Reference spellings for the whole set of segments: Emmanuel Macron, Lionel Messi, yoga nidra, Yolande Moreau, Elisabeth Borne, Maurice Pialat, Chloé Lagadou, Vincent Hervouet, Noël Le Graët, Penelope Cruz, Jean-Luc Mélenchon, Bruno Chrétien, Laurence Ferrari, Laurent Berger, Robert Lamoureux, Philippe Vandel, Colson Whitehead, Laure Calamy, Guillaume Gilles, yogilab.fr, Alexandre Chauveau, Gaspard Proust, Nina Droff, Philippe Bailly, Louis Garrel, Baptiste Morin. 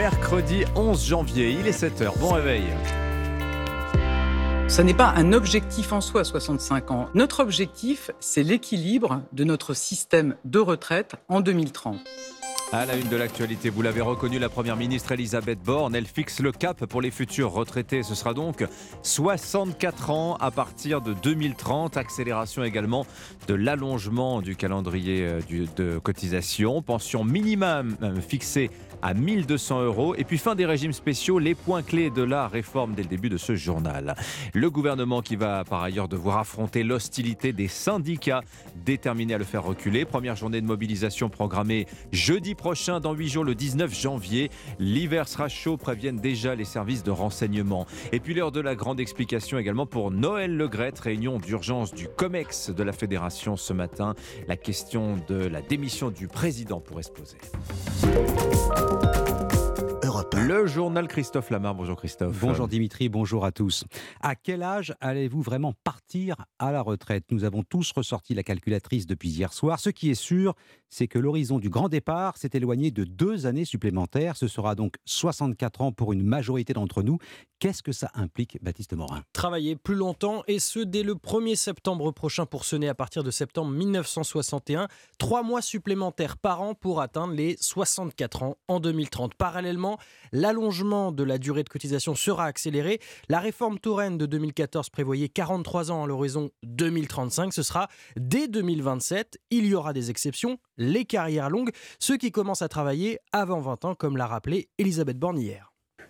mercredi 11 janvier. Il est 7h. Bon réveil. Ça n'est pas un objectif en soi, 65 ans. Notre objectif, c'est l'équilibre de notre système de retraite en 2030. À la une de l'actualité, vous l'avez reconnu, la Première ministre Elisabeth Borne, elle fixe le cap pour les futurs retraités. Ce sera donc 64 ans à partir de 2030. Accélération également de l'allongement du calendrier de cotisation. Pension minimum fixée à 1 200 €. Et puis fin des régimes spéciaux, les points clés de la réforme dès le début de ce journal. Le gouvernement qui va par ailleurs devoir affronter l'hostilité des syndicats déterminés à le faire reculer. Première journée de mobilisation programmée jeudi prochain, dans 8 jours, le 19 janvier. L'hiver sera chaud, préviennent déjà les services de renseignement. Et puis l'heure de la grande explication également pour Noël Le Graët, réunion d'urgence du COMEX de la Fédération ce matin. La question de la démission du président pourrait se poser. Le journal Christophe Lamarre. Bonjour Christophe. Bonjour Dimitri, bonjour à tous. À quel âge allez-vous vraiment partir à la retraite ? Nous avons tous ressorti la calculatrice depuis hier soir. Ce qui est sûr, c'est que l'horizon du grand départ s'est éloigné de 2 années supplémentaires. Ce sera donc 64 ans pour une majorité d'entre nous. Qu'est-ce que ça implique, Baptiste Morin ? Travailler plus longtemps, et ce dès le 1er septembre prochain pour sonner à partir de septembre 1961. 3 mois supplémentaires par an pour atteindre les 64 ans en 2030. Parallèlement, l'allongement de la durée de cotisation sera accéléré. La réforme Touraine de 2014 prévoyait 43 ans à l'horizon 2035. Ce sera dès 2027. Il y aura des exceptions, les carrières longues, ceux qui commencent à travailler avant 20 ans, comme l'a rappelé Elisabeth Borne hier.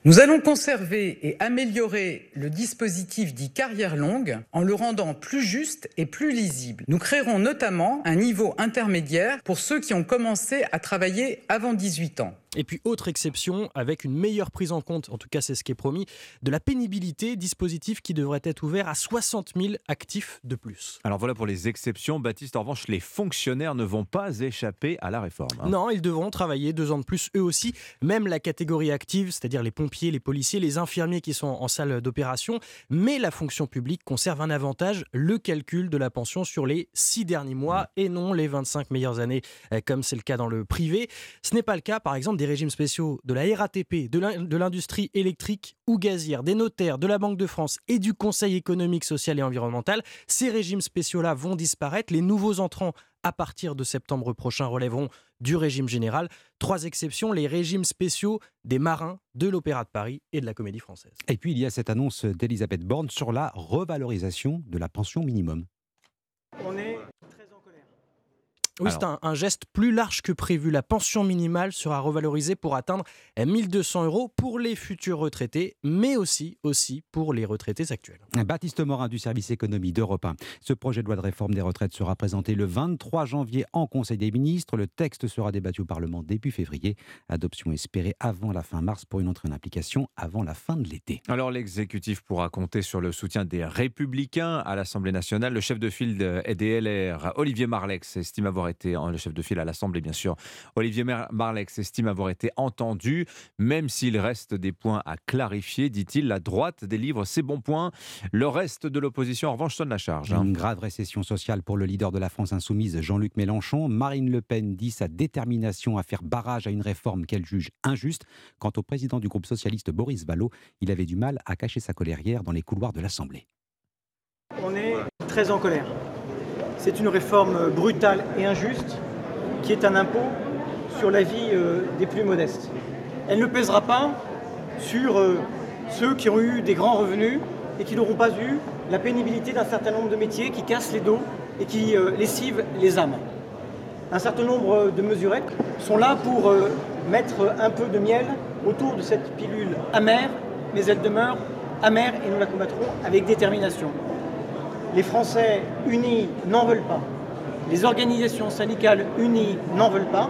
Nous allons conserver et améliorer le dispositif dit carrière longue en le rendant plus juste et plus lisible. Nous créerons notamment un niveau intermédiaire pour ceux qui ont commencé à travailler avant 18 ans. Et puis autre exception, avec une meilleure prise en compte, en tout cas c'est ce qui est promis, de la pénibilité, dispositif qui devrait être ouvert à 60 000 actifs de plus. Alors voilà pour les exceptions. Baptiste, en revanche, les fonctionnaires ne vont pas échapper à la réforme. Hein. Non, ils devront travailler 2 ans de plus eux aussi. Même la catégorie active, c'est-à-dire les pompiers, les policiers, les infirmiers qui sont en salle d'opération. Mais la fonction publique conserve un avantage, le calcul de la pension sur les 6 derniers mois et non les 25 meilleures années, comme c'est le cas dans le privé. Ce n'est pas le cas, par exemple, des régimes spéciaux, de la RATP, de l'industrie électrique ou gazière, des notaires, de la Banque de France et du Conseil économique, social et environnemental. Ces régimes spéciaux-là vont disparaître. Les nouveaux entrants, à partir de septembre prochain, relèveront du régime général. 3 exceptions, les régimes spéciaux des marins, de l'Opéra de Paris et de la Comédie Française. Et puis, il y a cette annonce d'Elisabeth Borne sur la revalorisation de la pension minimum. On est... Oui, c'est un geste plus large que prévu. La pension minimale sera revalorisée pour atteindre 1 200 € pour les futurs retraités, mais aussi pour les retraités actuels. Baptiste Morin du service économie d'Europe 1. Ce projet de loi de réforme des retraites sera présenté le 23 janvier en Conseil des ministres. Le texte sera débattu au Parlement début février. Adoption espérée avant la fin mars pour une entrée en application avant la fin de l'été. Alors l'exécutif pourra compter sur le soutien des Républicains à l'Assemblée nationale. Le chef de file des LR, Olivier Marleix, estime avoir été le chef de file à l'Assemblée, bien sûr. Olivier Marleix estime avoir été entendu, même s'il reste des points à clarifier, dit-il. La droite délivre ses bons points. Le reste de l'opposition, en revanche, sonne la charge. Une grave récession sociale pour le leader de la France insoumise, Jean-Luc Mélenchon. Marine Le Pen dit sa détermination à faire barrage à une réforme qu'elle juge injuste. Quant au président du groupe socialiste, Boris Vallaud, il avait du mal à cacher sa colère hier dans les couloirs de l'Assemblée. On est très en colère. C'est une réforme brutale et injuste qui est un impôt sur la vie des plus modestes. Elle ne pèsera pas sur ceux qui ont eu des grands revenus et qui n'auront pas eu la pénibilité d'un certain nombre de métiers qui cassent les dos et qui lessivent les âmes. Un certain nombre de mesurettes sont là pour mettre un peu de miel autour de cette pilule amère, mais elle demeure amère et nous la combattrons avec détermination. Les Français unis n'en veulent pas. Les organisations syndicales unies n'en veulent pas.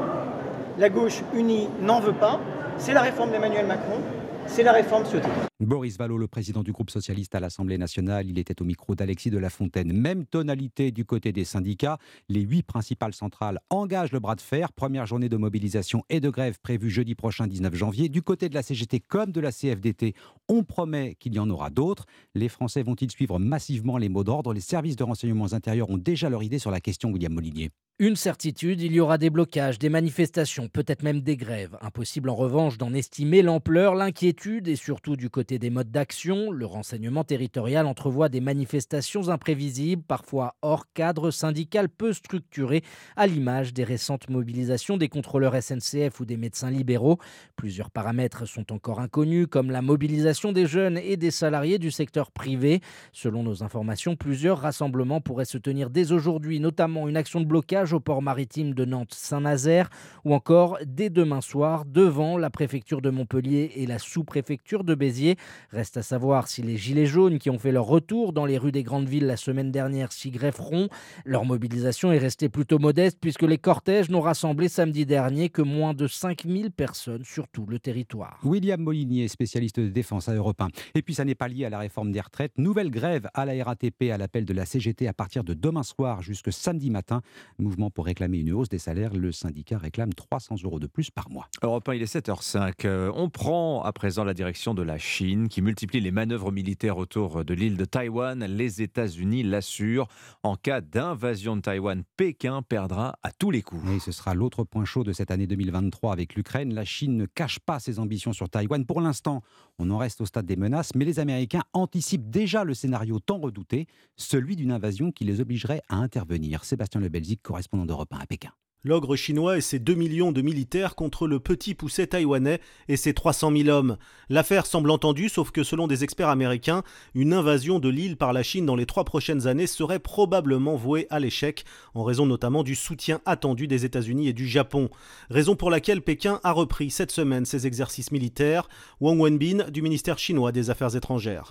La gauche unie n'en veut pas. C'est la réforme d'Emmanuel Macron. C'est la réforme souhaitée. Boris Vallaud, le président du groupe socialiste à l'Assemblée nationale, il était au micro d'Alexis de La Fontaine. Même tonalité du côté des syndicats. Les 8 principales centrales engagent le bras de fer. Première journée de mobilisation et de grève prévue jeudi prochain 19 janvier. Du côté de la CGT comme de la CFDT, on promet qu'il y en aura d'autres. Les Français vont-ils suivre massivement les mots d'ordre ? Les services de renseignements intérieurs ont déjà leur idée sur la question, William Molinier. Une certitude, il y aura des blocages, des manifestations, peut-être même des grèves. Impossible en revanche d'en estimer l'ampleur, l'inquiétude et surtout du côté des modes d'action. Le renseignement territorial entrevoit des manifestations imprévisibles, parfois hors cadre syndical peu structuré, à l'image des récentes mobilisations des contrôleurs SNCF ou des médecins libéraux. Plusieurs paramètres sont encore inconnus, comme la mobilisation des jeunes et des salariés du secteur privé. Selon nos informations, plusieurs rassemblements pourraient se tenir dès aujourd'hui, notamment une action de blocage au port maritime de Nantes-Saint-Nazaire ou encore dès demain soir devant la préfecture de Montpellier et la sous-préfecture de Béziers. Reste à savoir si les gilets jaunes qui ont fait leur retour dans les rues des grandes villes la semaine dernière s'y grefferont. Leur mobilisation est restée plutôt modeste puisque les cortèges n'ont rassemblé samedi dernier que moins de 5000 personnes sur tout le territoire. William Molinier, spécialiste de défense à Europe 1. Et puis ça n'est pas lié à la réforme des retraites. Nouvelle grève à la RATP à l'appel de la CGT à partir de demain soir jusqu'à samedi matin. Mouvement pour réclamer une hausse des salaires, le syndicat réclame 300 € de plus par mois. Europe 1, il est 7h05. On prend à présent la direction de la Chine qui multiplie les manœuvres militaires autour de l'île de Taïwan. Les États-Unis l'assurent. En cas d'invasion de Taïwan, Pékin perdra à tous les coups. Oui, ce sera l'autre point chaud de cette année 2023 avec l'Ukraine. La Chine ne cache pas ses ambitions sur Taïwan. Pour l'instant, on en reste au stade des menaces, mais les Américains anticipent déjà le scénario tant redouté, celui d'une invasion qui les obligerait à intervenir. Sébastien Le Belzic, correspondant d'Europe 1 à Pékin. L'ogre chinois et ses 2 millions de militaires contre le petit poucet taïwanais et ses 300 000 hommes. L'affaire semble entendue, sauf que selon des experts américains, une invasion de l'île par la Chine dans les 3 prochaines années serait probablement vouée à l'échec, en raison notamment du soutien attendu des États-Unis et du Japon. Raison pour laquelle Pékin a repris cette semaine ses exercices militaires. Wang Wenbin du ministère chinois des Affaires étrangères.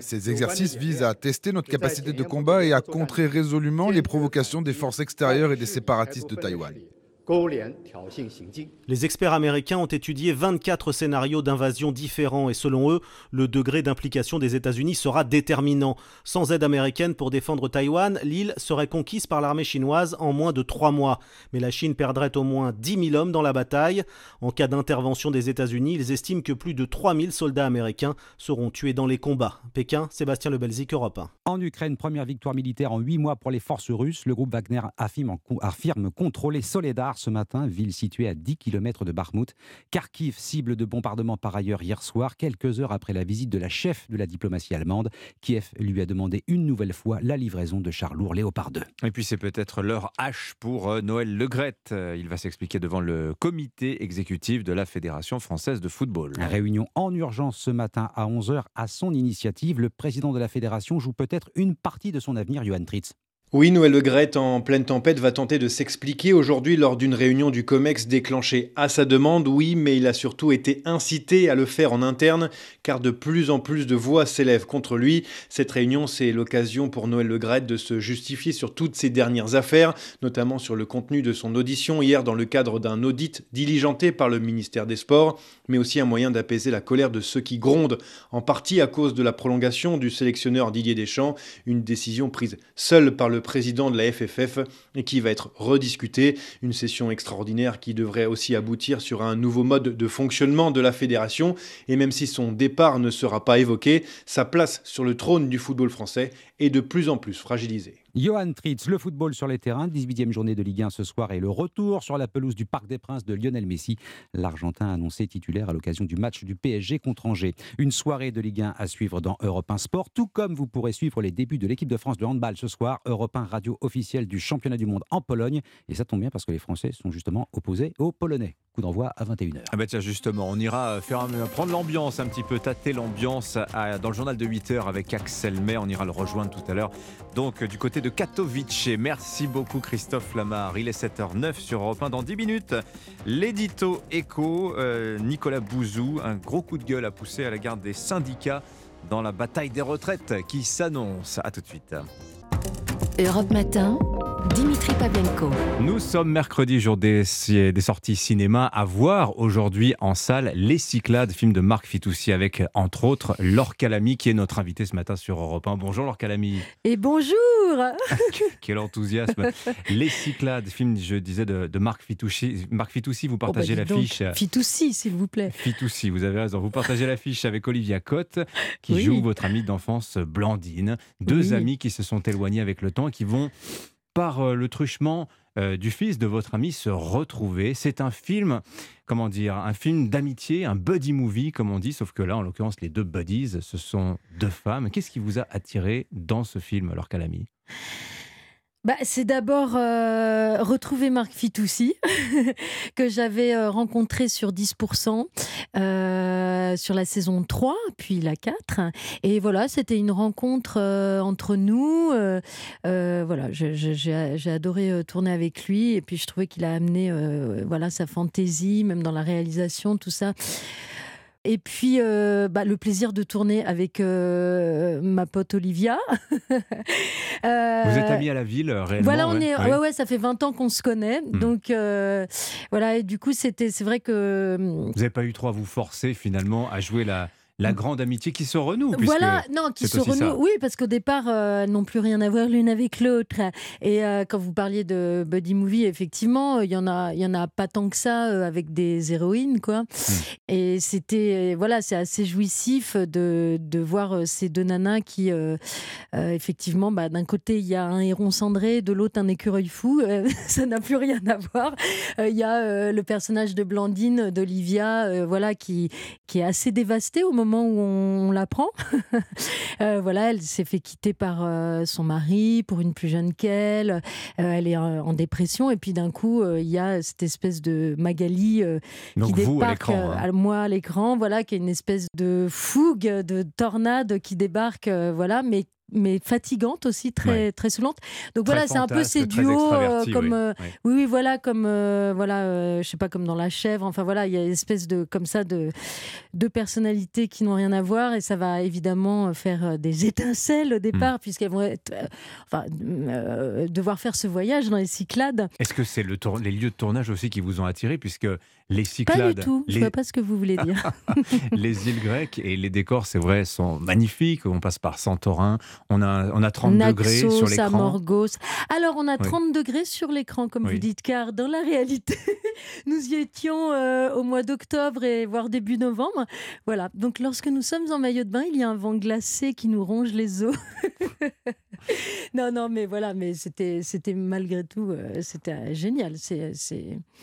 Ces exercices visent à tester notre capacité de combat et à contrer résolument les provocations des forces extérieures et des séparatistes de Taïwan. Les experts américains ont étudié 24 scénarios d'invasion différents et selon eux, le degré d'implication des États-Unis sera déterminant. Sans aide américaine pour défendre Taïwan, l'île serait conquise par l'armée chinoise en moins de 3 mois. Mais la Chine perdrait au moins 10 000 hommes dans la bataille. En cas d'intervention des États-Unis, ils estiment que plus de 3 000 soldats américains seront tués dans les combats. Pékin, Sébastien Le Belzic, Europe 1. En Ukraine, première victoire militaire en 8 mois pour les forces russes. Le groupe Wagner affirme contrôler Soledar ce matin, ville située à 10 km de Bakhmout. Kharkiv, cible de bombardement par ailleurs hier soir, quelques heures après la visite de la chef de la diplomatie allemande. Kiev lui a demandé une nouvelle fois la livraison de chars lourds Léopard 2. Et puis c'est peut-être l'heure H pour Noël Le Graët. Il va s'expliquer devant le comité exécutif de la Fédération française de football. Réunion en urgence ce matin à 11h à son initiative. Le président de la Fédération joue peut-être une partie de son avenir, Johan Tritz. Oui, Noël Le Graët, en pleine tempête, va tenter de s'expliquer aujourd'hui lors d'une réunion du COMEX déclenchée à sa demande. Oui, mais il a surtout été incité à le faire en interne, car de plus en plus de voix s'élèvent contre lui. Cette réunion, c'est l'occasion pour Noël Le Graët de se justifier sur toutes ses dernières affaires, notamment sur le contenu de son audition hier dans le cadre d'un audit diligenté par le ministère des Sports, mais aussi un moyen d'apaiser la colère de ceux qui grondent, en partie à cause de la prolongation du sélectionneur Didier Deschamps, une décision prise seule par le président de la FFF et qui va être rediscuté. Une session extraordinaire qui devrait aussi aboutir sur un nouveau mode de fonctionnement de la fédération. Et même si son départ ne sera pas évoqué, sa place sur le trône du football français est de plus en plus fragilisée. Johan Tritz, le football sur les terrains, 18e journée de Ligue 1 ce soir et le retour sur la pelouse du Parc des Princes de Lionel Messi. L'Argentin annoncé titulaire à l'occasion du match du PSG contre Angers. Une soirée de Ligue 1 à suivre dans Europe 1 Sport, tout comme vous pourrez suivre les débuts de l'équipe de France de handball ce soir. Europe 1, radio officielle du championnat du monde en Pologne. Et ça tombe bien parce que les Français sont justement opposés aux Polonais. Coup d'envoi à 21h. Ah bah tiens, justement, on ira prendre l'ambiance un petit peu, tâter l'ambiance dans le journal de 8h avec Axel May. On ira le rejoindre tout à l'heure. Donc, du côté de Katowice. Merci beaucoup, Christophe Lamarre. Il est 7h09 sur Europe 1. Dans 10 minutes, l'édito écho, Nicolas Bouzou, un gros coup de gueule à pousser à la garde des syndicats dans la bataille des retraites qui s'annonce. À tout de suite. Europe Matin. Dimitri Pavlenko. Nous sommes mercredi, jour des sorties cinéma. À voir aujourd'hui en salle Les Cyclades, film de Marc Fitoussi avec, entre autres, Laure Calamy, qui est notre invitée ce matin sur Europe 1. Bonjour Laure Calamy. Et bonjour. Quel enthousiasme. Les Cyclades, film, je disais, de Marc Fitoussi. Marc Fitoussi, vous partagez l'affiche. Fitoussi, s'il vous plaît. Fitoussi, vous avez raison. Vous partagez l'affiche avec Olivia Côte, qui joue votre amie d'enfance Blandine. Deux amis qui se sont éloignés avec le temps et qui vont, par le truchement du fils de votre ami, se retrouver. C'est un film, comment dire, un film d'amitié, un buddy movie, comme on dit, sauf que là, en l'occurrence, les deux buddies, ce sont deux femmes. Qu'est-ce qui vous a attiré dans ce film, Laure Calamy? C'est d'abord retrouver Marc Fitoussi, que j'avais rencontré sur 10%, sur la saison 3, puis la 4. Et voilà, c'était une rencontre entre nous. Voilà, j'ai adoré tourner avec lui, et puis je trouvais qu'il a amené voilà, sa fantaisie, même dans la réalisation, tout ça. Et puis, le plaisir de tourner avec ma pote Olivia. Vous êtes amis à la ville, réellement? Voilà, ouais, ça fait 20 ans qu'on se connaît. Donc, voilà, et du coup, c'est vrai que... Vous n'avez pas eu trop à vous forcer, finalement, à jouer la grande amitié qui se renoue. Voilà, non, qui se renoue, ça. Oui, parce qu'au départ, elles n'ont plus rien à voir l'une avec l'autre. Et quand vous parliez de buddy movie, effectivement, il y en a pas tant que ça avec des héroïnes, quoi. Et c'était, voilà, c'est assez jouissif de voir ces deux nanas qui, effectivement, d'un côté, il y a un héron cendré, de l'autre, un écureuil fou. Ça n'a plus rien à voir. Il y a le personnage de Blandine, d'Olivia, voilà, qui est assez dévastée au moment où on l'apprend. Voilà, elle s'est fait quitter par son mari pour une plus jeune qu'elle. Elle est en dépression, et puis d'un coup, il y a cette espèce de Magali qui débarque à moi à l'écran, voilà, qui est une espèce de fougue, de tornade qui débarque, voilà, mais fatigante aussi, très très saoulante. Donc très, voilà, c'est un peu ces duos comme oui, voilà, comme voilà, je sais pas, comme dans La Chèvre, enfin voilà, il y a une espèce de comme ça de personnalités qui n'ont rien à voir, et ça va évidemment faire des étincelles au départ, puisqu'elles vont être, devoir faire ce voyage dans les Cyclades. Est-ce que c'est les lieux de tournage aussi qui vous ont attiré, puisque les Cyclades... Pas du tout, je vois pas ce que vous voulez dire. Les îles grecques et les décors, c'est vrai, sont magnifiques. On passe par Santorin. On a 30 degrés sur l'écran. Samorgos. Alors, on a 30 degrés sur l'écran, comme vous dites, car dans la réalité, nous y étions au mois d'octobre, et voire début novembre. Voilà. Donc, lorsque nous sommes en maillot de bain, il y a un vent glacé qui nous ronge les os. Non, mais voilà, mais c'était malgré tout, c'était génial.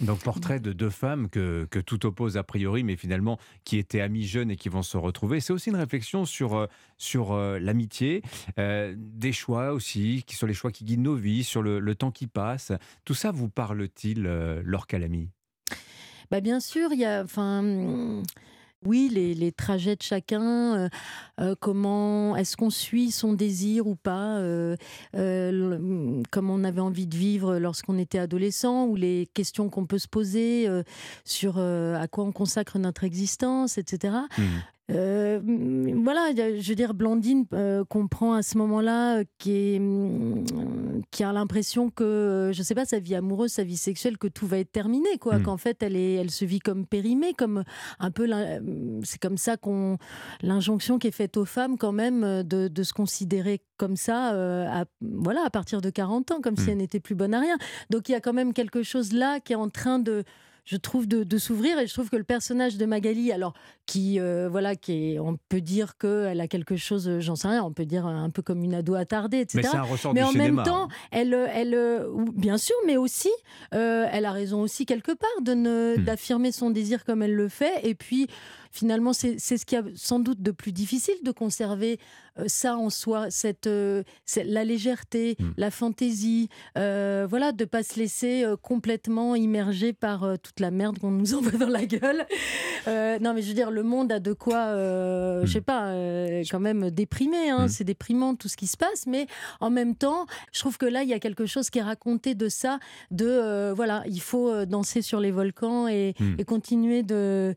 Donc, portrait de deux femmes que tout oppose a priori, mais finalement, qui étaient amies jeunes et qui vont se retrouver. C'est aussi une réflexion sur l'amitié. Des choix aussi, sur les choix qui guident nos vies, sur le temps qui passe. Tout ça vous parle-t-il, Laure Calamy? Bien sûr, il y a... Oui, les trajets de chacun, comment est-ce qu'on suit son désir ou pas, comment on avait envie de vivre lorsqu'on était adolescent, ou les questions qu'on peut se poser sur à quoi on consacre notre existence, etc. Voilà, je veux dire, Blandine comprend à ce moment-là qui a l'impression que, je sais pas, sa vie amoureuse, sa vie sexuelle, que tout va être terminé, quoi. Qu'en fait, elle se vit comme périmée, comme un peu, c'est comme ça qu'on l'injonction qui est faite aux femmes quand même de se considérer comme ça, voilà, à partir de 40 ans, comme si elle n'était plus bonne à rien. Donc il y a quand même quelque chose là qui est en train de... je trouve de s'ouvrir, et je trouve que le personnage de Magali, alors qui voilà, qui est, on peut dire que elle a quelque chose, j'en sais rien, on peut dire un peu comme une ado attardée, etc. Mais c'est un ressort du cinéma. Mais en même temps, elle bien sûr, mais aussi elle a raison aussi quelque part d'affirmer son désir comme elle le fait, et puis finalement, c'est ce qu'il y a sans doute de plus difficile, de conserver ça en soi, la légèreté, la fantaisie, voilà, de ne pas se laisser complètement immerger par toute la merde qu'on nous envoie dans la gueule. Non, mais je veux dire, le monde a de quoi, je sais pas, quand même déprimer, hein, c'est déprimant tout ce qui se passe, mais en même temps, je trouve que là, il y a quelque chose qui est raconté de ça, voilà, il faut danser sur les volcans et continuer de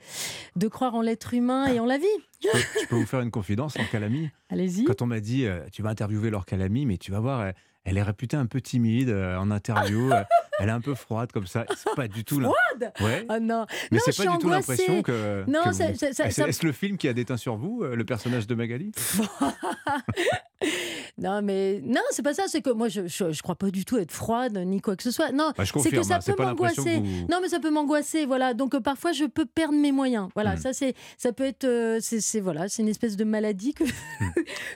croire en l'être humain et en la vie. Je peux vous faire une confidence, Laure Calamy? Allez-y. Quand on m'a dit, tu vas interviewer Laure Calamy, mais tu vas voir, elle est réputée un peu timide en interview. Elle est un peu froide comme ça. C'est pas du tout là. Froide. Ouais. Oh non. Mais non, c'est pas du tout l'impression que. Non, est-ce le film qui a déteint sur vous le personnage de Magali? Non, mais non, c'est pas ça. C'est que moi, je crois pas du tout être froide ni quoi que ce soit. Non, bah, confirme, c'est que ça peut m'angoisser. Vous... Non, mais ça peut m'angoisser. Voilà. Donc parfois, je peux perdre mes moyens. Voilà. Ça, ça peut être, voilà, c'est une espèce de maladie que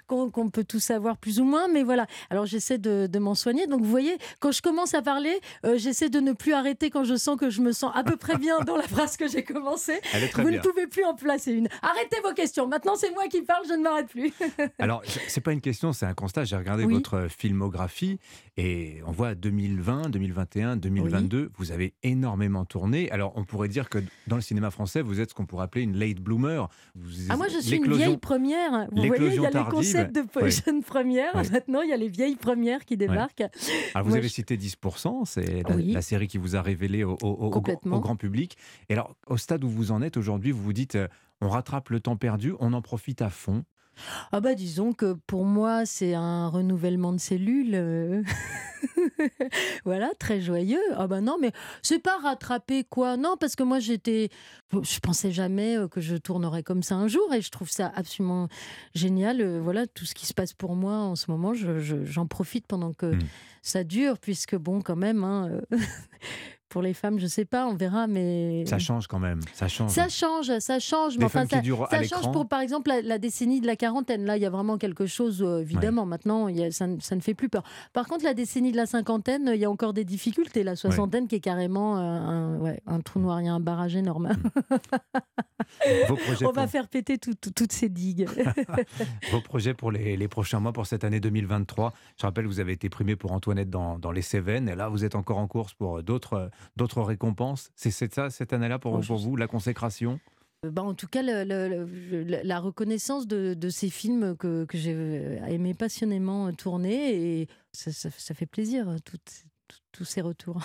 qu'on peut tous avoir plus ou moins. Mais voilà. Alors j'essaie de m'en soigner. Donc vous voyez, quand je commence à parler, j'essaie de ne plus arrêter quand je sens que je me sens à peu près bien dans la phrase que j'ai commencée. Vous ne pouvez plus en placer une. Arrêtez vos questions. Maintenant, c'est moi qui parle. Je ne m'arrête plus. Alors, c'est pas une question, c'est un constat. J'ai regardé votre filmographie et on voit 2020, 2021, 2022. Oui. Vous avez énormément tourné. Alors, on pourrait dire que dans le cinéma français, vous êtes ce qu'on pourrait appeler une late bloomer. Vous... Ah, moi, je suis une vieille première. Vous voyez, il y a le concept de jeune première. Oui. Maintenant, il y a les vieilles premières qui débarquent. Oui. Alors, vous avez cité 10%. C'est la série qui vous a révélé au grand public. Et alors, au stade où vous en êtes aujourd'hui, vous vous dites, on rattrape le temps perdu, on en profite à fond. Ah bah disons que pour moi c'est un renouvellement de cellules. Voilà, très joyeux. Ah bah non, mais c'est pas rattraper quoi. Non, parce que moi je pensais jamais que je tournerais comme ça un jour et je trouve ça absolument génial. Voilà, tout ce qui se passe pour moi en ce moment, j'en profite pendant que ça dure, puisque bon quand même pour les femmes, je sais pas, on verra, mais... Ça change quand même, ça change. Mais enfin, ça change pour, par exemple, la décennie de la quarantaine. Là, il y a vraiment quelque chose, évidemment. Ouais. Maintenant, ça ne fait plus peur. Par contre, la décennie de la cinquantaine, il y a encore des difficultés. La soixantaine qui est carrément un trou noir, il y a un barrage énorme. On va faire péter toutes ces digues. Vos projets pour les prochains mois, pour cette année 2023. Je rappelle, vous avez été primé pour Antoinette dans les Cévennes. Et là, vous êtes encore en course pour d'autres récompenses. C'est ça, cette année-là, pour vous, la consécration? En tout cas, la reconnaissance de ces films que j'ai aimé passionnément tourner, et ça fait plaisir, tous ces retours.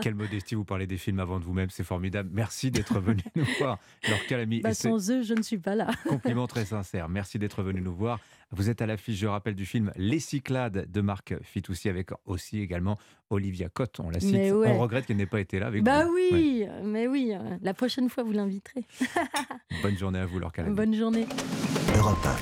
Quelle modestie, vous parlez des films avant de vous-même, c'est formidable. Merci d'être venu nous voir, Laure Calamy. Sans eux, je ne suis pas là. Compliment très sincère, merci d'être venu nous voir. Vous êtes à l'affiche, je rappelle, du film Les Cyclades de Marc Fitoussi, avec aussi également Olivia Côte. On la cite. Ouais. On regrette qu'elle n'ait pas été là avec vous. Oui, ouais. Mais oui, la prochaine fois vous l'inviterez. Bonne journée à vous, Laure Calamy. Bonne journée. Europe 1.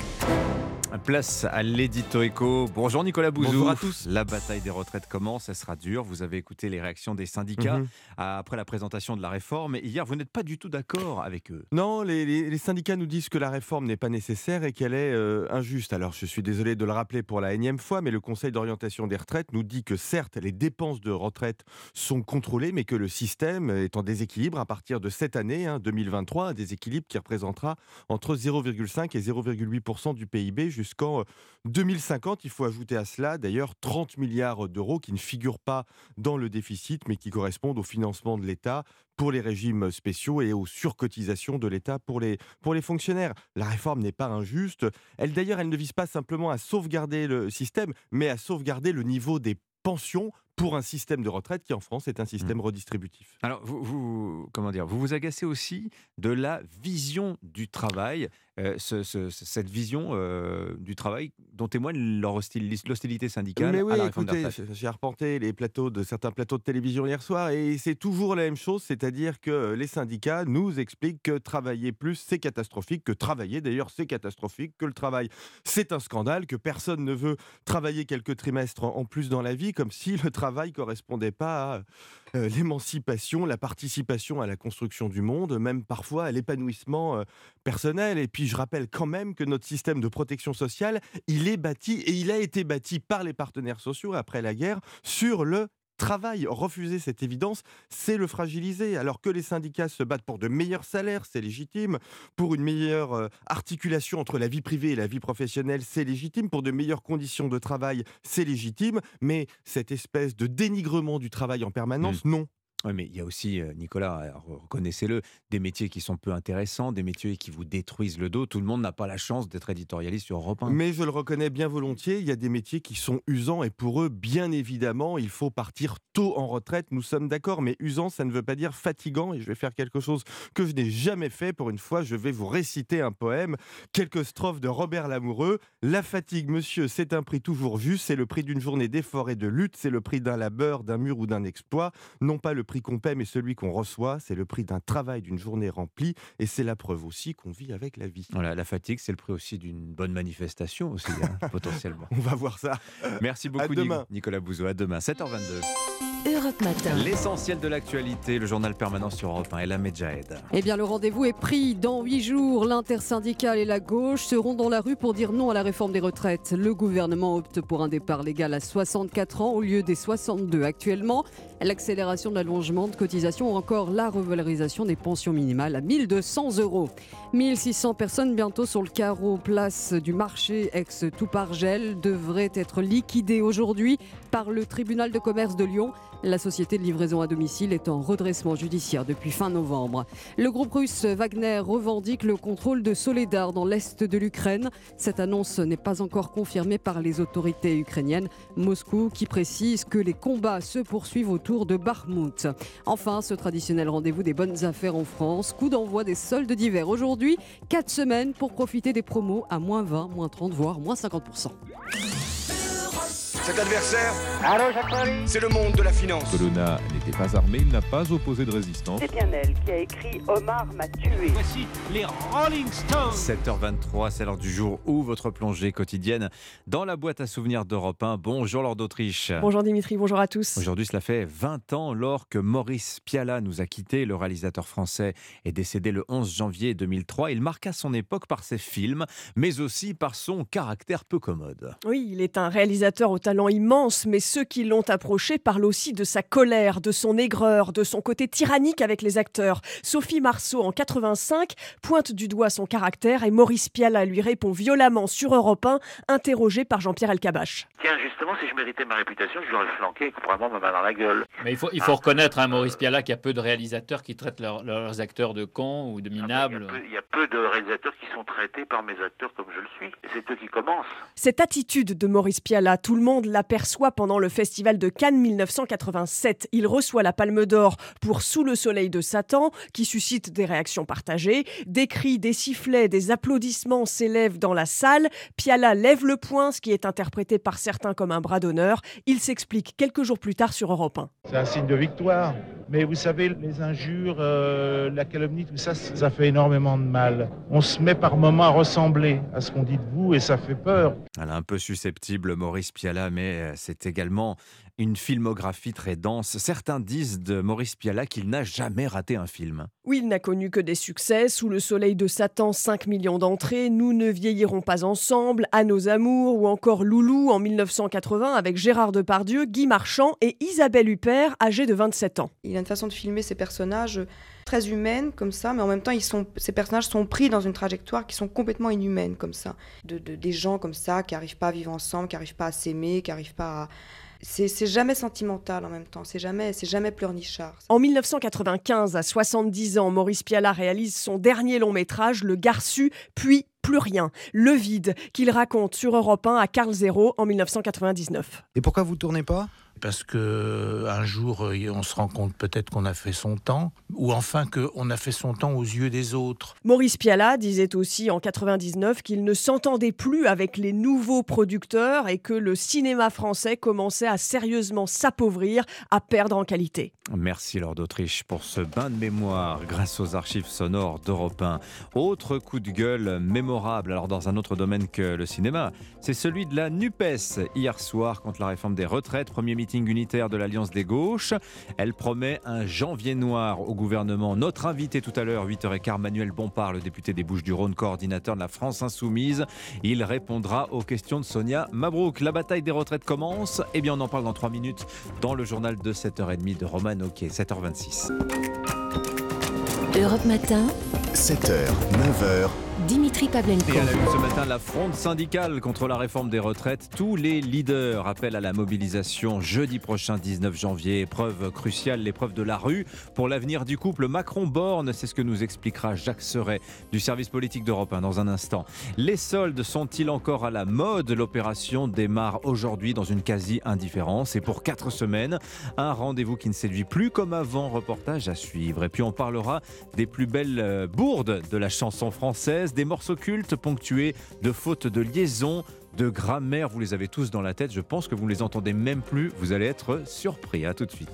Place à l'édito éco. Bonjour Nicolas Bouzou. Bonjour à tous. La bataille des retraites commence, elle sera dure. Vous avez écouté les réactions des syndicats après la présentation de la réforme. Et hier, vous n'êtes pas du tout d'accord avec eux. Non, les syndicats nous disent que la réforme n'est pas nécessaire et qu'elle est injuste. Alors, je suis désolé de le rappeler pour la énième fois, mais le Conseil d'orientation des retraites nous dit que certes, les dépenses de retraite sont contrôlées, mais que le système est en déséquilibre à partir de cette année, 2023, un déséquilibre qui représentera entre 0,5 et 0,8% du PIB jusqu'en 2050. Il faut ajouter à cela, d'ailleurs, 30 milliards d'euros qui ne figurent pas dans le déficit, mais qui correspondent au financement de l'État pour les régimes spéciaux et aux surcotisations de l'État pour les fonctionnaires. La réforme n'est pas injuste. D'ailleurs, elle ne vise pas simplement à sauvegarder le système, mais à sauvegarder le niveau des pensions pour un système de retraite qui, en France, est un système redistributif. Alors, vous vous agacez aussi de la vision du travail, cette vision du travail dont témoigne l'hostilité syndicale. Mais oui, à la réforme des retraites. J'ai arpenté les plateaux certains plateaux de télévision hier soir et c'est toujours la même chose, c'est-à-dire que les syndicats nous expliquent que travailler plus, c'est catastrophique, que travailler d'ailleurs, c'est catastrophique, que le travail, c'est un scandale, que personne ne veut travailler quelques trimestres en plus dans la vie, comme si le travail correspondait pas à l'émancipation, la participation à la construction du monde, même parfois à l'épanouissement personnel. Et puis je rappelle quand même que notre système de protection sociale, il est bâti et il a été bâti par les partenaires sociaux après la guerre sur le travail. Refuser cette évidence, c'est le fragiliser. Alors que les syndicats se battent pour de meilleurs salaires, c'est légitime. Pour une meilleure articulation entre la vie privée et la vie professionnelle, c'est légitime. Pour de meilleures conditions de travail, c'est légitime. Mais cette espèce de dénigrement du travail en permanence, non. Oui, mais il y a aussi, Nicolas, reconnaissez-le, des métiers qui sont peu intéressants, des métiers qui vous détruisent le dos. Tout le monde n'a pas la chance d'être éditorialiste sur Europe 1. Mais je le reconnais bien volontiers, il y a des métiers qui sont usants et pour eux, bien évidemment, il faut partir tôt en retraite, nous sommes d'accord. Mais usant, ça ne veut pas dire fatigant et je vais faire quelque chose que je n'ai jamais fait. Pour une fois, je vais vous réciter un poème, quelques strophes de Robert Lamoureux. La fatigue, monsieur, c'est un prix toujours juste, c'est le prix d'une journée d'effort et de lutte, c'est le prix d'un labeur, d'un mur ou d'un exploit, non pas le prix qu'on paie, mais celui qu'on reçoit, c'est le prix d'un travail, d'une journée remplie, et c'est la preuve aussi qu'on vit avec la vie. Voilà, la fatigue, c'est le prix aussi d'une bonne manifestation aussi, hein, potentiellement. On va voir ça. Merci beaucoup, Nicolas Bouzou. À demain, 7h22. Europe Matin. L'essentiel de l'actualité, le journal permanent sur Europe 1 et la Medjahed. Eh bien, le rendez-vous est pris. Dans 8 jours, l'intersyndicale et la gauche seront dans la rue pour dire non à la réforme des retraites. Le gouvernement opte pour un départ légal à 64 ans au lieu des 62 actuellement. L'accélération de l'allongement de cotisation ou encore la revalorisation des pensions minimales à 1 200 €. 1600 personnes bientôt sur le carreau. Place du marché ex-Toupargel devrait être liquidée aujourd'hui par le tribunal de commerce de Lyon. La société de livraison à domicile est en redressement judiciaire depuis fin novembre. Le groupe russe Wagner revendique le contrôle de Soledar dans l'est de l'Ukraine. Cette annonce n'est pas encore confirmée par les autorités ukrainiennes. Moscou qui précise que les combats se poursuivent autour de Bakhmout. Enfin, ce traditionnel rendez-vous des bonnes affaires en France. Coup d'envoi des soldes d'hiver aujourd'hui. 4 semaines pour profiter des promos à -20, -30, voire -50%. Cet adversaire, c'est le monde de la finance. Colonna n'était pas armé, il n'a pas opposé de résistance. C'est bien elle qui a écrit « Omar m'a tué ». Voici les Rolling Stones. 7h23, c'est l'heure du jour où votre plongée quotidienne dans la boîte à souvenirs d'Europe 1. Bonjour Laure d'Autriche. Bonjour Dimitri, bonjour à tous. Aujourd'hui, cela fait 20 ans, Laure, que Maurice Pialat nous a quittés. Le réalisateur français est décédé le 11 janvier 2003. Il marqua son époque par ses films, mais aussi par son caractère peu commode. Oui, il est un réalisateur au talent immense, mais ceux qui l'ont approché parlent aussi de sa colère, de son aigreur, de son côté tyrannique avec les acteurs. Sophie Marceau, en 85, pointe du doigt son caractère et Maurice Pialat lui répond violemment sur Europe 1, interrogé par Jean-Pierre Elkabbach. Tiens, justement, si je méritais ma réputation, je l'aurais flanqué avec vraiment ma main dans la gueule. Mais il faut reconnaître, hein, Maurice Pialat, qu'il y a peu de réalisateurs qui traitent leurs acteurs de cons ou de minables. Il y a peu de réalisateurs qui sont traités par mes acteurs comme je le suis. Et c'est eux qui commencent. Cette attitude de Maurice Pialat, tout le monde l'aperçoit pendant le festival de Cannes 1987. Il reçoit la Palme d'Or pour Sous le soleil de Satan, qui suscite des réactions partagées. Des cris, des sifflets, des applaudissements s'élèvent dans la salle. Pialat lève le poing, ce qui est interprété par certains comme un bras d'honneur. Il s'explique quelques jours plus tard sur Europe 1. C'est un signe de victoire. Mais vous savez, les injures, la calomnie, tout ça, ça fait énormément de mal. On se met par moments à ressembler à ce qu'on dit de vous et ça fait peur. Elle est un peu susceptible, Maurice Pialat, mais c'est également une filmographie très dense. Certains disent de Maurice Pialat qu'il n'a jamais raté un film. Oui, il n'a connu que des succès. Sous le soleil de Satan, 5 millions d'entrées. Nous ne vieillirons pas ensemble, À nos amours ou encore Loulou en 1980 avec Gérard Depardieu, Guy Marchand et Isabelle Huppert, âgée de 27 ans. Une façon de filmer ces personnages très humaines comme ça, mais en même temps ces personnages sont pris dans une trajectoire qui sont complètement inhumaines comme ça, des gens comme ça qui n'arrivent pas à vivre ensemble, qui n'arrivent pas à s'aimer, qui n'arrivent pas à... C'est jamais sentimental en même temps, c'est jamais pleurnichard. En 1995, à 70 ans, Maurice Pialat réalise son dernier long métrage, Le Garçu, puis Plus rien, le vide, qu'il raconte sur Europe 1 à Carl Zéro en 1999. Et pourquoi vous tournez pas ? Parce qu'un jour, on se rend compte peut-être qu'on a fait son temps, ou enfin qu'on a fait son temps aux yeux des autres. Maurice Pialat disait aussi en 1999 qu'il ne s'entendait plus avec les nouveaux producteurs et que le cinéma français commençait à sérieusement s'appauvrir, à perdre en qualité. Merci Laure d'Autriche pour ce bain de mémoire grâce aux archives sonores d'Europe 1. Autre coup de gueule mémorable, alors dans un autre domaine que le cinéma, c'est celui de la NUPES. Hier soir, contre la réforme des retraites, premier meeting unitaire de l'Alliance des Gauches. Elle promet un janvier noir au gouvernement. Notre invité tout à l'heure, 8h15, Manuel Bompard, le député des Bouches-du-Rhône, coordinateur de la France Insoumise. Il répondra aux questions de Sonia Mabrouk. La bataille des retraites commence. Eh bien, on en parle dans 3 minutes dans le journal de 7h30 de Roman Oquet, 7h26. Europe Matin, 7h, 9h. Dimitri Pavlenko. Et à la une ce matin, la fronde syndicale contre la réforme des retraites. Tous les leaders appellent à la mobilisation jeudi prochain, 19 janvier. Épreuve cruciale, l'épreuve de la rue pour l'avenir du couple Macron-Borne. C'est ce que nous expliquera Jacques Serret du service politique d'Europe 1 dans un instant. Les soldes sont-ils encore à la mode? L'opération démarre aujourd'hui dans une quasi-indifférence. Et pour 4 semaines, un rendez-vous qui ne séduit plus comme avant. Reportage à suivre. Et puis on parlera des plus belles bourdes de la chanson française. Des morceaux cultes ponctués de fautes de liaison, de grammaire. Vous les avez tous dans la tête, je pense que vous ne les entendez même plus. Vous allez être surpris. À tout de suite.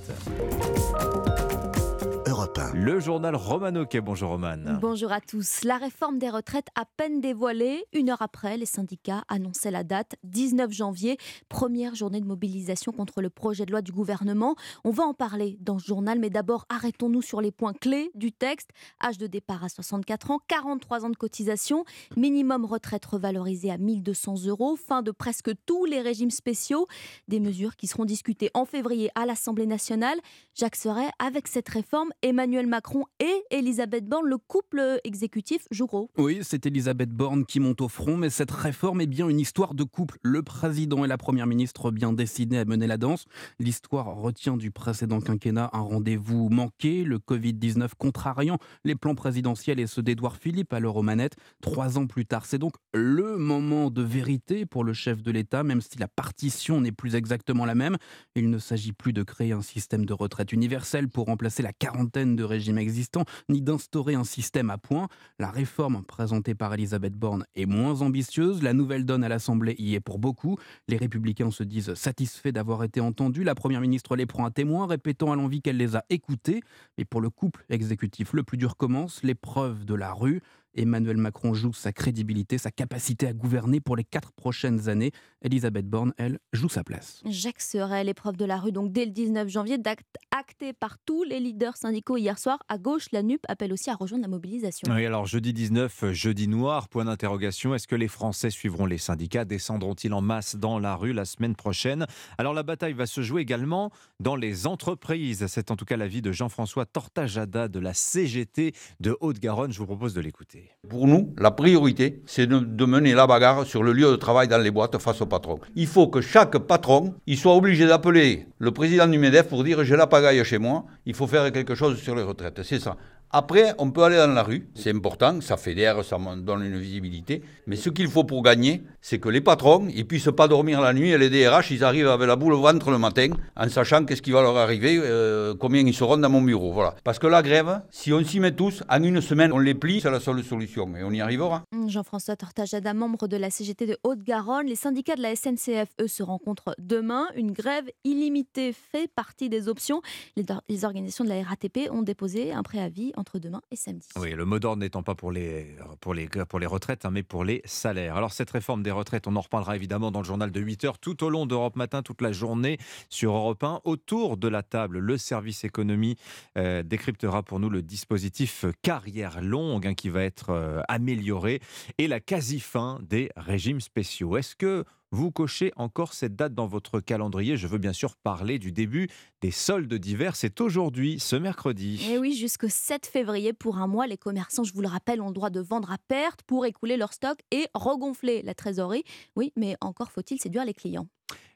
Le journal Roman Oquet. Bonjour Roman. Bonjour à tous. La réforme des retraites à peine dévoilée. 1 heure après, les syndicats annonçaient la date, 19 janvier. Première journée de mobilisation contre le projet de loi du gouvernement. On va en parler dans ce journal, mais d'abord arrêtons-nous sur les points clés du texte. Âge de départ à 64 ans, 43 ans de cotisation, minimum retraite revalorisé à 1 200 €, fin de presque tous les régimes spéciaux. Des mesures qui seront discutées en février à l'Assemblée nationale. Jacques Serret, avec cette réforme, Emmanuel Macron et Elisabeth Borne, le couple exécutif joue gros. Oui, c'est Elisabeth Borne qui monte au front, mais cette réforme est bien une histoire de couple. Le président et la première ministre bien décidés à mener la danse. L'histoire retient du précédent quinquennat un rendez-vous manqué, le Covid-19 contrariant les plans présidentiels et ceux d'Édouard Philippe, alors aux manettes, 3 ans plus tard. C'est donc le moment de vérité pour le chef de l'État, même si la partition n'est plus exactement la même. Il ne s'agit plus de créer un système de retraite universel pour remplacer la quarantaine de régimes existants, ni d'instaurer un système à points. La réforme présentée par Elisabeth Borne est moins ambitieuse. La nouvelle donne à l'Assemblée y est pour beaucoup. Les Républicains se disent satisfaits d'avoir été entendus. La Première ministre les prend à témoin, répétant à l'envi qu'elle les a écoutés. Mais pour le couple exécutif, le plus dur commence, l'épreuve de la rue. Emmanuel Macron joue sa crédibilité, sa capacité à gouverner pour les 4 prochaines années. Elisabeth Borne, elle, joue sa place. Jacques Serret, l'épreuve de la rue, donc dès le 19 janvier, actée par tous les leaders syndicaux hier soir. À gauche, la NUP appelle aussi à rejoindre la mobilisation. Oui, alors jeudi 19, jeudi noir, point d'interrogation. Est-ce que les Français suivront les syndicats? Descendront-ils en masse dans la rue la semaine prochaine? Alors la bataille va se jouer également dans les entreprises. C'est en tout cas l'avis de Jean-François Tortajada de la CGT de Haute-Garonne. Je vous propose de l'écouter. Pour nous, la priorité, c'est de mener la bagarre sur le lieu de travail dans les boîtes face au patron. Il faut que chaque patron, il soit obligé d'appeler le président du MEDEF pour dire « j'ai la pagaille chez moi, il faut faire quelque chose sur les retraites ». C'est ça. Après, on peut aller dans la rue, c'est important, ça fédère, ça donne une visibilité. Mais ce qu'il faut pour gagner, c'est que les patrons, ils puissent pas dormir la nuit et les DRH, ils arrivent avec la boule au ventre le matin, en sachant qu'est-ce qui va leur arriver, combien ils seront dans mon bureau. Voilà. Parce que la grève, si on s'y met tous, en 1 semaine, on les plie, c'est la seule solution et on y arrivera. Jean-François Tortajada, membre de la CGT de Haute-Garonne. Les syndicats de la SNCF, eux, se rencontrent demain. Une grève illimitée fait partie des options. Les organisations de la RATP ont déposé un préavis entre demain et samedi. Oui, le mot d'ordre n'étant pas pour les retraites, hein, mais pour les salaires. Alors cette réforme des retraites, on en reparlera évidemment dans le journal de 8h, tout au long d'Europe Matin, toute la journée sur Europe 1. Autour de la table, le service économie décryptera pour nous le dispositif carrière longue, hein, qui va être amélioré, et la quasi-fin des régimes spéciaux. Est-ce que vous cochez encore cette date dans votre calendrier? Je veux bien sûr parler du début des soldes d'hiver. C'est aujourd'hui, ce mercredi. Et oui, jusqu'au 7 février pour un mois. Les commerçants, je vous le rappelle, ont le droit de vendre à perte pour écouler leur stock et regonfler la trésorerie. Oui, mais encore faut-il séduire les clients.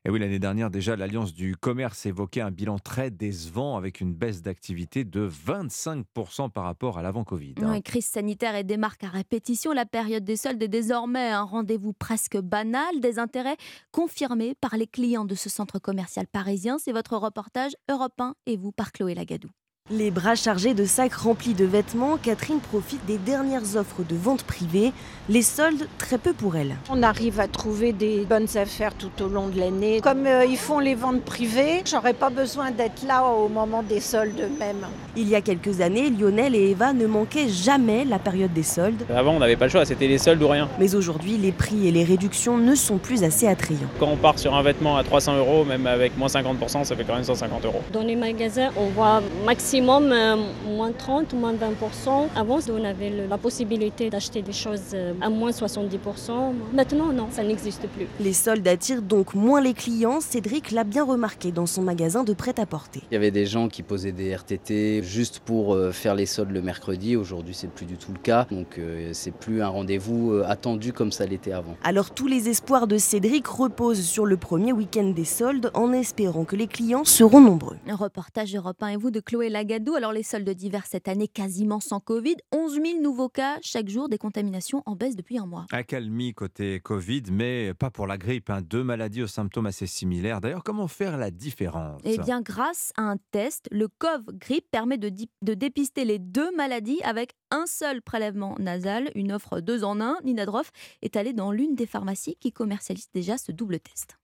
Et oui, l'année dernière, déjà, l'Alliance du commerce évoquait un bilan très décevant avec une baisse d'activité de 25% par rapport à l'avant-Covid. Hein. Oui, crise sanitaire et démarques à répétition. La période des soldes est désormais un rendez-vous presque banal. Des intérêts confirmés par les clients de ce centre commercial parisien. C'est votre reportage Europe 1 et vous par Chloé Lagadou. Les bras chargés de sacs remplis de vêtements, Catherine profite des dernières offres de vente privée. Les soldes, très peu pour elle. On arrive à trouver des bonnes affaires tout au long de l'année. Comme ils font les ventes privées, j'aurais pas besoin d'être là au moment des soldes même. Il y a quelques années, Lionel et Eva ne manquaient jamais la période des soldes. Avant, on n'avait pas le choix, c'était les soldes ou rien. Mais aujourd'hui, les prix et les réductions ne sont plus assez attrayants. Quand on part sur un vêtement à 300 €, même avec moins 50%, ça fait quand même 150 €. Dans les magasins, on voit maximum maximum moins 30, moins 20%. Avant, on avait la possibilité d'acheter des choses à moins 70%. Maintenant, non, ça n'existe plus. Les soldes attirent donc moins les clients. Cédric l'a bien remarqué dans son magasin de prêt-à-porter. Il y avait des gens qui posaient des RTT juste pour faire les soldes le mercredi. Aujourd'hui, c'est plus du tout le cas. Donc, c'est plus un rendez-vous attendu comme ça l'était avant. Alors, tous les espoirs de Cédric reposent sur le premier week-end des soldes en espérant que les clients seront nombreux. Un reportage d'Europe 1 et vous de Chloé Lagadou. Alors, les soldes d'hiver cette année quasiment sans Covid. 11 000 nouveaux cas chaque jour, des contaminations en baisse depuis un mois. Accalmie côté Covid, mais pas pour la grippe. Hein. Deux maladies aux symptômes assez similaires. D'ailleurs, comment faire la différence ? Eh bien, grâce à un test, le Cov-Grippe permet de dépister les deux maladies avec un seul prélèvement nasal, une offre 2 en 1. Nina Droff est allée dans l'une des pharmacies qui commercialise déjà ce double test.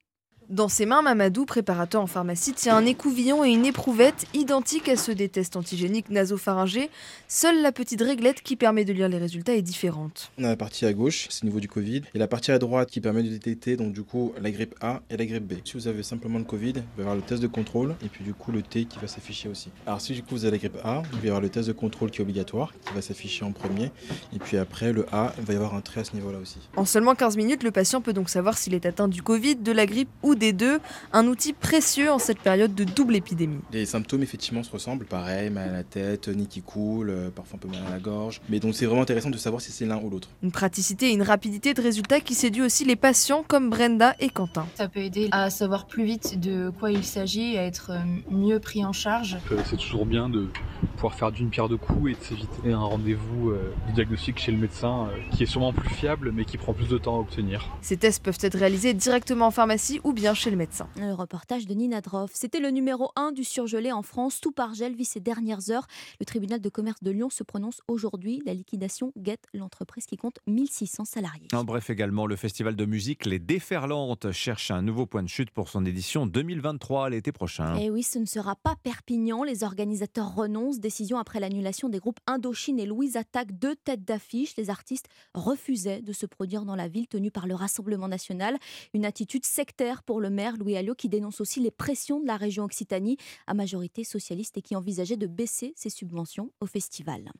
Dans ses mains, Mamadou, préparateur en pharmacie, tient un écouvillon et une éprouvette identiques à ceux des tests antigéniques nasopharyngés. Seule la petite réglette qui permet de lire les résultats est différente. On a la partie à gauche, c'est au niveau du Covid, et la partie à droite qui permet de détecter donc du coup la grippe A et la grippe B. Si vous avez simplement le Covid, il va y avoir le test de contrôle et puis du coup le T qui va s'afficher aussi. Alors si du coup vous avez la grippe A, il va y avoir le test de contrôle qui est obligatoire, qui va s'afficher en premier, et puis après le A, il va y avoir un trait à ce niveau-là aussi. En seulement 15 minutes, le patient peut donc savoir s'il est atteint du Covid, de la grippe ou des deux, un outil précieux en cette période de double épidémie. Les symptômes effectivement se ressemblent, pareil, mal à la tête, nez qui coule, parfois un peu mal à la gorge, mais donc c'est vraiment intéressant de savoir si c'est l'un ou l'autre. Une praticité et une rapidité de résultats qui séduit aussi les patients comme Brenda et Quentin. Ça peut aider à savoir plus vite de quoi il s'agit, à être mieux pris en charge. C'est toujours bien de pouvoir faire d'une pierre deux coups et de s'éviter un rendez-vous du diagnostic chez le médecin qui est sûrement plus fiable mais qui prend plus de temps à obtenir. Ces tests peuvent être réalisés directement en pharmacie ou bien chez le médecin. Le reportage de Nina Droff. C'était le numéro 1 du surgelé en France. Tout par gel vit ses dernières heures. Le tribunal de commerce de Lyon se prononce aujourd'hui. La liquidation guette l'entreprise qui compte 1600 salariés. En bref également, le festival de musique Les Déferlantes cherche un nouveau point de chute pour son édition 2023 l'été prochain. Et oui, ce ne sera pas Perpignan. Les organisateurs renoncent. Décision après l'annulation des groupes Indochine et Louise Attaque, 2 têtes d'affiche. Les artistes refusaient de se produire dans la ville tenue par le Rassemblement national. Une attitude sectaire pour le maire Louis Hausalter qui dénonce aussi les pressions de la région Occitanie à majorité socialiste et qui envisageait de baisser ses subventions au festival.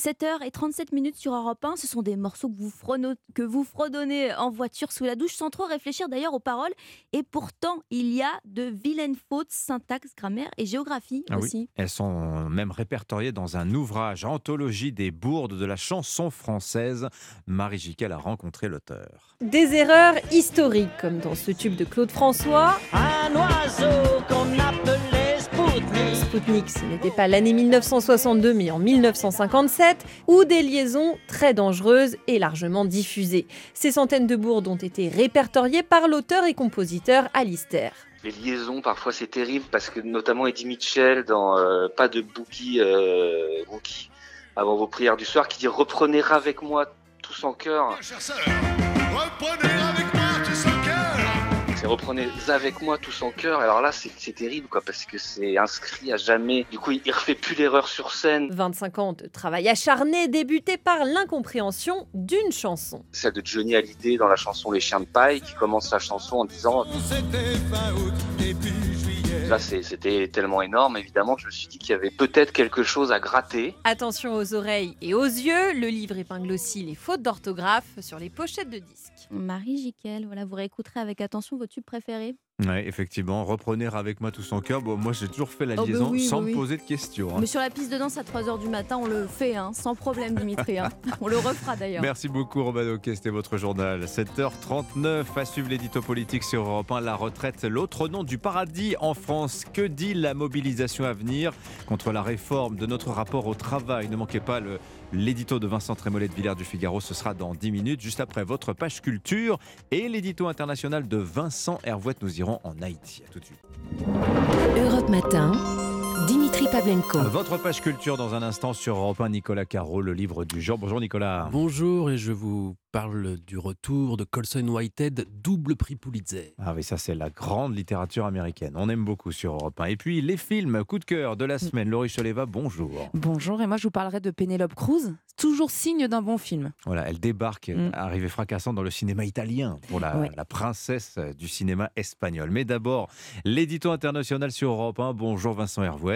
7h37 sur Europe 1, ce sont des morceaux que vous fredonnez en voiture sous la douche sans trop réfléchir d'ailleurs aux paroles. Et pourtant, il y a de vilaines fautes, syntaxe, grammaire et géographie aussi. Oui, elles sont même répertoriées dans un ouvrage, Anthologie des bourdes de la chanson française. Marie Giquel a rencontré l'auteur. Des erreurs historiques, comme dans ce tube de Claude François. Un oiseau qu'on appelait Spoutnik. Spoutnik, ce n'était pas l'année 1962, mais en 1957, ou des liaisons très dangereuses et largement diffusées. Ces centaines de bourdes ont été répertoriées par l'auteur et compositeur Alister. Les liaisons, parfois, c'est terrible, parce que notamment Eddie Mitchell dans Pas de Boogie, Rookie, avant vos prières du soir, qui dit « Reprenez avec moi tous en cœur ». Et reprenez avec moi tous en cœur. Alors là, c'est terrible, quoi, parce que c'est inscrit à jamais. Du coup, il ne refait plus l'erreur sur scène. 25 ans de travail acharné, débuté par l'incompréhension d'une chanson. Celle de Johnny Hallyday dans la chanson Les Chiens de Paille, qui commence la chanson en disant... Là, c'était tellement énorme, évidemment, que je me suis dit qu'il y avait peut-être quelque chose à gratter. Attention aux oreilles et aux yeux, le livre épingle aussi les fautes d'orthographe sur les pochettes de disques. Marie Giquel, voilà, vous réécouterez avec attention vos tubes préférés. Oui, effectivement, reprenez avec moi tous en cœur. Bon, moi, j'ai toujours fait la liaison me poser de questions. Hein. Mais sur la piste de danse à 3h du matin, on le fait, hein, sans problème, Dimitri. Hein. On le refera d'ailleurs. Merci beaucoup, Romain Oquet, c'était votre journal. 7h39, à suivre l'édito politique sur Europe 1. La retraite, l'autre nom du paradis en France. Que dit la mobilisation à venir contre la réforme de notre rapport au travail ? Ne manquez pas l'édito de Vincent Trémolet de Villers du Figaro. Ce sera dans 10 minutes, juste après votre page culture et l'édito international de Vincent Hervouet. Nous irons en Haïti. À tout de suite. Europe Matin, Dimitri Pavlenko. Votre page culture dans un instant sur Europe 1, Nicolas Caro, le livre du genre. Bonjour Nicolas. Bonjour, et je vous parle du retour de Colson Whitehead, double prix Pulitzer. Ah oui, ça c'est la grande littérature américaine. On aime beaucoup sur Europe 1. Et puis les films, coup de cœur de la semaine. Laurie Choleva, bonjour. Bonjour, et moi je vous parlerai de Penelope Cruz. Toujours signe d'un bon film. Voilà, elle débarque, arrivée fracassante dans le cinéma italien pour la princesse du cinéma espagnol. Mais d'abord, l'édito international sur Europe 1. Bonjour Vincent Hervouet.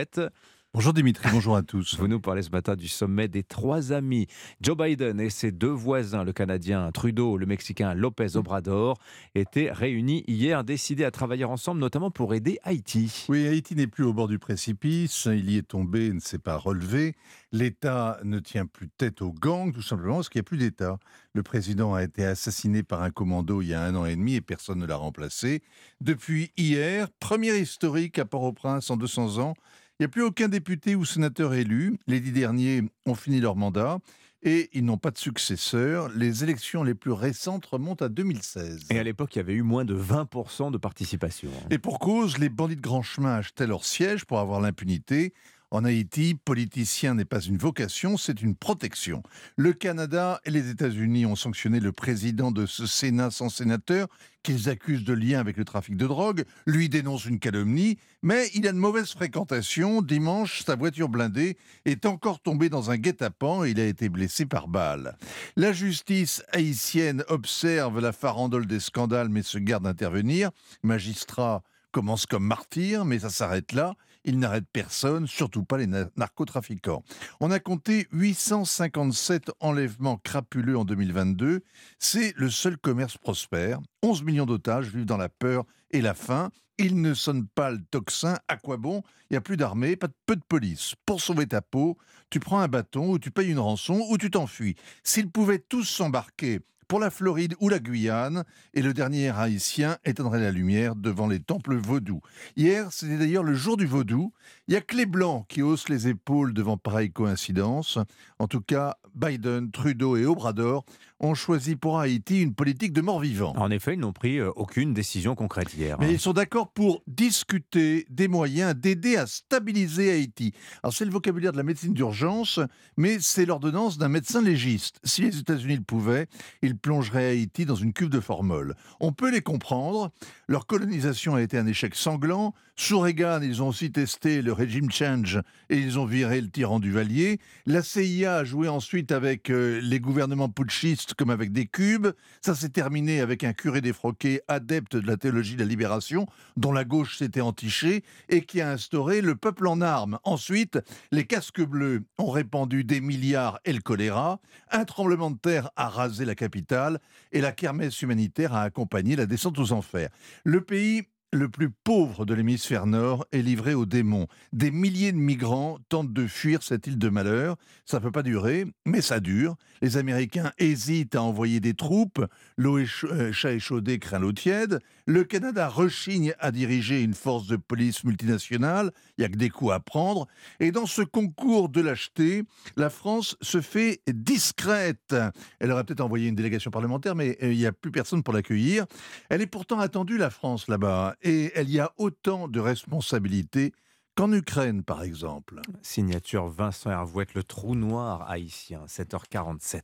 Bonjour Dimitri, bonjour à tous. Vous nous parlez ce matin du sommet des trois amis. Joe Biden et ses deux voisins, le Canadien Trudeau, le Mexicain López Obrador, étaient réunis hier, décidés à travailler ensemble, notamment pour aider Haïti. Oui, Haïti n'est plus au bord du précipice, il y est tombé et ne s'est pas relevé. L'État ne tient plus tête aux gangs, tout simplement parce qu'il n'y a plus d'État. Le président a été assassiné par un commando il y a 1 an et demi et personne ne l'a remplacé. Depuis hier, première historique à Port-au-Prince en 200 ans, il n'y a plus aucun député ou sénateur élu. Les 10 derniers ont fini leur mandat et ils n'ont pas de successeur. Les élections les plus récentes remontent à 2016. Et à l'époque, il y avait eu moins de 20% de participation. Et pour cause, les bandits de grand chemin achetaient leur siège pour avoir l'impunité. En Haïti, politicien n'est pas une vocation, c'est une protection. Le Canada et les États-Unis ont sanctionné le président de ce Sénat sans sénateur, qu'ils accusent de lien avec le trafic de drogue. Lui dénonce une calomnie, mais il a de mauvaises fréquentations. Dimanche, sa voiture blindée est encore tombée dans un guet-apens et il a été blessé par balle. La justice haïtienne observe la farandole des scandales, mais se garde d'intervenir. Magistrats commencent comme martyrs, mais ça s'arrête là. Il n'arrête personne, surtout pas les narcotrafiquants. On a compté 857 enlèvements crapuleux en 2022. C'est le seul commerce prospère. 11 millions d'otages vivent dans la peur et la faim. Ils ne sonnent pas le tocsin. À quoi bon ? Il n'y a plus d'armée, pas de peu de police. Pour sauver ta peau, tu prends un bâton ou tu payes une rançon ou tu t'enfuis. S'ils pouvaient tous s'embarquer pour la Floride ou la Guyane, et le dernier haïtien éteindrait la lumière devant les temples vaudous. Hier, c'était d'ailleurs le jour du vaudou. Il n'y a que les Blancs qui haussent les épaules devant pareille coïncidence. En tout cas, Biden, Trudeau et Obrador ont choisi pour Haïti une politique de mort-vivant. En effet, ils n'ont pris aucune décision concrète hier. Mais ils sont d'accord pour discuter des moyens d'aider à stabiliser Haïti. Alors c'est le vocabulaire de la médecine d'urgence, mais c'est l'ordonnance d'un médecin légiste. Si les États-Unis le pouvaient, ils plongeraient Haïti dans une cuve de formol. On peut les comprendre. Leur colonisation a été un échec sanglant. Sous Reagan, ils ont aussi testé le régime change et ils ont viré le tyran Duvalier. La CIA a joué ensuite avec les gouvernements putschistes comme avec des cubes. Ça s'est terminé avec un curé défroqué, adepte de la théologie de la libération, dont la gauche s'était entichée et qui a instauré le peuple en armes. Ensuite, les casques bleus ont répandu des milliards et le choléra. Un tremblement de terre a rasé la capitale et la kermesse humanitaire a accompagné la descente aux enfers. Le pays le plus pauvre de l'hémisphère nord est livré aux démons. Des milliers de migrants tentent de fuir cette île de malheur. Ça ne peut pas durer, mais ça dure. Les Américains hésitent à envoyer des troupes. L'eau chat échaudé craint l'eau tiède. Le Canada rechigne à diriger une force de police multinationale. Il n'y a que des coups à prendre. Et dans ce concours de lâcheté, la France se fait discrète. Elle aurait peut-être envoyé une délégation parlementaire, mais il n'y a plus personne pour l'accueillir. Elle est pourtant attendue, la France, là-bas. Et elle y a autant de responsabilités qu'en Ukraine, par exemple. Signature Vincent Hervouet, le trou noir haïtien, 7h47.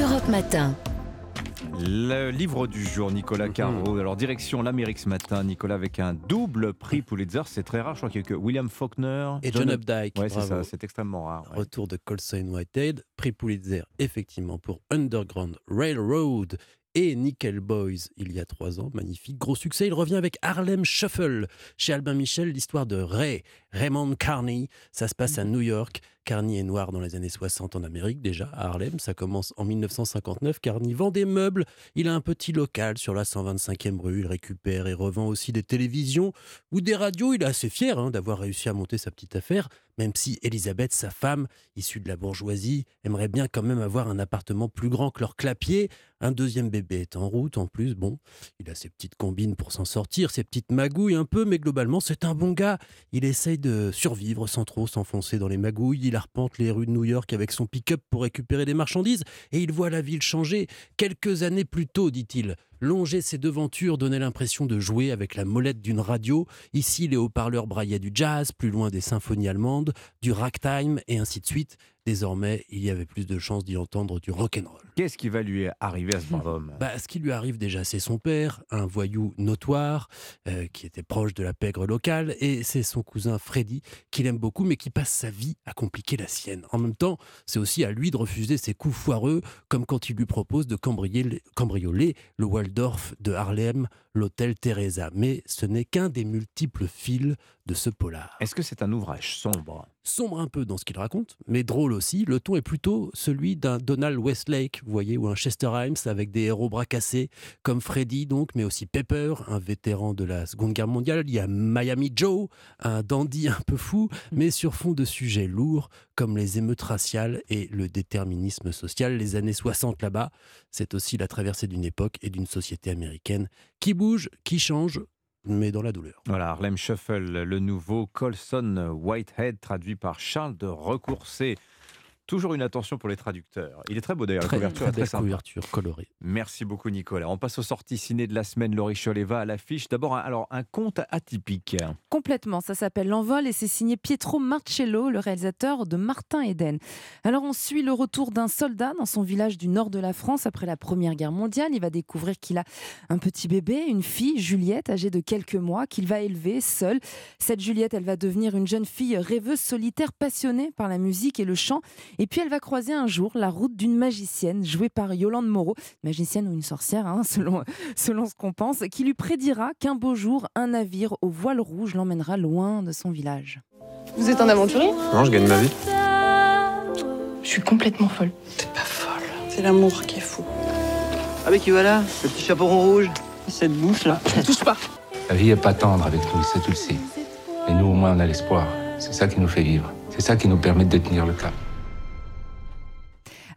Europe Matin. Le livre du jour, Nicolas Caro. Alors direction l'Amérique ce matin, Nicolas, avec un double prix Pulitzer, c'est très rare, je crois qu'il y a que William Faulkner et John Updike. Ouais, c'est ça, c'est extrêmement rare. Ouais. Retour de Colson Whitehead, prix Pulitzer effectivement pour Underground Railroad et Nickel Boys, il y a 3 ans, magnifique, gros succès. Il revient avec Harlem Shuffle, chez Albin Michel, l'histoire de Raymond Carney. Ça se passe à New York. Carney est noir dans les années 60 en Amérique, déjà à Harlem. Ça commence en 1959. Carney vend des meubles. Il a un petit local sur la 125e rue. Il récupère et revend aussi des télévisions ou des radios. Il est assez fier d'avoir réussi à monter sa petite affaire, même si Elisabeth, sa femme, issue de la bourgeoisie, aimerait bien quand même avoir un appartement plus grand que leur clapier. Un deuxième bébé est en route, en plus, bon, il a ses petites combines pour s'en sortir, ses petites magouilles un peu, mais globalement, c'est un bon gars. Il essaye de survivre sans trop s'enfoncer dans les magouilles. Il arpente les rues de New York avec son pick-up pour récupérer des marchandises et il voit la ville changer. Quelques années plus tôt, dit-il, longer ses devantures donnait l'impression de jouer avec la molette d'une radio. Ici, les haut-parleurs braillaient du jazz, plus loin des symphonies allemandes, du ragtime et ainsi de suite. désormais, il y avait plus de chances d'y entendre du rock'n'roll. Qu'est-ce qui va lui arriver à ce brave homme ? Ce qui lui arrive déjà, c'est son père, un voyou notoire, qui était proche de la pègre locale, et c'est son cousin Freddy, qu'il aime beaucoup, mais qui passe sa vie à compliquer la sienne. En même temps, c'est aussi à lui de refuser ses coups foireux, comme quand il lui propose de cambrioler le Waldorf de Harlem, l'hôtel Teresa. Mais ce n'est qu'un des multiples fils de ce polar. Est-ce que c'est un ouvrage sombre ? Sombre un peu dans ce qu'il raconte, mais drôle aussi. Le ton est plutôt celui d'un Donald Westlake, vous voyez, ou un Chester Himes avec des héros bras cassés, comme Freddy donc, mais aussi Pepper, un vétéran de la Seconde Guerre mondiale. Il y a Miami Joe, un dandy un peu fou, mais sur fond de sujets lourds, comme les émeutes raciales et le déterminisme social. Les années 60 là-bas, c'est aussi la traversée d'une époque et d'une société américaine qui bouge, qui change, mais dans la douleur. Voilà, Harlem Shuffle, le nouveau Colson Whitehead, traduit par Charles de Recourcé. Toujours une attention pour les traducteurs. Il est très beau d'ailleurs, la couverture est très sympa. Couverture colorée. Merci beaucoup Nicolas. On passe aux sorties ciné de la semaine. Laurie Choleva à l'affiche. D'abord un conte atypique. Complètement, ça s'appelle L'Envol et c'est signé Pietro Marcello, le réalisateur de Martin Eden. Alors on suit le retour d'un soldat dans son village du nord de la France après la Première Guerre mondiale. Il va découvrir qu'il a un petit bébé, une fille, Juliette, âgée de quelques mois, qu'il va élever seule. Cette Juliette, elle va devenir une jeune fille rêveuse, solitaire, passionnée par la musique et le chant. Et puis elle va croiser un jour la route d'une magicienne jouée par Yolande Moreau, magicienne ou une sorcière hein, selon ce qu'on pense, qui lui prédira qu'un beau jour, un navire au voile rouge l'emmènera loin de son village. Vous êtes un aventurier ? Non, je gagne ma vie. Je suis complètement folle. T'es pas folle, c'est l'amour qui est fou. Ah mais qui voilà, ce petit chapeau rond rouge, cette bouche là, ne touche pas. La vie est pas tendre avec nous, c'est tout le sait. Mais nous au moins on a l'espoir, c'est ça qui nous fait vivre, c'est ça qui nous permet de tenir le cap.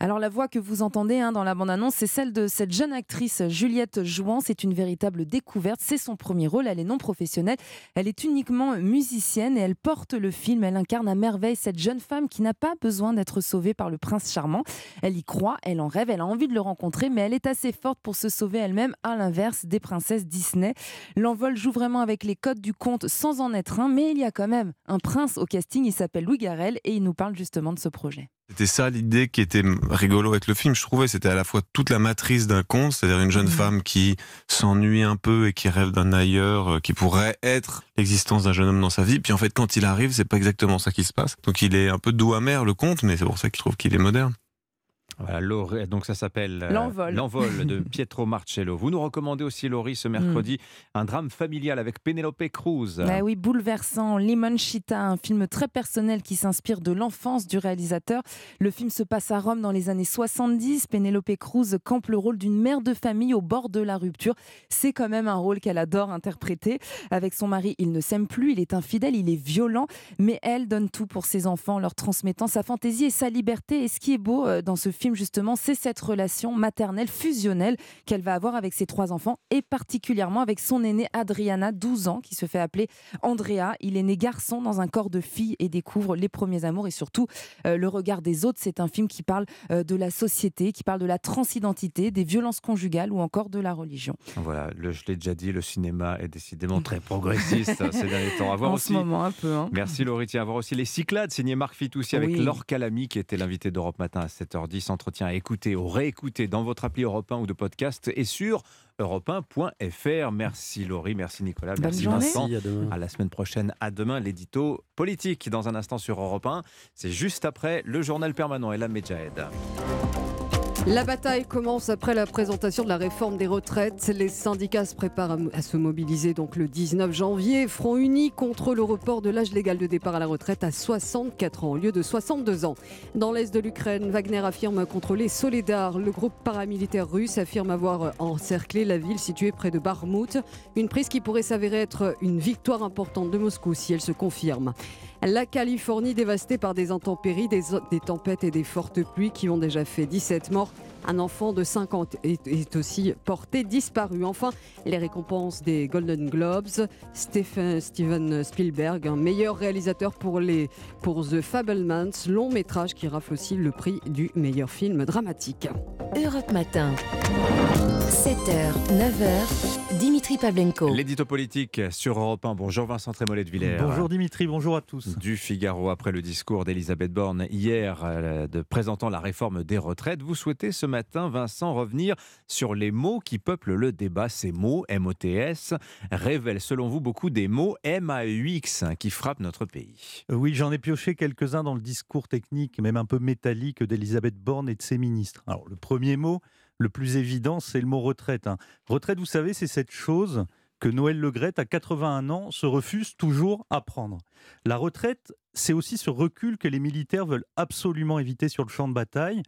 Alors la voix que vous entendez dans la bande-annonce, c'est celle de cette jeune actrice Juliette Jouan. C'est une véritable découverte, c'est son premier rôle, elle est non professionnelle, elle est uniquement musicienne et elle porte le film, elle incarne à merveille cette jeune femme qui n'a pas besoin d'être sauvée par le prince charmant. Elle y croit, elle en rêve, elle a envie de le rencontrer, mais elle est assez forte pour se sauver elle-même, à l'inverse des princesses Disney. L'Envol joue vraiment avec les codes du conte sans en être un, mais il y a quand même un prince au casting, il s'appelle Louis Garrel et il nous parle justement de ce projet. C'était ça l'idée qui était rigolo avec le film, je trouvais. C'était à la fois toute la matrice d'un conte, c'est-à-dire une jeune femme qui s'ennuie un peu et qui rêve d'un ailleurs, qui pourrait être l'existence d'un jeune homme dans sa vie. Puis en fait, quand il arrive, c'est pas exactement ça qui se passe. Donc il est un peu doux amer le conte, mais c'est pour ça que je trouve qu'il est moderne. Voilà, Laurie, donc ça s'appelle L'Envol de Pietro Marcello. Vous nous recommandez aussi, Laurie, ce mercredi, un drame familial avec Penelope Cruz. Bah oui, bouleversant, Limoncita, un film très personnel qui s'inspire de l'enfance du réalisateur. Le film se passe à Rome dans les années 70. Penelope Cruz campe le rôle d'une mère de famille au bord de la rupture. C'est quand même un rôle qu'elle adore interpréter. Avec son mari, il ne s'aime plus, il est infidèle, il est violent, mais elle donne tout pour ses enfants, leur transmettant sa fantaisie et sa liberté. Et ce qui est beau dans ce film, justement, c'est cette relation maternelle fusionnelle qu'elle va avoir avec ses trois enfants et particulièrement avec son aînée Adriana, 12 ans, qui se fait appeler Andrea. Il est né garçon dans un corps de fille et découvre les premiers amours et surtout le regard des autres. C'est un film qui parle de la société, qui parle de la transidentité, des violences conjugales ou encore de la religion. Voilà, je l'ai déjà dit, le cinéma est décidément très progressiste ces derniers temps. À voir en aussi, ce moment un peu. Hein. Merci Laurie, à voir aussi Les Cyclades, signé Marc Fitoussi avec Laure Calamy, qui était l'invité d'Europe Matin à 7h10. Entretien à écouter ou réécouter dans votre appli Europe 1 ou de podcast et sur europe1.fr. Merci Laurie, merci Nicolas, merci Vincent. À la semaine prochaine, à demain, l'édito politique dans un instant sur Europe 1. C'est juste après le journal permanent et la Medjahed. La bataille commence après la présentation de la réforme des retraites. Les syndicats se préparent à se mobiliser donc le 19 janvier. Front uni contre le report de l'âge légal de départ à la retraite à 64 ans au lieu de 62 ans. Dans l'est de l'Ukraine, Wagner affirme contrôler Soledar. Le groupe paramilitaire russe affirme avoir encerclé la ville située près de Bakhmout. Une prise qui pourrait s'avérer être une victoire importante de Moscou si elle se confirme. La Californie dévastée par des intempéries, des tempêtes et des fortes pluies qui ont déjà fait 17 morts. Un enfant de 5 ans est aussi porté disparu. Enfin, les récompenses des Golden Globes. Steven Spielberg, un meilleur réalisateur pour The Fabelmans, long métrage qui rafle aussi le prix du meilleur film dramatique. Europe Matin, 7h, 9h, Dimitri Pavlenko. L'édito politique sur Europe 1. Bonjour Vincent Trémolet de Villers. Bonjour Dimitri, bonjour à tous. Du Figaro, après le discours d'Elisabeth Borne hier présentant la réforme des retraites, vous souhaitez ce matin, Vincent, revenir sur les mots qui peuplent le débat. Ces mots, M-O-T-S, révèlent selon vous beaucoup des mots M-A-U-X qui frappent notre pays. Oui, j'en ai pioché quelques-uns dans le discours technique, même un peu métallique, d'Elisabeth Borne et de ses ministres. Alors, le premier mot, le plus évident, c'est le mot retraite. Retraite, vous savez, c'est cette chose que Noël Le Graët, à 81 ans, se refuse toujours à prendre. La retraite, c'est aussi ce recul que les militaires veulent absolument éviter sur le champ de bataille.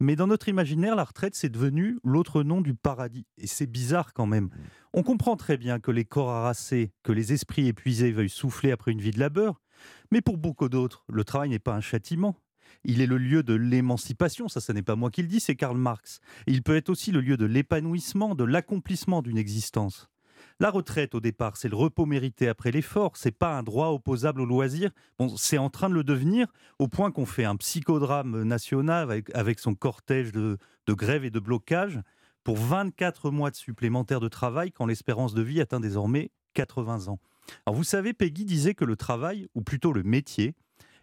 Mais dans notre imaginaire, la retraite, c'est devenu l'autre nom du paradis. Et c'est bizarre quand même. On comprend très bien que les corps harassés, que les esprits épuisés veuillent souffler après une vie de labeur. Mais pour beaucoup d'autres, le travail n'est pas un châtiment. Il est le lieu de l'émancipation, ça n'est pas moi qui le dis, c'est Karl Marx. Et il peut être aussi le lieu de l'épanouissement, de l'accomplissement d'une existence. La retraite, au départ, c'est le repos mérité après l'effort, c'est pas un droit opposable au loisir. Bon, c'est en train de le devenir, au point qu'on fait un psychodrame national avec son cortège de grèves et de blocages, pour 24 mois de supplémentaires de travail, quand l'espérance de vie atteint désormais 80 ans. Alors vous savez, Peggy disait que le travail, ou plutôt le métier,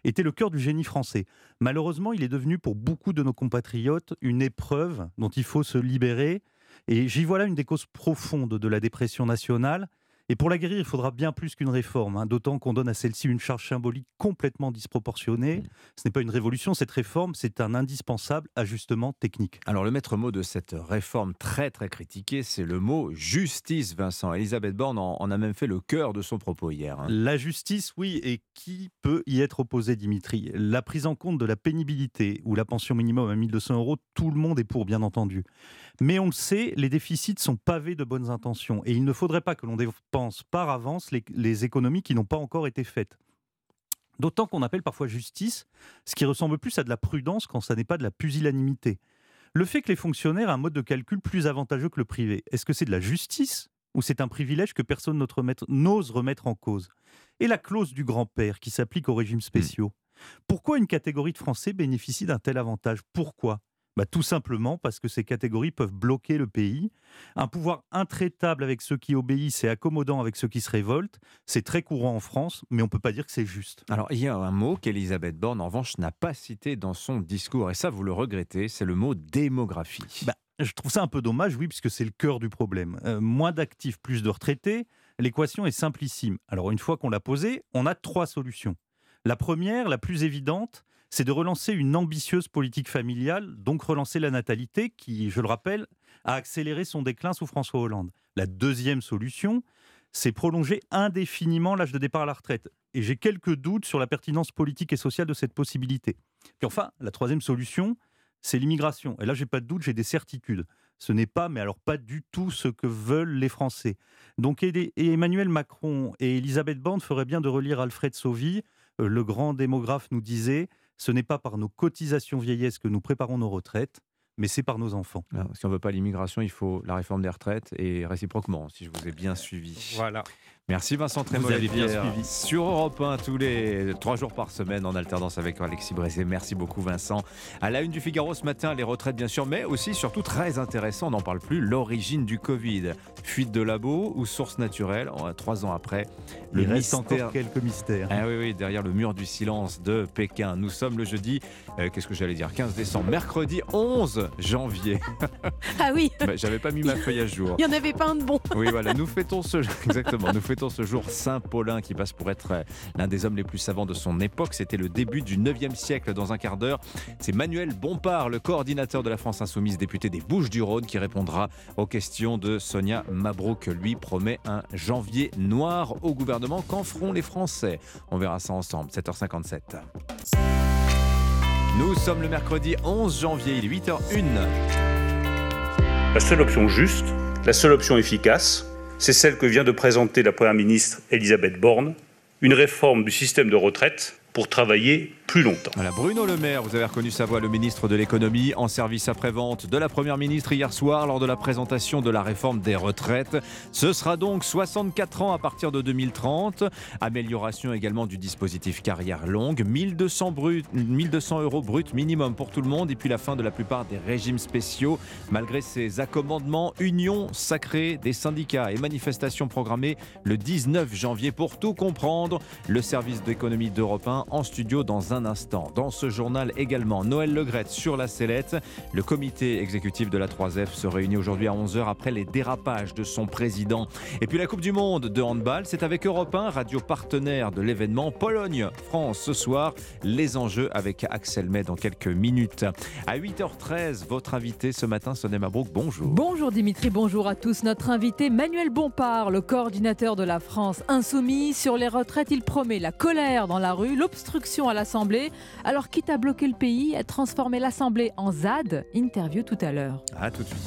était le cœur du génie français. Malheureusement, il est devenu pour beaucoup de nos compatriotes une épreuve dont il faut se libérer. Et j'y vois là une des causes profondes de la dépression nationale. Et pour la guérir, il faudra bien plus qu'une réforme, d'autant qu'on donne à celle-ci une charge symbolique complètement disproportionnée. Ce n'est pas une révolution, cette réforme, c'est un indispensable ajustement technique. Alors le maître mot de cette réforme très très critiquée, c'est le mot justice, Vincent. Elisabeth Borne en a même fait le cœur de son propos hier. La justice, oui, et qui peut y être opposé, Dimitri? La prise en compte de la pénibilité ou la pension minimum à 1 200 €, tout le monde est pour, bien entendu. Mais on le sait, les déficits sont pavés de bonnes intentions et il ne faudrait pas que l'on pense par avance les économies qui n'ont pas encore été faites. D'autant qu'on appelle parfois justice ce qui ressemble plus à de la prudence quand ça n'est pas de la pusillanimité. Le fait que les fonctionnaires aient un mode de calcul plus avantageux que le privé, est-ce que c'est de la justice ou c'est un privilège que personne n'ose remettre en cause? Et la clause du grand-père qui s'applique aux régimes spéciaux. Pourquoi une catégorie de Français bénéficie d'un tel avantage? Pourquoi? Tout simplement parce que ces catégories peuvent bloquer le pays. Un pouvoir intraitable avec ceux qui obéissent et accommodant avec ceux qui se révoltent, c'est très courant en France, mais on ne peut pas dire que c'est juste. Alors, il y a un mot qu'Elisabeth Borne, en revanche, n'a pas cité dans son discours, et ça, vous le regrettez, c'est le mot démographie. Je trouve ça un peu dommage, oui, puisque c'est le cœur du problème. Moins d'actifs, plus de retraités, l'équation est simplissime. Alors, une fois qu'on l'a posée, on a 3 solutions. La première, la plus évidente, c'est de relancer une ambitieuse politique familiale, donc relancer la natalité qui, je le rappelle, a accéléré son déclin sous François Hollande. La deuxième solution, c'est prolonger indéfiniment l'âge de départ à la retraite. Et j'ai quelques doutes sur la pertinence politique et sociale de cette possibilité. Puis enfin, la troisième solution, c'est l'immigration. Et là, j'ai pas de doute, j'ai des certitudes. Ce n'est pas, mais alors pas du tout, ce que veulent les Français. Donc Emmanuel Macron et Elisabeth Borne feraient bien de relire Alfred Sauvy. Le grand démographe nous disait... Ce n'est pas par nos cotisations vieillesse que nous préparons nos retraites, mais c'est par nos enfants. Alors, si on ne veut pas l'immigration, il faut la réforme des retraites et réciproquement, si je vous ai bien suivi. Voilà. Merci Vincent Trémolet de Villers. Sur Europe 1, tous les 3 jours par semaine, en alternance avec Alexis Brézé. Merci beaucoup Vincent. À la une du Figaro ce matin, les retraites bien sûr, mais aussi, surtout très intéressant, on n'en parle plus, l'origine du Covid. Fuite de labo ou source naturelle, 3 ans après, le mystère. Il reste encore quelques mystères. Ah oui, derrière le mur du silence de Pékin. Nous sommes le jeudi, 15 décembre, mercredi 11 janvier. Ah oui, j'avais pas mis ma feuille à jour. Il n'y en avait pas un de bon. Oui, voilà, nous fêtons ce jour. Exactement, nous fêtons ce jour Saint-Paulin qui passe pour être l'un des hommes les plus savants de son époque. C'était le début du 9e siècle. Dans un quart d'heure, c'est Manuel Bompard, le coordinateur de la France Insoumise, député des Bouches-du-Rhône, qui répondra aux questions de Sonia Mabrouk. Lui promet un janvier noir au gouvernement. Qu'en feront les Français? On verra ça ensemble. 7h57. Nous sommes le mercredi 11 janvier, il est 8h01. La seule option juste, la seule option efficace, c'est celle que vient de présenter la Première ministre Elisabeth Borne, une réforme du système de retraite pour travailler plus longtemps. Voilà, Bruno Le Maire, vous avez reconnu sa voix, le ministre de l'économie, en service après-vente de la Première ministre hier soir lors de la présentation de la réforme des retraites. Ce sera donc 64 ans à partir de 2030. Amélioration également du dispositif carrière longue, 1200 euros brut minimum pour tout le monde, et puis la fin de la plupart des régimes spéciaux. Malgré ces accommodements, union sacrée des syndicats et manifestations programmées le 19 janvier. Pour tout comprendre, le service d'économie d'Europe 1 en studio dans un instant. Dans ce journal également, Noël Le Graët sur la sellette. Le comité exécutif de la 3F se réunit aujourd'hui à 11h après les dérapages de son président. Et puis la Coupe du Monde de handball, c'est avec Europe 1, radio partenaire de l'événement. Pologne-France ce soir, les enjeux avec Axel May dans quelques minutes. À 8h13, votre invité ce matin, Sonia Mabrouk, bonjour. Bonjour Dimitri, bonjour à tous. Notre invité Manuel Bompard, le coordinateur de la France Insoumise. Sur les retraites, il promet la colère dans la rue, l'obstruction à l'Assemblée. Alors quitte à bloquer le pays, à transformer l'Assemblée en ZAD, interview tout à l'heure. À tout de suite.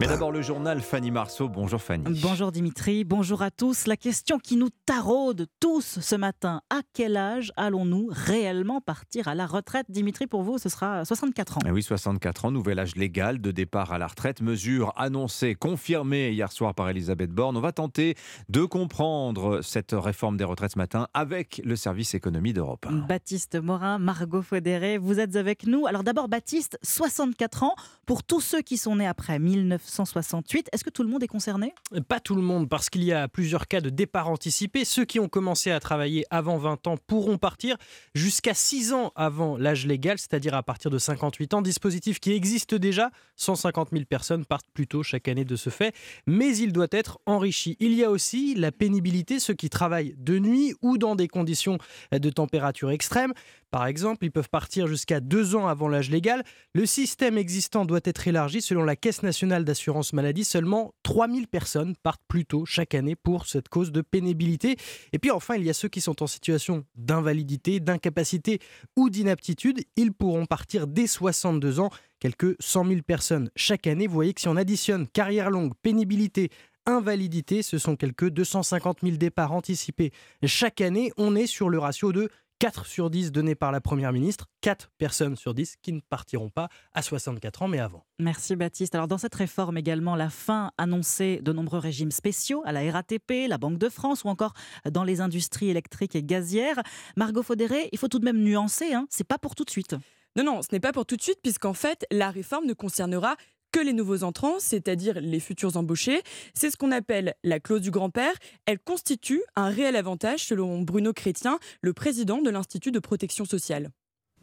Mais d'abord le journal, Fanny Marceau. Bonjour Fanny. Bonjour Dimitri, bonjour à tous. La question qui nous taraude tous ce matin, à quel âge allons-nous réellement partir à la retraite? Dimitri, pour vous, ce sera 64 ans. Et oui, 64 ans, nouvel âge légal de départ à la retraite. Mesure annoncée, confirmée hier soir par Elisabeth Borne. On va tenter de comprendre cette réforme des retraites ce matin avec le service économie d'Europe 1. Baptiste Morin, Margot Fodéré, vous êtes avec nous. Alors d'abord Baptiste, 64 ans pour tous ceux qui sont nés après 1968. Est-ce que tout le monde est concerné ? Pas tout le monde, parce qu'il y a plusieurs cas de départ anticipé. Ceux qui ont commencé à travailler avant 20 ans pourront partir jusqu'à 6 ans avant l'âge légal, c'est-à-dire à partir de 58 ans. Dispositif qui existe déjà. 150 000 personnes partent plus tôt chaque année de ce fait, mais il doit être enrichi. Il y a aussi la pénibilité, ceux qui travaillent de nuit ou dans des conditions de température extrême. Par exemple, ils peuvent partir jusqu'à 2 ans avant l'âge légal. Le système existant doit être élargi. Selon la Caisse nationale d'assurance maladie, seulement 3000 personnes partent plus tôt chaque année pour cette cause de pénibilité. Et puis enfin, il y a ceux qui sont en situation d'invalidité, d'incapacité ou d'inaptitude. Ils pourront partir dès 62 ans, quelques 100 000 personnes chaque année. Vous voyez que si on additionne carrière longue, pénibilité, invalidité, ce sont quelques 250 000 départs anticipés chaque année. On est sur le ratio de 4 sur 10 donné par la Première ministre, 4 personnes sur 10 qui ne partiront pas à 64 ans mais avant. Merci Baptiste. Alors dans cette réforme également, la fin annoncée de nombreux régimes spéciaux à la RATP, la Banque de France ou encore dans les industries électriques et gazières. Margot Fodéré, il faut tout de même nuancer, hein, c'est pas pour tout de suite. Non, ce n'est pas pour tout de suite puisqu'en fait la réforme ne concernera que les nouveaux entrants, c'est-à-dire les futurs embauchés. C'est ce qu'on appelle la clause du grand-père. Elle constitue un réel avantage selon Bruno Chrétien, le président de l'Institut de protection sociale.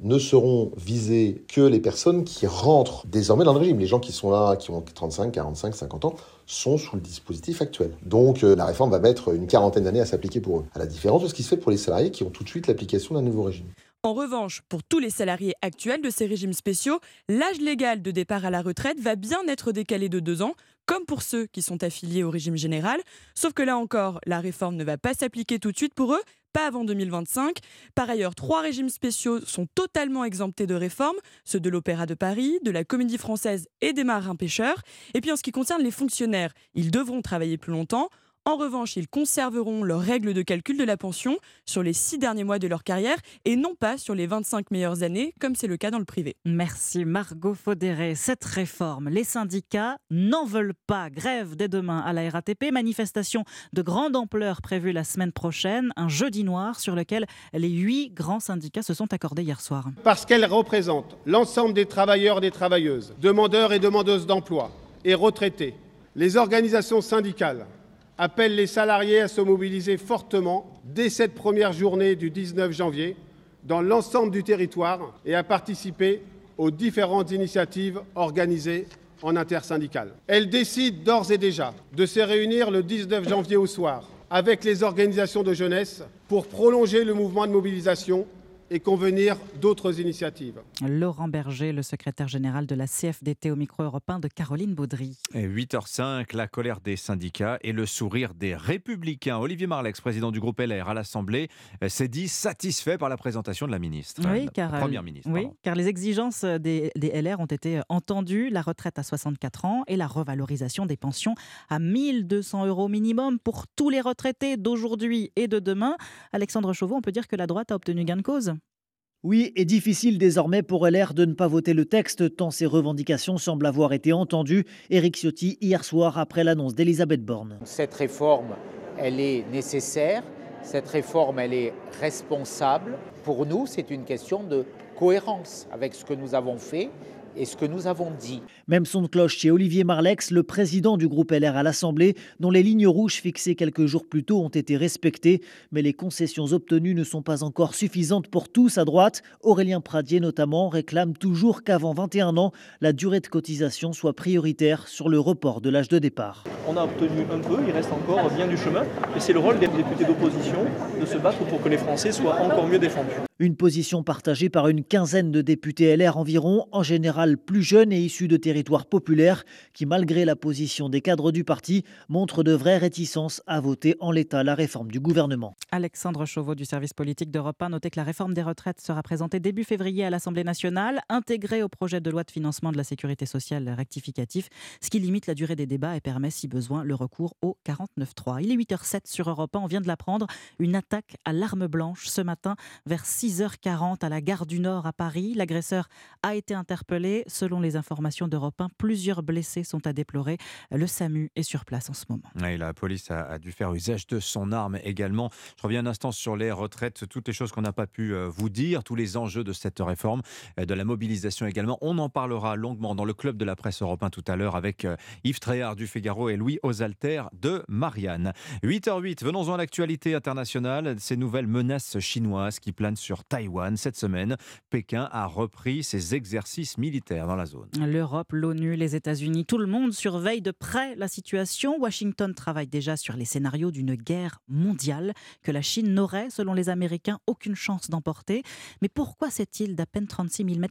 Ne seront visées que les personnes qui rentrent désormais dans le régime. Les gens qui sont là, qui ont 35, 45, 50 ans, sont sous le dispositif actuel. Donc la réforme va mettre une quarantaine d'années à s'appliquer pour eux, à la différence de ce qui se fait pour les salariés qui ont tout de suite l'application d'un nouveau régime. En revanche, pour tous les salariés actuels de ces régimes spéciaux, l'âge légal de départ à la retraite va bien être décalé de 2 ans, comme pour ceux qui sont affiliés au régime général. Sauf que là encore, la réforme ne va pas s'appliquer tout de suite pour eux, pas avant 2025. Par ailleurs, 3 régimes spéciaux sont totalement exemptés de réforme, ceux de l'Opéra de Paris, de la Comédie Française et des Marins Pêcheurs. Et puis en ce qui concerne les fonctionnaires, ils devront travailler plus longtemps. En revanche, ils conserveront leurs règles de calcul de la pension sur les 6 derniers mois de leur carrière et non pas sur les 25 meilleures années, comme c'est le cas dans le privé. Merci Margot Fodéré. Cette réforme, les syndicats n'en veulent pas. Grève dès demain à la RATP. Manifestation de grande ampleur prévue la semaine prochaine. Un jeudi noir sur lequel les 8 grands syndicats se sont accordés hier soir. Parce qu'elle représente l'ensemble des travailleurs et des travailleuses, demandeurs et demandeuses d'emploi et retraités, les organisations syndicales appelle les salariés à se mobiliser fortement dès cette première journée du 19 janvier dans l'ensemble du territoire et à participer aux différentes initiatives organisées en intersyndicale. Elle décide d'ores et déjà de se réunir le 19 janvier au soir avec les organisations de jeunesse pour prolonger le mouvement de mobilisation et convenir d'autres initiatives. Laurent Berger, le secrétaire général de la CFDT au micro européen de Caroline Baudry. 8h05, la colère des syndicats et le sourire des Républicains. Olivier Marleix, président du groupe LR à l'Assemblée, s'est dit satisfait par la présentation de la ministre. Oui, car, première ministre. Oui, car les exigences des LR ont été entendues, la retraite à 64 ans et la revalorisation des pensions à 1 200 € minimum pour tous les retraités d'aujourd'hui et de demain. Alexandre Chauveau, on peut dire que la droite a obtenu gain de cause ? Oui, et difficile désormais pour LR de ne pas voter le texte, tant ses revendications semblent avoir été entendues. Éric Ciotti, hier soir, après l'annonce d'Elisabeth Borne. Cette réforme, elle est nécessaire, cette réforme, elle est responsable. Pour nous, c'est une question de cohérence avec ce que nous avons fait et ce que nous avons dit. Même son de cloche chez Olivier Marleix, le président du groupe LR à l'Assemblée, dont les lignes rouges fixées quelques jours plus tôt ont été respectées. Mais les concessions obtenues ne sont pas encore suffisantes pour tous à droite. Aurélien Pradier notamment réclame toujours qu'avant 21 ans, la durée de cotisation soit prioritaire sur le report de l'âge de départ. On a obtenu un peu, il reste encore bien du chemin. Et c'est le rôle des députés d'opposition de se battre pour que les Français soient encore mieux défendus. Une position partagée par une quinzaine de députés LR environ, en général plus jeunes et issus de territoires populaires, qui, malgré la position des cadres du parti, montrent de vraies réticences à voter en l'état la réforme du gouvernement. Alexandre Chauveau du service politique d'Europe 1 notait que la réforme des retraites sera présentée début février à l'Assemblée nationale, intégrée au projet de loi de financement de la sécurité sociale rectificatif, ce qui limite la durée des débats et permet, si besoin, le recours au 49.3. Il est 8h07 sur Europe 1, on vient de l'apprendre, une attaque à l'arme blanche ce matin vers 6h40 à la gare du Nord à Paris. L'agresseur a été interpellé. Selon les informations d'Europe 1, plusieurs blessés sont à déplorer. Le SAMU est sur place en ce moment. Et la police a dû faire usage de son arme également. Je reviens un instant sur les retraites, toutes les choses qu'on n'a pas pu vous dire, tous les enjeux de cette réforme, de la mobilisation également. On en parlera longuement dans le club de la presse Europe 1 tout à l'heure avec Yves Thréard du Figaro et Louis Hausalter de Marianne. 8h08, venons-en à l'actualité internationale. Ces nouvelles menaces chinoises qui planent sur Taïwan. Cette semaine, Pékin a repris ses exercices militaires dans la zone. L'Europe, l'ONU, les États-Unis, tout le monde surveille de près la situation. Washington travaille déjà sur les scénarios d'une guerre mondiale que la Chine n'aurait, selon les Américains, aucune chance d'emporter. Mais pourquoi cette île d'à peine 36 000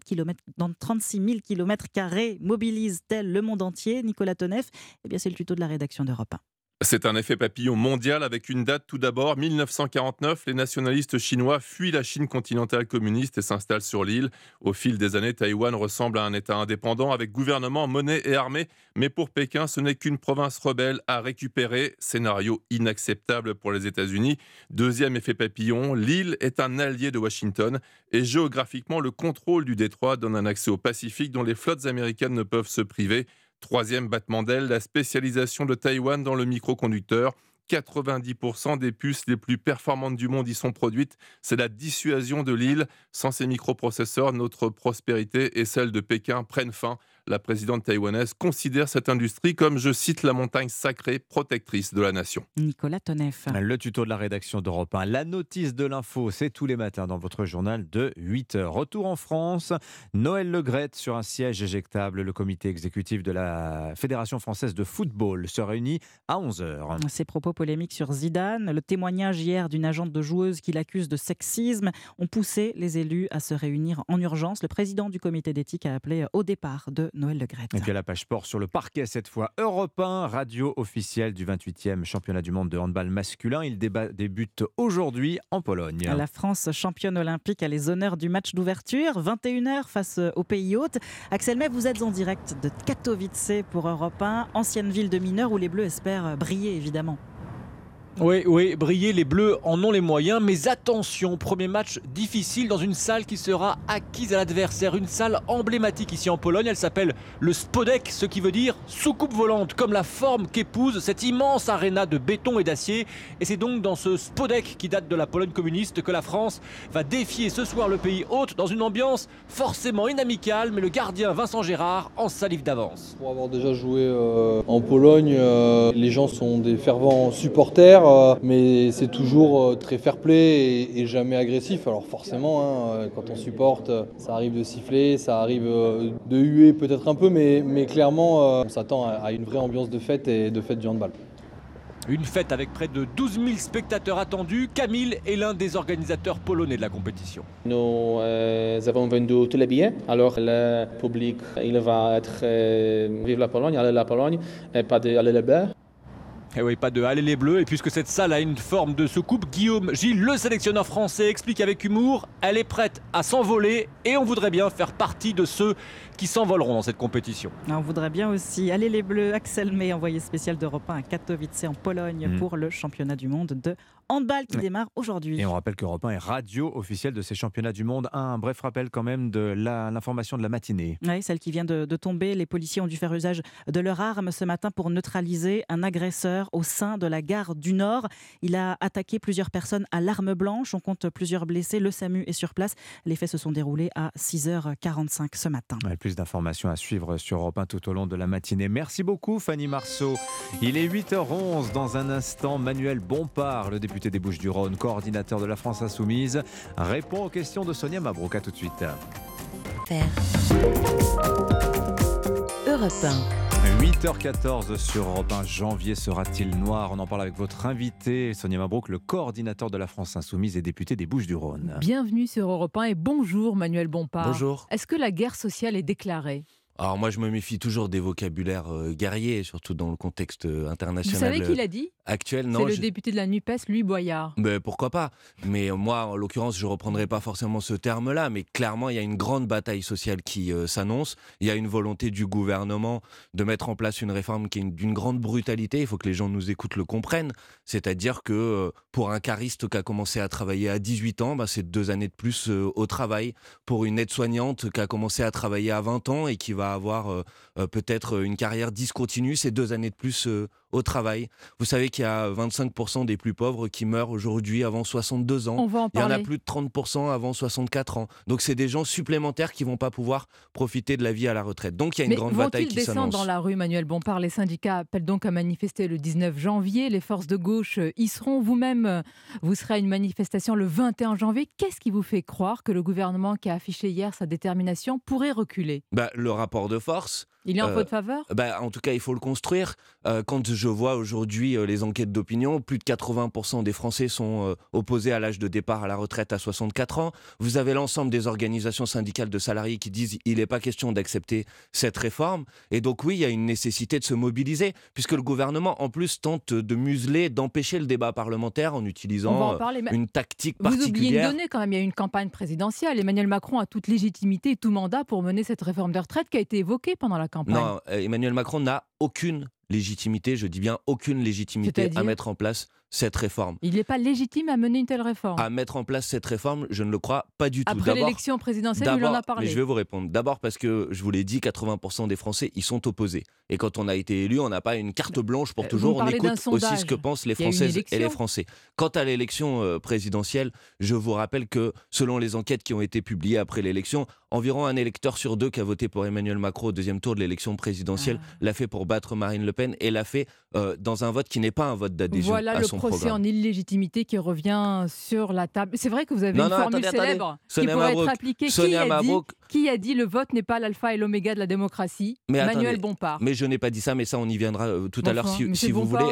km² mobilise-t-elle le monde entier? Nicolas Toneff, eh bien, c'est le tuto de la rédaction d'Europe 1. C'est un effet papillon mondial avec une date tout d'abord. 1949, les nationalistes chinois fuient la Chine continentale communiste et s'installent sur l'île. Au fil des années, Taïwan ressemble à un État indépendant avec gouvernement, monnaie et armée. Mais pour Pékin, ce n'est qu'une province rebelle à récupérer. Scénario inacceptable pour les États-Unis. Deuxième effet papillon, l'île est un allié de Washington. Et géographiquement, le contrôle du détroit donne un accès au Pacifique dont les flottes américaines ne peuvent se priver. Troisième battement d'aile, la spécialisation de Taïwan dans le microconducteur. 90% des puces les plus performantes du monde y sont produites. C'est la dissuasion de l'île. Sans ces microprocesseurs, notre prospérité et celle de Pékin prennent fin. La présidente taïwanaise considère cette industrie comme, je cite, la montagne sacrée protectrice de la nation. Nicolas Toneff. Le tuto de la rédaction d'Europe 1. La notice de l'info, c'est tous les matins dans votre journal de 8h. Retour en France, Noël Le Graët sur un siège éjectable. Le comité exécutif de la Fédération française de football se réunit à 11h. Ces propos polémiques sur Zidane, le témoignage hier d'une agente de joueuse qui l'accuse de sexisme, ont poussé les élus à se réunir en urgence. Le président du comité d'éthique a appelé au départ de Noël Le Graët. Et puis à la page sport sur le parquet cette fois, Europe 1, radio officielle du 28e championnat du monde de handball masculin. Il débute aujourd'hui en Pologne. La France championne olympique a les honneurs du match d'ouverture, 21h face aux pays hôtes. Axel May, vous êtes en direct de Katowice pour Europe 1, ancienne ville de mineurs où les Bleus espèrent briller évidemment. Oui, briller, les Bleus en ont les moyens, mais attention, premier match difficile dans une salle qui sera acquise à l'adversaire, une salle emblématique ici en Pologne, elle s'appelle le Spodek, ce qui veut dire soucoupe volante, comme la forme qu'épouse cette immense aréna de béton et d'acier, et c'est donc dans ce Spodek qui date de la Pologne communiste que la France va défier ce soir le pays hôte dans une ambiance forcément inamicale, mais le gardien Vincent Gérard en salive d'avance. Pour avoir déjà joué en Pologne, les gens sont des fervents supporters, mais c'est toujours très fair-play et jamais agressif. Alors forcément, hein, quand on supporte, ça arrive de siffler, ça arrive de huer peut-être un peu, mais clairement, on s'attend à une vraie ambiance de fête et de fête du handball. Une fête avec près de 12 000 spectateurs attendus. Kamil est l'un des organisateurs polonais de la compétition. Nous avons vendu tous les billets. Alors le public, il va être vive la Pologne, et pas de aller les bleus. Et oui, pas de aller les bleus. Et puisque cette salle a une forme de soucoupe, Guillaume Gilles, le sélectionneur français, explique avec humour, elle est prête à s'envoler et on voudrait bien faire partie de ceux qui s'envoleront dans cette compétition. On voudrait bien aussi. Allez les bleus, Axel May, envoyé spécial d'Europe 1 à Katowice en Pologne pour le championnat du monde de handball qui démarre aujourd'hui. Et on rappelle qu'Europe 1 est radio officielle de ces championnats du monde. Un bref rappel quand même de l'information de la matinée. Oui, celle qui vient de tomber. Les policiers ont dû faire usage de leur arme ce matin pour neutraliser un agresseur au sein de la gare du Nord. Il a attaqué plusieurs personnes à l'arme blanche. On compte plusieurs blessés. Le SAMU est sur place. Les faits se sont déroulés à 6h45 ce matin. Ouais, plus d'informations à suivre sur Europe 1 tout au long de la matinée. Merci beaucoup Fanny Marceau. Il est 8h11. Dans un instant, Manuel Bompard, le député des Bouches-du-Rhône, coordinateur de la France Insoumise, répond aux questions de Sonia Mabrouk. À tout de suite. 8h14 sur Europe 1. Janvier sera-t-il noir ? On en parle avec votre invité, Sonia Mabrouk, le coordinateur de la France Insoumise et député des Bouches-du-Rhône. Bienvenue sur Europe 1 et bonjour Manuel Bompard. Bonjour. Est-ce que la guerre sociale est déclarée ? Alors moi, je me méfie toujours des vocabulaires guerriers, surtout dans le contexte international. Vous savez qui l'a dit ? Actuel, non. C'est le député de la NUPES, Louis Boyard. Mais pourquoi pas ? Mais moi, en l'occurrence, je ne reprendrai pas forcément ce terme-là, mais clairement, il y a une grande bataille sociale qui s'annonce. Il y a une volonté du gouvernement de mettre en place une réforme qui est d'une grande brutalité. Il faut que les gens nous écoutent le comprennent. C'est-à-dire que pour un cariste qui a commencé à travailler à 18 ans, bah, c'est 2 années de plus au travail. Pour une aide-soignante qui a commencé à travailler à 20 ans et qui va avoir peut-être une carrière discontinue, c'est 2 années de plus au travail. Vous savez qu'il y a 25% des plus pauvres qui meurent aujourd'hui avant 62 ans. On va en parler. Il y en a plus de 30% avant 64 ans. Donc c'est des gens supplémentaires qui ne vont pas pouvoir profiter de la vie à la retraite. Donc il y a une grande bataille qui s'annonce. Mais vont-ils descendre dans la rue, Manuel Bompard ? Les syndicats appellent donc à manifester le 19 janvier. Les forces de gauche y seront. Vous-même, vous serez à une manifestation le 21 janvier. Qu'est-ce qui vous fait croire que le gouvernement qui a affiché hier sa détermination pourrait reculer ? Le rapport de force... Il est en votre faveur ? En tout cas, il faut le construire. Quand je vois aujourd'hui les enquêtes d'opinion, plus de 80% des Français sont opposés à l'âge de départ à la retraite à 64 ans. Vous avez l'ensemble des organisations syndicales de salariés qui disent qu'il n'est pas question d'accepter cette réforme. Et donc oui, il y a une nécessité de se mobiliser, puisque le gouvernement, en plus, tente de museler, d'empêcher le débat parlementaire en utilisant une tactique particulière. Vous oubliez une donnée quand même, il y a une campagne présidentielle. Emmanuel Macron a toute légitimité et tout mandat pour mener cette réforme de retraite qui a été évoquée pendant la campagne. Non, Emmanuel Macron n'a aucune légitimité, je dis bien aucune légitimité à mettre en place cette réforme. Il n'est pas légitime à mener une telle réforme. À mettre en place cette réforme, je ne le crois pas du tout. Après l'élection présidentielle, il en a parlé. Mais je vais vous répondre. D'abord parce que, je vous l'ai dit, 80% des Français y sont opposés. Et quand on a été élu, on n'a pas une carte blanche pour toujours. On écoute aussi ce que pensent les Françaises et les Français. Quant à l'élection présidentielle, je vous rappelle que, selon les enquêtes qui ont été publiées après l'élection, environ 1 électeur sur 2 qui a voté pour Emmanuel Macron au deuxième tour de l'élection présidentielle l'a fait pour battre Marine Le Pen et l'a fait dans un vote qui n'est pas un vote d'adhésion à son procès programme. En illégitimité qui revient sur la table. C'est vrai que vous avez une formule célèbre qui pourrait être appliquée. Qui a dit le vote n'est pas l'alpha et l'oméga de la démocratie ? Manuel Bompard. Mais je n'ai pas dit ça, mais ça on y viendra tout à l'heure si vous voulez.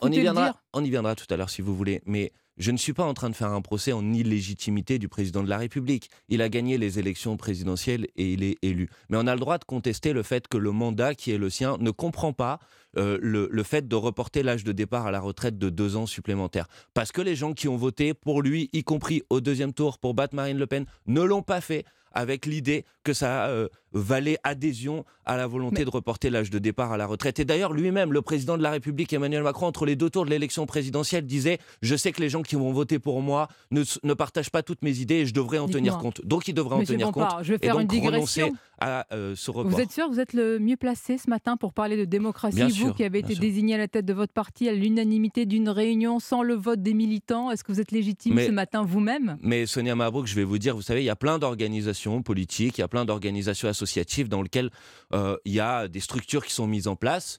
On y viendra tout à l'heure si vous voulez, mais... Je ne suis pas en train de faire un procès en illégitimité du président de la République. Il a gagné les élections présidentielles et il est élu. Mais on a le droit de contester le fait que le mandat qui est le sien ne comprend pas le fait de reporter l'âge de départ à la retraite de 2 ans supplémentaires. Parce que les gens qui ont voté pour lui, y compris au deuxième tour pour battre Marine Le Pen, ne l'ont pas fait avec l'idée que ça valait adhésion à la volonté de reporter l'âge de départ à la retraite. Et d'ailleurs, lui-même, le président de la République, Emmanuel Macron, entre les 2 tours de l'élection présidentielle, disait « Je sais que les gens qui vont voter pour moi ne partagent pas toutes mes idées et je devrais en tenir compte. » Donc, il devrait en tenir compte et donc renoncer à ce report. Vous êtes sûr que vous êtes le mieux placé ce matin pour parler de démocratie, qui avez été désigné à la tête de votre parti à l'unanimité d'une réunion sans le vote des militants. Est-ce que vous êtes légitime ce matin vous-même ? Mais Sonia Mabrouk, je vais vous dire, vous savez, il y a plein d'organisations politiques, il y a plein d'organisations associatives dans lesquelles il y a des structures qui sont mises en place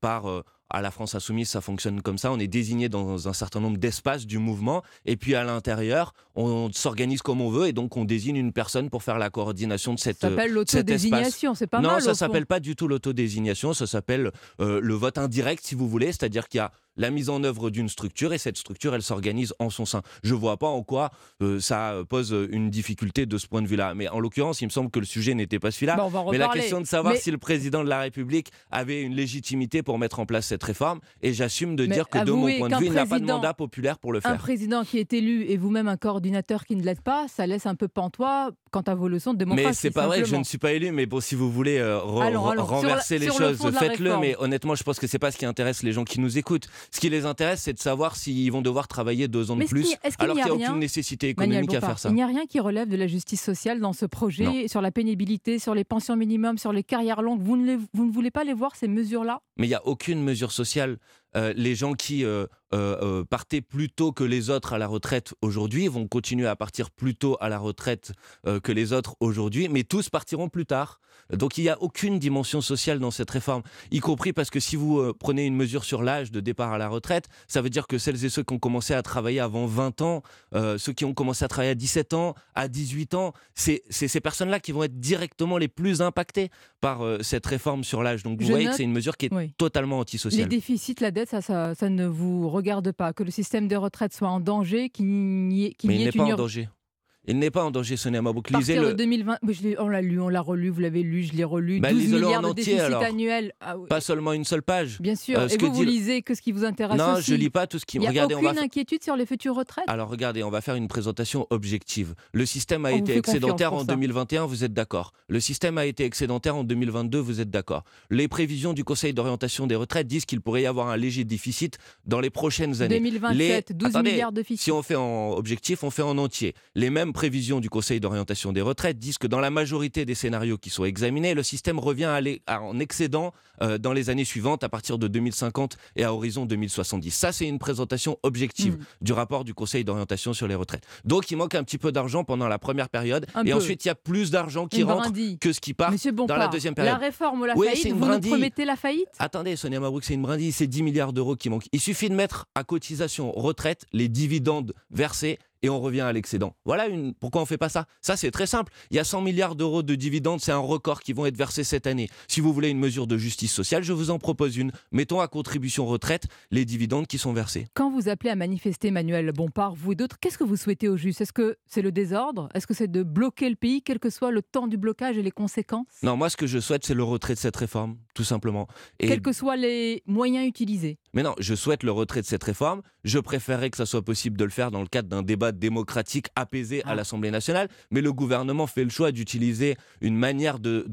par... À la France Insoumise, ça fonctionne comme ça. On est désigné dans un certain nombre d'espaces du mouvement. Et puis, à l'intérieur, on s'organise comme on veut. Et donc, on désigne une personne pour faire la coordination de cet espace. Ça s'appelle l'autodésignation, c'est pas mal. Non, ça s'appelle pas du tout l'autodésignation. Ça s'appelle le vote indirect, si vous voulez. C'est-à-dire qu'il y a la mise en œuvre d'une structure, et cette structure, elle s'organise en son sein. Je ne vois pas en quoi ça pose une difficulté de ce point de vue-là. Mais en l'occurrence, il me semble que le sujet n'était pas celui-là. Bon, mais la question de savoir si le président de la République avait une légitimité pour mettre en place cette réforme, et j'assume de dire que de mon point de vue, il n'a pas de mandat populaire pour le faire. Un président qui est élu et vous-même un coordinateur qui ne l'aide pas, ça laisse un peu pantois quant à vos leçons de démocratie. Mais c'est pas vrai, je ne suis pas élu, mais bon, si vous voulez renverser les choses, faites-le, mais honnêtement, je pense que c'est pas ce qui intéresse les gens qui nous écoutent. Ce qui les intéresse, c'est de savoir s'ils vont devoir travailler 2 ans de plus, alors qu'il n'y a aucune nécessité économique à faire ça. Il n'y a rien qui relève de la justice sociale dans ce projet, sur la pénibilité, sur les pensions minimum, sur les carrières longues. Vous ne voulez pas les voir, ces mesures-là ? Mais il n'y a aucune mesure sociale. Les gens qui partaient plus tôt que les autres à la retraite aujourd'hui vont continuer à partir plus tôt à la retraite que les autres aujourd'hui, mais tous partiront plus tard. Donc il n'y a aucune dimension sociale dans cette réforme, y compris parce que si vous prenez une mesure sur l'âge de départ à la retraite, ça veut dire que celles et ceux qui ont commencé à travailler avant 20 ans, ceux qui ont commencé à travailler à 17 ans, à 18 ans, c'est ces personnes-là qui vont être directement les plus impactées par cette réforme sur l'âge. Donc vous voyez que c'est une mesure qui est totalement antisociale. Les déficits, la dette, ça ne vous regarde pas, que le système de retraite soit en danger, Il n'est pas en danger, Sonia Mabrouk. Partir de 2020, on l'a lu, on l'a relu, vous l'avez lu, je l'ai relu, 12 milliards de déficit annuel. Ah, oui. Pas seulement une seule page. Bien sûr, et vous lisez que ce qui vous intéresse aussi. Non, je ne lis pas tout ce qui... Il n'y a aucune inquiétude sur les futures retraites. Alors regardez, on va faire une présentation objective. Le système a été excédentaire en 2021, vous êtes d'accord. Le système a été excédentaire en 2022, vous êtes d'accord. Les prévisions du Conseil d'orientation des retraites disent qu'il pourrait y avoir un léger déficit dans les prochaines années. 2027, 12 milliards de déficit. Si on fait en objectif, on fait en entier. Les mêmes prévisions du Conseil d'orientation des retraites disent que dans la majorité des scénarios qui sont examinés, le système revient en excédent dans les années suivantes, à partir de 2050 et à horizon 2070. Ça, c'est une présentation objective du rapport du Conseil d'orientation sur les retraites. Donc, il manque un petit peu d'argent pendant la première période, ensuite, il y a plus d'argent qui rentre que ce qui part dans la deuxième période. La réforme ou la faillite, vous nous promettez la faillite ? Attendez, Sonia Mabrouk, c'est une brindille, c'est 10 milliards d'euros qui manquent. Il suffit de mettre à cotisation retraite les dividendes versés et on revient à l'excédent. Voilà pourquoi on ne fait pas ça. Ça, c'est très simple. Il y a 100 milliards d'euros de dividendes, c'est un record, qui vont être versés cette année. Si vous voulez une mesure de justice sociale, je vous en propose une. Mettons à contribution retraite les dividendes qui sont versés. Quand vous appelez à manifester, Manuel Bompard, vous et d'autres, qu'est-ce que vous souhaitez au juste ? Est-ce que c'est le désordre ? Est-ce que c'est de bloquer le pays, quel que soit le temps du blocage et les conséquences ? Non, moi, ce que je souhaite, c'est le retrait de cette réforme, tout simplement. Quels que soient les moyens utilisés ? Mais non, je souhaite le retrait de cette réforme. Je préférerais que ça soit possible de le faire dans le cadre d'un débat démocratique apaisé à l'Assemblée nationale. Mais le gouvernement fait le choix d'utiliser une manière de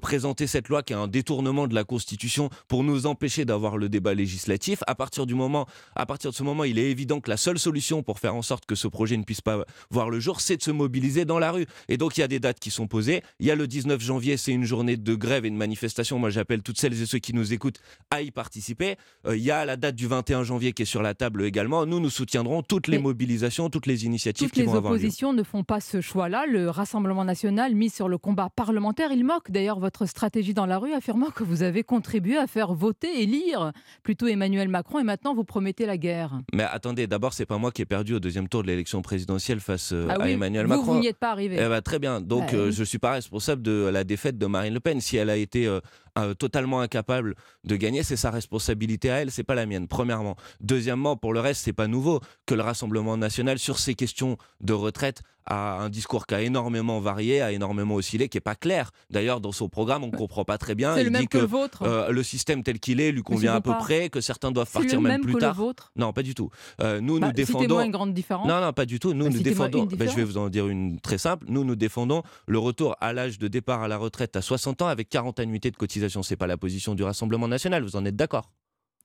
présenter cette loi qui est un détournement de la Constitution pour nous empêcher d'avoir le débat législatif. À partir de ce moment, il est évident que la seule solution pour faire en sorte que ce projet ne puisse pas voir le jour, c'est de se mobiliser dans la rue. Et donc, il y a des dates qui sont posées. Il y a le 19 janvier, c'est une journée de grève et de manifestation. Moi, j'appelle toutes celles et ceux qui nous écoutent à y participer. Il y a la date du 21 janvier qui est sur la table également. Nous soutiendrons toutes les mobilisations, toutes les initiatives qui vont avoir lieu. Toutes les oppositions ne font pas ce choix-là. Le Rassemblement national mis sur le combat parlementaire, il moque d'ailleurs votre stratégie dans la rue, affirmant que vous avez contribué à faire voter et lire plutôt Emmanuel Macron et maintenant vous promettez la guerre. Mais attendez, d'abord, c'est pas moi qui ai perdu au deuxième tour de l'élection présidentielle face à Emmanuel Macron. Vous n'y êtes pas arrivé. Très bien. Donc, je suis pas responsable de la défaite de Marine Le Pen. Si elle a été totalement incapable de gagner, c'est sa responsabilité à elle. C'est pas la mienne, premièrement. Deuxièmement, pour le reste, c'est pas nouveau que le Rassemblement national, sur ces questions de retraite, a un discours qui a énormément varié, a énormément oscillé, qui n'est pas clair. D'ailleurs, dans son programme, on ne comprend pas très bien. Il dit que le système tel qu'il est lui convient à peu près, que certains doivent partir même plus tard. Non, pas du tout. Nous défendons... Citez-moi une grande différence. Non, pas du tout. Nous défendons... je vais vous en dire une très simple. Nous défendons le retour à l'âge de départ à la retraite à 60 ans avec 40 annuités de cotisation. Ce n'est pas la position du Rassemblement national. Vous en êtes d'accord ?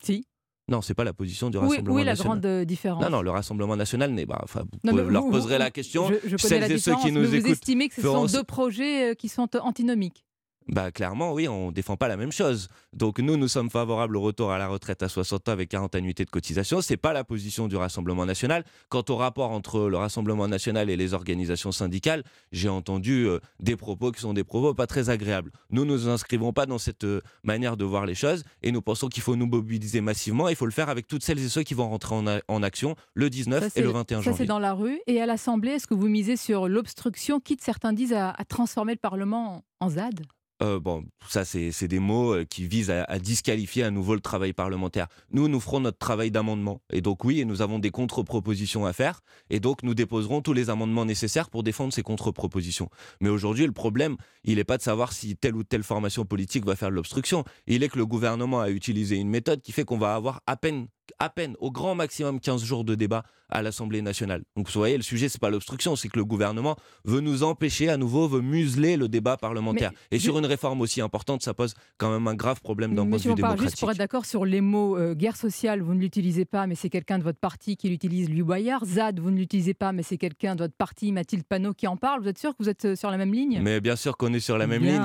Si. Non, c'est pas la position du Rassemblement national. Oui, la grande différence. Non, le Rassemblement national n'est pas... vous leur poserez la question. Je connais la différence, mais vous estimez que ce sont deux projets qui sont antinomiques. Clairement, oui, on ne défend pas la même chose. Donc nous sommes favorables au retour à la retraite à 60 ans avec 40 annuités de cotisation. Ce n'est pas la position du Rassemblement national. Quant au rapport entre le Rassemblement national et les organisations syndicales, j'ai entendu des propos qui sont des propos pas très agréables. Nous ne nous inscrivons pas dans cette manière de voir les choses et nous pensons qu'il faut nous mobiliser massivement. Il faut le faire avec toutes celles et ceux qui vont rentrer en action le 19 et le 21 janvier. Ça, c'est dans la rue. Et à l'Assemblée, est-ce que vous misez sur l'obstruction, quitte, certains disent, à transformer le Parlement en ZAD ? Bon, ça c'est des mots qui visent à disqualifier à nouveau le travail parlementaire. Nous ferons notre travail d'amendement. Et donc oui, et nous avons des contre-propositions à faire. Et donc nous déposerons tous les amendements nécessaires pour défendre ces contre-propositions. Mais aujourd'hui, le problème, il n'est pas de savoir si telle ou telle formation politique va faire de l'obstruction. Il est que le gouvernement a utilisé une méthode qui fait qu'on va avoir à peine, au grand maximum 15 jours de débat à l'Assemblée nationale. Donc vous voyez, le sujet, c'est pas l'obstruction, c'est que le gouvernement veut nous empêcher à nouveau, veut museler le débat parlementaire. Et sur une réforme aussi importante, ça pose quand même un grave problème d'un point de vue démocratique. Juste pour être d'accord sur les mots guerre sociale, vous ne l'utilisez pas, mais c'est quelqu'un de votre parti qui l'utilise, Louis Boyard. ZAD, vous ne l'utilisez pas, mais c'est quelqu'un de votre parti, Mathilde Panot, qui en parle. Vous êtes sûr que vous êtes sur la même ligne ? Mais bien sûr qu'on est sur la même ligne.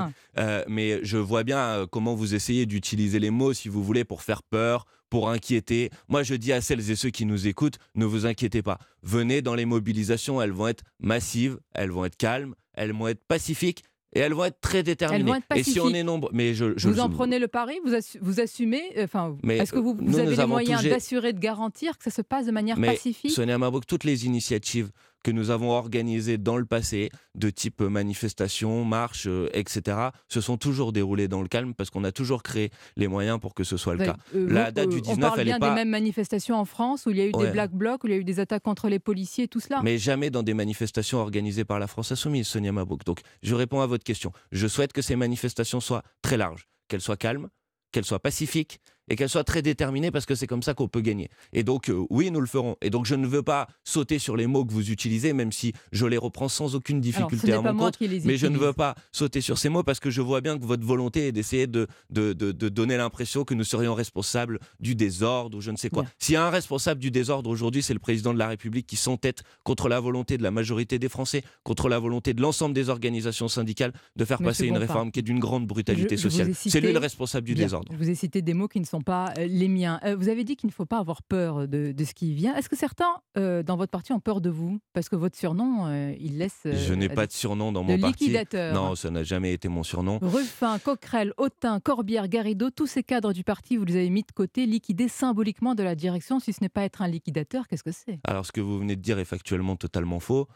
Mais je vois bien comment vous essayez d'utiliser les mots, si vous voulez, pour faire peur, pour inquiéter. Moi, je dis à celles et ceux qui nous écoutent, ne vous inquiétez pas. Venez dans les mobilisations, elles vont être massives, elles vont être calmes, elles vont être pacifiques et elles vont être très déterminées. Et si on est nombreux... Vous en prenez le pari, vous assumez... Est-ce que vous avez les moyens d'assurer, de garantir que ça se passe de manière pacifique ? Sonia Mabrouk, toutes les initiatives que nous avons organisées dans le passé, de type manifestation, marche, etc., se sont toujours déroulées dans le calme parce qu'on a toujours créé les moyens pour que ce soit le cas. La date du 19, elle n'est pas... On parle bien des mêmes manifestations en France, où il y a eu des Black Blocs, où il y a eu des attaques contre les policiers, tout cela. Mais jamais dans des manifestations organisées par la France Insoumise, Sonia Mabrouk. Donc, je réponds à votre question. Je souhaite que ces manifestations soient très larges, qu'elles soient calmes, qu'elles soient pacifiques, et qu'elle soit très déterminée parce que c'est comme ça qu'on peut gagner. Et donc, oui, nous le ferons. Et donc, je ne veux pas sauter sur les mots que vous utilisez, même si je les reprends sans aucune difficulté à mon compte. Mais je ne veux pas sauter sur ces mots parce que je vois bien que votre volonté est d'essayer de donner l'impression que nous serions responsables du désordre ou je ne sais quoi. Ouais. S'il y a un responsable du désordre aujourd'hui, c'est le président de la République qui s'entête contre la volonté de la majorité des Français, contre la volonté de l'ensemble des organisations syndicales de faire passer une réforme qui est d'une grande brutalité sociale. C'est lui le responsable du désordre. Je vous ai cité des mots qui ne sont pas les miens. Vous avez dit qu'il ne faut pas avoir peur de ce qui vient. Est-ce que certains dans votre parti ont peur de vous ? Parce que votre surnom, il laisse... Je n'ai pas de surnom dans mon parti. Liquidateur. Non, ça n'a jamais été mon surnom. Ruffin, Coquerel, Autain, Corbière, Garrido, tous ces cadres du parti, vous les avez mis de côté, liquidés symboliquement de la direction. Si ce n'est pas être un liquidateur, qu'est-ce que c'est ? Alors, ce que vous venez de dire est factuellement totalement faux,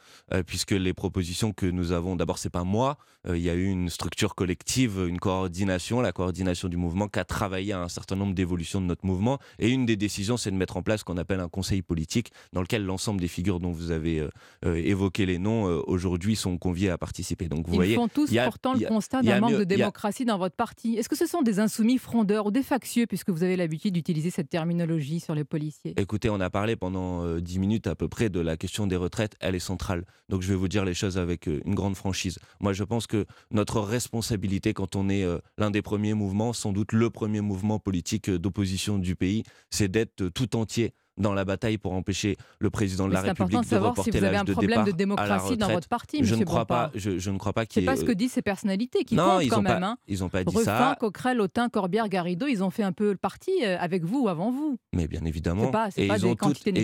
puisque les propositions que nous avons, d'abord, c'est pas moi. Il y a eu une structure collective, une coordination, la coordination du mouvement, qui a travaillé à un certain nombre d'évolution de notre mouvement, et une des décisions, c'est de mettre en place ce qu'on appelle un conseil politique dans lequel l'ensemble des figures dont vous avez évoqué les noms aujourd'hui sont conviés à participer. Donc vous voyez, ils font tous pourtant le constat d'un manque de démocratie dans votre parti. Est-ce que ce sont des insoumis frondeurs ou des factieux, puisque vous avez l'habitude d'utiliser cette terminologie sur les policiers ? Écoutez, on a parlé pendant 10 minutes à peu près de la question des retraites, elle est centrale. Donc je vais vous dire les choses avec une grande franchise. Moi je pense que notre responsabilité quand on est l'un des premiers mouvements, sans doute le premier mouvement politique d'opposition du pays, c'est d'être tout entier dans la bataille pour empêcher le président de la République de reporter l'âge de départ à la retraite. C'est important de savoir si vous avez un problème de démocratie dans votre parti, monsieur Bompard. Je ne crois pas qu'il y ait... C'est pas ce que disent ces personnalités qui comptent quand même. Non, ils n'ont pas dit ça. Ruffin, Coquerel, Autain, Corbière, Garrido, ils ont fait un peu le parti avec vous ou avant vous. Mais bien évidemment. Et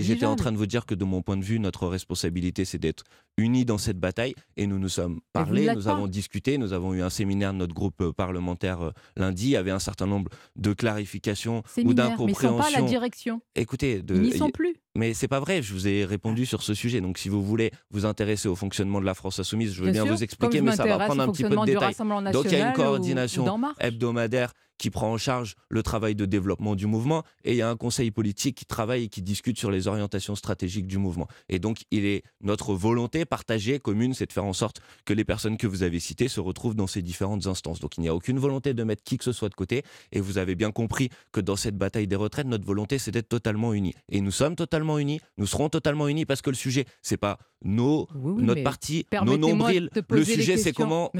j'étais en train de vous dire que de mon point de vue, notre responsabilité, c'est d'être unis dans cette bataille. Et nous nous sommes parlé, nous avons discuté, nous avons eu un séminaire de notre groupe parlementaire lundi. Il y avait un certain nombre de clarifications ou d'incompréhensions. Mais ils ne sont pas la direction. Écoutez, ils sont plus. Mais c'est pas vrai, je vous ai répondu sur ce sujet. Donc si vous voulez vous intéresser au fonctionnement de la France Insoumise, je veux bien vous expliquer, mais ça va prendre un petit peu de détails. Donc il y a une coordination hebdomadaire qui prend en charge le travail de développement du mouvement, et il y a un conseil politique qui travaille et qui discute sur les orientations stratégiques du mouvement. Et donc, il est notre volonté partagée, commune, c'est de faire en sorte que les personnes que vous avez citées se retrouvent dans ces différentes instances. Donc, il n'y a aucune volonté de mettre qui que ce soit de côté, et vous avez bien compris que dans cette bataille des retraites, notre volonté, c'est d'être totalement unis. Et nous sommes totalement unis, nous serons totalement unis, parce que le sujet, c'est pas notre parti, nos nombrils. Le sujet, c'est comment,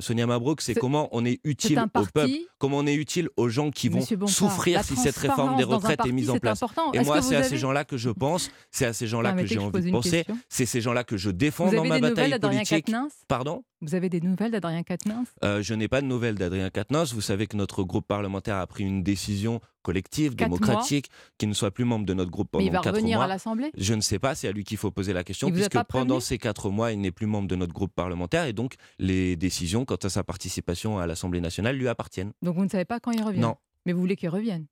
Sonia Mabrouk, c'est comment on est utile au peuple, on est utile aux gens qui vont souffrir si cette réforme des retraites est mise en place. Et moi, c'est à ces gens-là que je pense, c'est à ces gens-là que j'ai envie de penser, c'est ces gens-là que je défends dans ma bataille politique. Pardon ? Vous avez des nouvelles d'Adrien Quatennens ? Je n'ai pas de nouvelles d'Adrien Quatennens. Vous savez que notre groupe parlementaire a pris une décision collective, démocratique, qui ne soit plus membre de notre groupe pendant 4 mois. Mais il va revenir à l'Assemblée ? Je ne sais pas, c'est à lui qu'il faut poser la question, puisque pendant ces 4 mois, il n'est plus membre de notre groupe parlementaire, et donc les décisions quant à sa participation à l'Assemblée nationale lui appartiennent. Donc vous ne savez pas quand il revient ? Non. Mais vous voulez qu'il revienne ?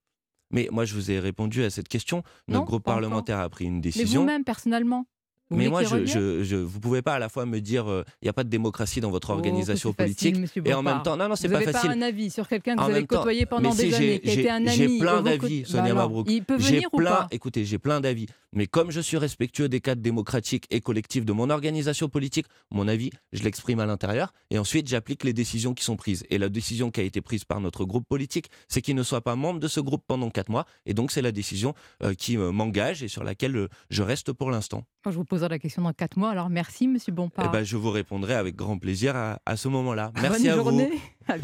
Mais moi, je vous ai répondu à cette question. Notre groupe parlementaire a pris une décision. Mais vous-même, personnellement ? Mais moi, vous ne pouvez pas à la fois me dire il n'y a pas de démocratie dans votre organisation politique et en même temps... Non, c'est pas facile. Vous n'avez pas un avis sur quelqu'un que vous avez côtoyé pendant des années, qui était un ami. J'ai plein d'avis, Sonia Mabrouk. Il peut venir ou pas ? Écoutez, j'ai plein d'avis. Mais comme je suis respectueux des cadres démocratiques et collectifs de mon organisation politique, mon avis, je l'exprime à l'intérieur et ensuite j'applique les décisions qui sont prises. Et la décision qui a été prise par notre groupe politique, c'est qu'il ne soit pas membre de ce groupe pendant 4 mois. Et donc c'est la décision qui m'engage et sur laquelle je reste pour l'instant. Quand je vous poserai la question dans 4 mois, alors merci Monsieur Bompard. Eh ben, je vous répondrai avec grand plaisir à ce moment-là. Merci à vous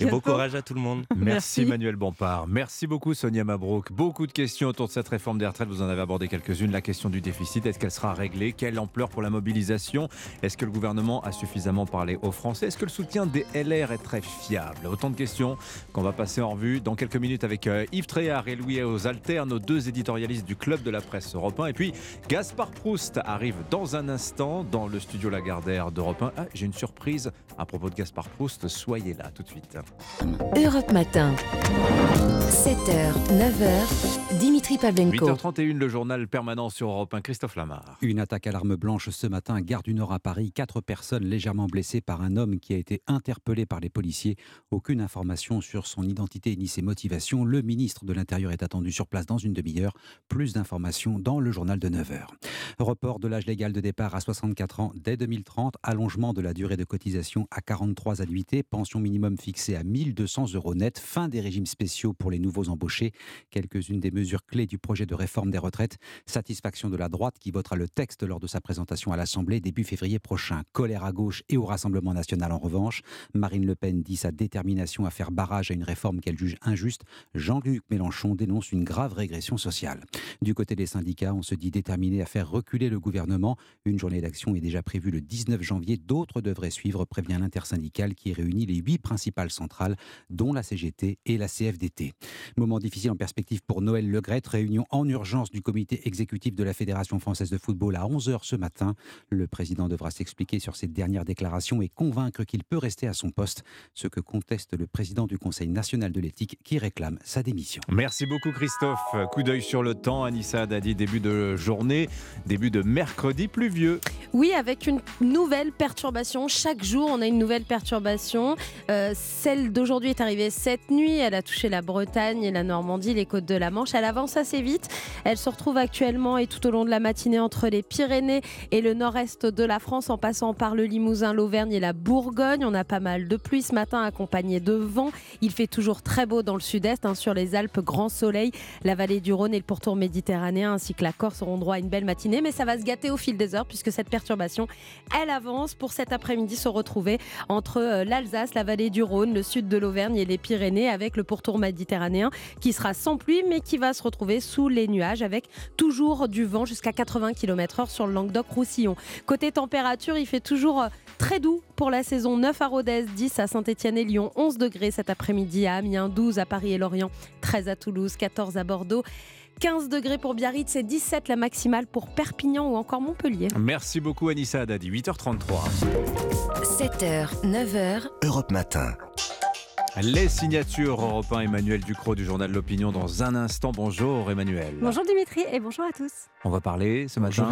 et bon courage à tout le monde. Merci Manuel Bompard. Merci beaucoup Sonia Mabrouk. Beaucoup de questions autour de cette réforme des retraites. Vous en avez abordé quelques-unes. La question du déficit, est-ce qu'elle sera réglée? Quelle ampleur pour la mobilisation? Est-ce que le gouvernement a suffisamment parlé aux Français? Est-ce que le soutien des LR est très fiable? Autant de questions qu'on va passer en revue dans quelques minutes avec Yves Thréard et Louis Hausalter, nos deux éditorialistes du Club de la Presse Europe 1. Et puis Gaspard Proust arrive dans un instant dans le studio Lagardère d'Europe 1. Ah, j'ai une surprise à propos de Gaspard Proust, soyez là tout de suite. Europe Matin, 7h, 9h, Dimitri Pavlenko. 8h31, le journal permanent sur Europe 1, Christophe Lamarre. Une attaque à l'arme blanche ce matin, gare du Nord à Paris. 4 personnes légèrement blessées par un homme qui a été interpellé par les policiers. Aucune information sur son identité ni ses motivations. Le ministre de l'Intérieur est attendu sur place dans une demi-heure. Plus d'informations dans le journal de 9h. Report de l'âge légal de départ à 64 ans dès 2030. Allongement de la durée de cotisation à 43 annuités. Pension minimum fixée à 1 200 € net. Fin des régimes spéciaux pour les nouveaux embauchés. Quelques-unes des mesures clés du projet de réforme des retraites. Satisfaction de la droite qui votera le texte lors de sa présentation à l'Assemblée début février prochain. Colère à gauche et au Rassemblement national en revanche. Marine Le Pen dit sa détermination à faire barrage à une réforme qu'elle juge injuste. Jean-Luc Mélenchon dénonce une grave régression sociale. Du côté des syndicats, on se dit déterminé à faire reculer le gouvernement. Une journée d'action est déjà prévue le 19 janvier. D'autres devraient suivre, prévient l'intersyndicale qui réunit les 8 principales centrales, dont la CGT et la CFDT. Moment difficile en perspective pour Noël Le Graët. Réunion en urgence du comité exécutif de la Fédération française de football à 11h ce matin. Le président devra s'expliquer sur ses dernières déclarations et convaincre qu'il peut rester à son poste, ce que conteste le président du Conseil national de l'éthique qui réclame sa démission. Merci beaucoup Christophe. Coup d'œil sur le temps. Anissa Haddadi, début de journée, début de mercredi pluvieux. Oui, avec une nouvelle perturbation. Chaque jour, on a une nouvelle perturbation. Celle d'aujourd'hui est arrivée cette nuit. Elle a touché la Bretagne et la Normandie, les côtes de la Manche. Elle avance assez vite. Elle se retrouve actuellement et tout au long de la matinée entre les Pyrénées et le nord-est de la France en passant par le Limousin, l'Auvergne et la Bourgogne. On a pas mal de pluie ce matin accompagnée de vent. Il fait toujours très beau dans le sud-est, sur les Alpes, grand soleil. La vallée du Rhône et le pourtour méditerranéen ainsi que la Corse auront droit à une belle matinée. Mais ça va se gâter au fil des heures puisque cette perturbation, elle avance pour cet après-midi se retrouver entre l'Alsace, la vallée du Rhône, le sud de l'Auvergne et les Pyrénées avec le pourtour méditerranéen qui sera sans pluie mais qui va se retrouver sous les nuages avec toujours du vent jusqu'à 80 km/h sur le Languedoc-Roussillon. Côté température, il fait toujours très doux pour la saison. 9 à Rodez, 10 à Saint-Étienne et Lyon, 11 degrés cet après-midi à Amiens, 12 à Paris et Lorient, 13 à Toulouse, 14 à Bordeaux, 15 degrés pour Biarritz et 17 la maximale pour Perpignan ou encore Montpellier. Merci beaucoup Anissa Haddadi, 8h33. 7h, 9h, Europe Matin. Les signatures Europe 1, Emmanuel Ducrot du journal L'Opinion dans un instant. Bonjour Emmanuel. Bonjour Dimitri et bonjour à tous. On va parler ce matin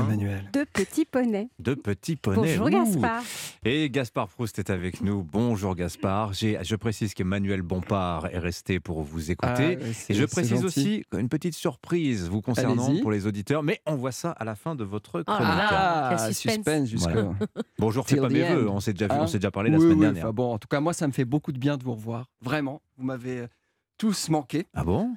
de petits poneys. Bonjour Gaspard. Et Gaspard Proust est avec nous. Bonjour Gaspard. Je précise qu'Emmanuel Bompard est resté pour vous écouter. Et je précise aussi une petite surprise vous concernant. Allez-y. Pour les auditeurs. Mais on voit ça à la fin de votre chronique. Ah, suspense jusqu'à... Bonjour, fais pas mes vœux. On s'est déjà parlé la semaine dernière. Bon, en tout cas, moi, ça me fait beaucoup de bien de vous revoir. Vraiment, vous m'avez tous manqué. Ah bon ?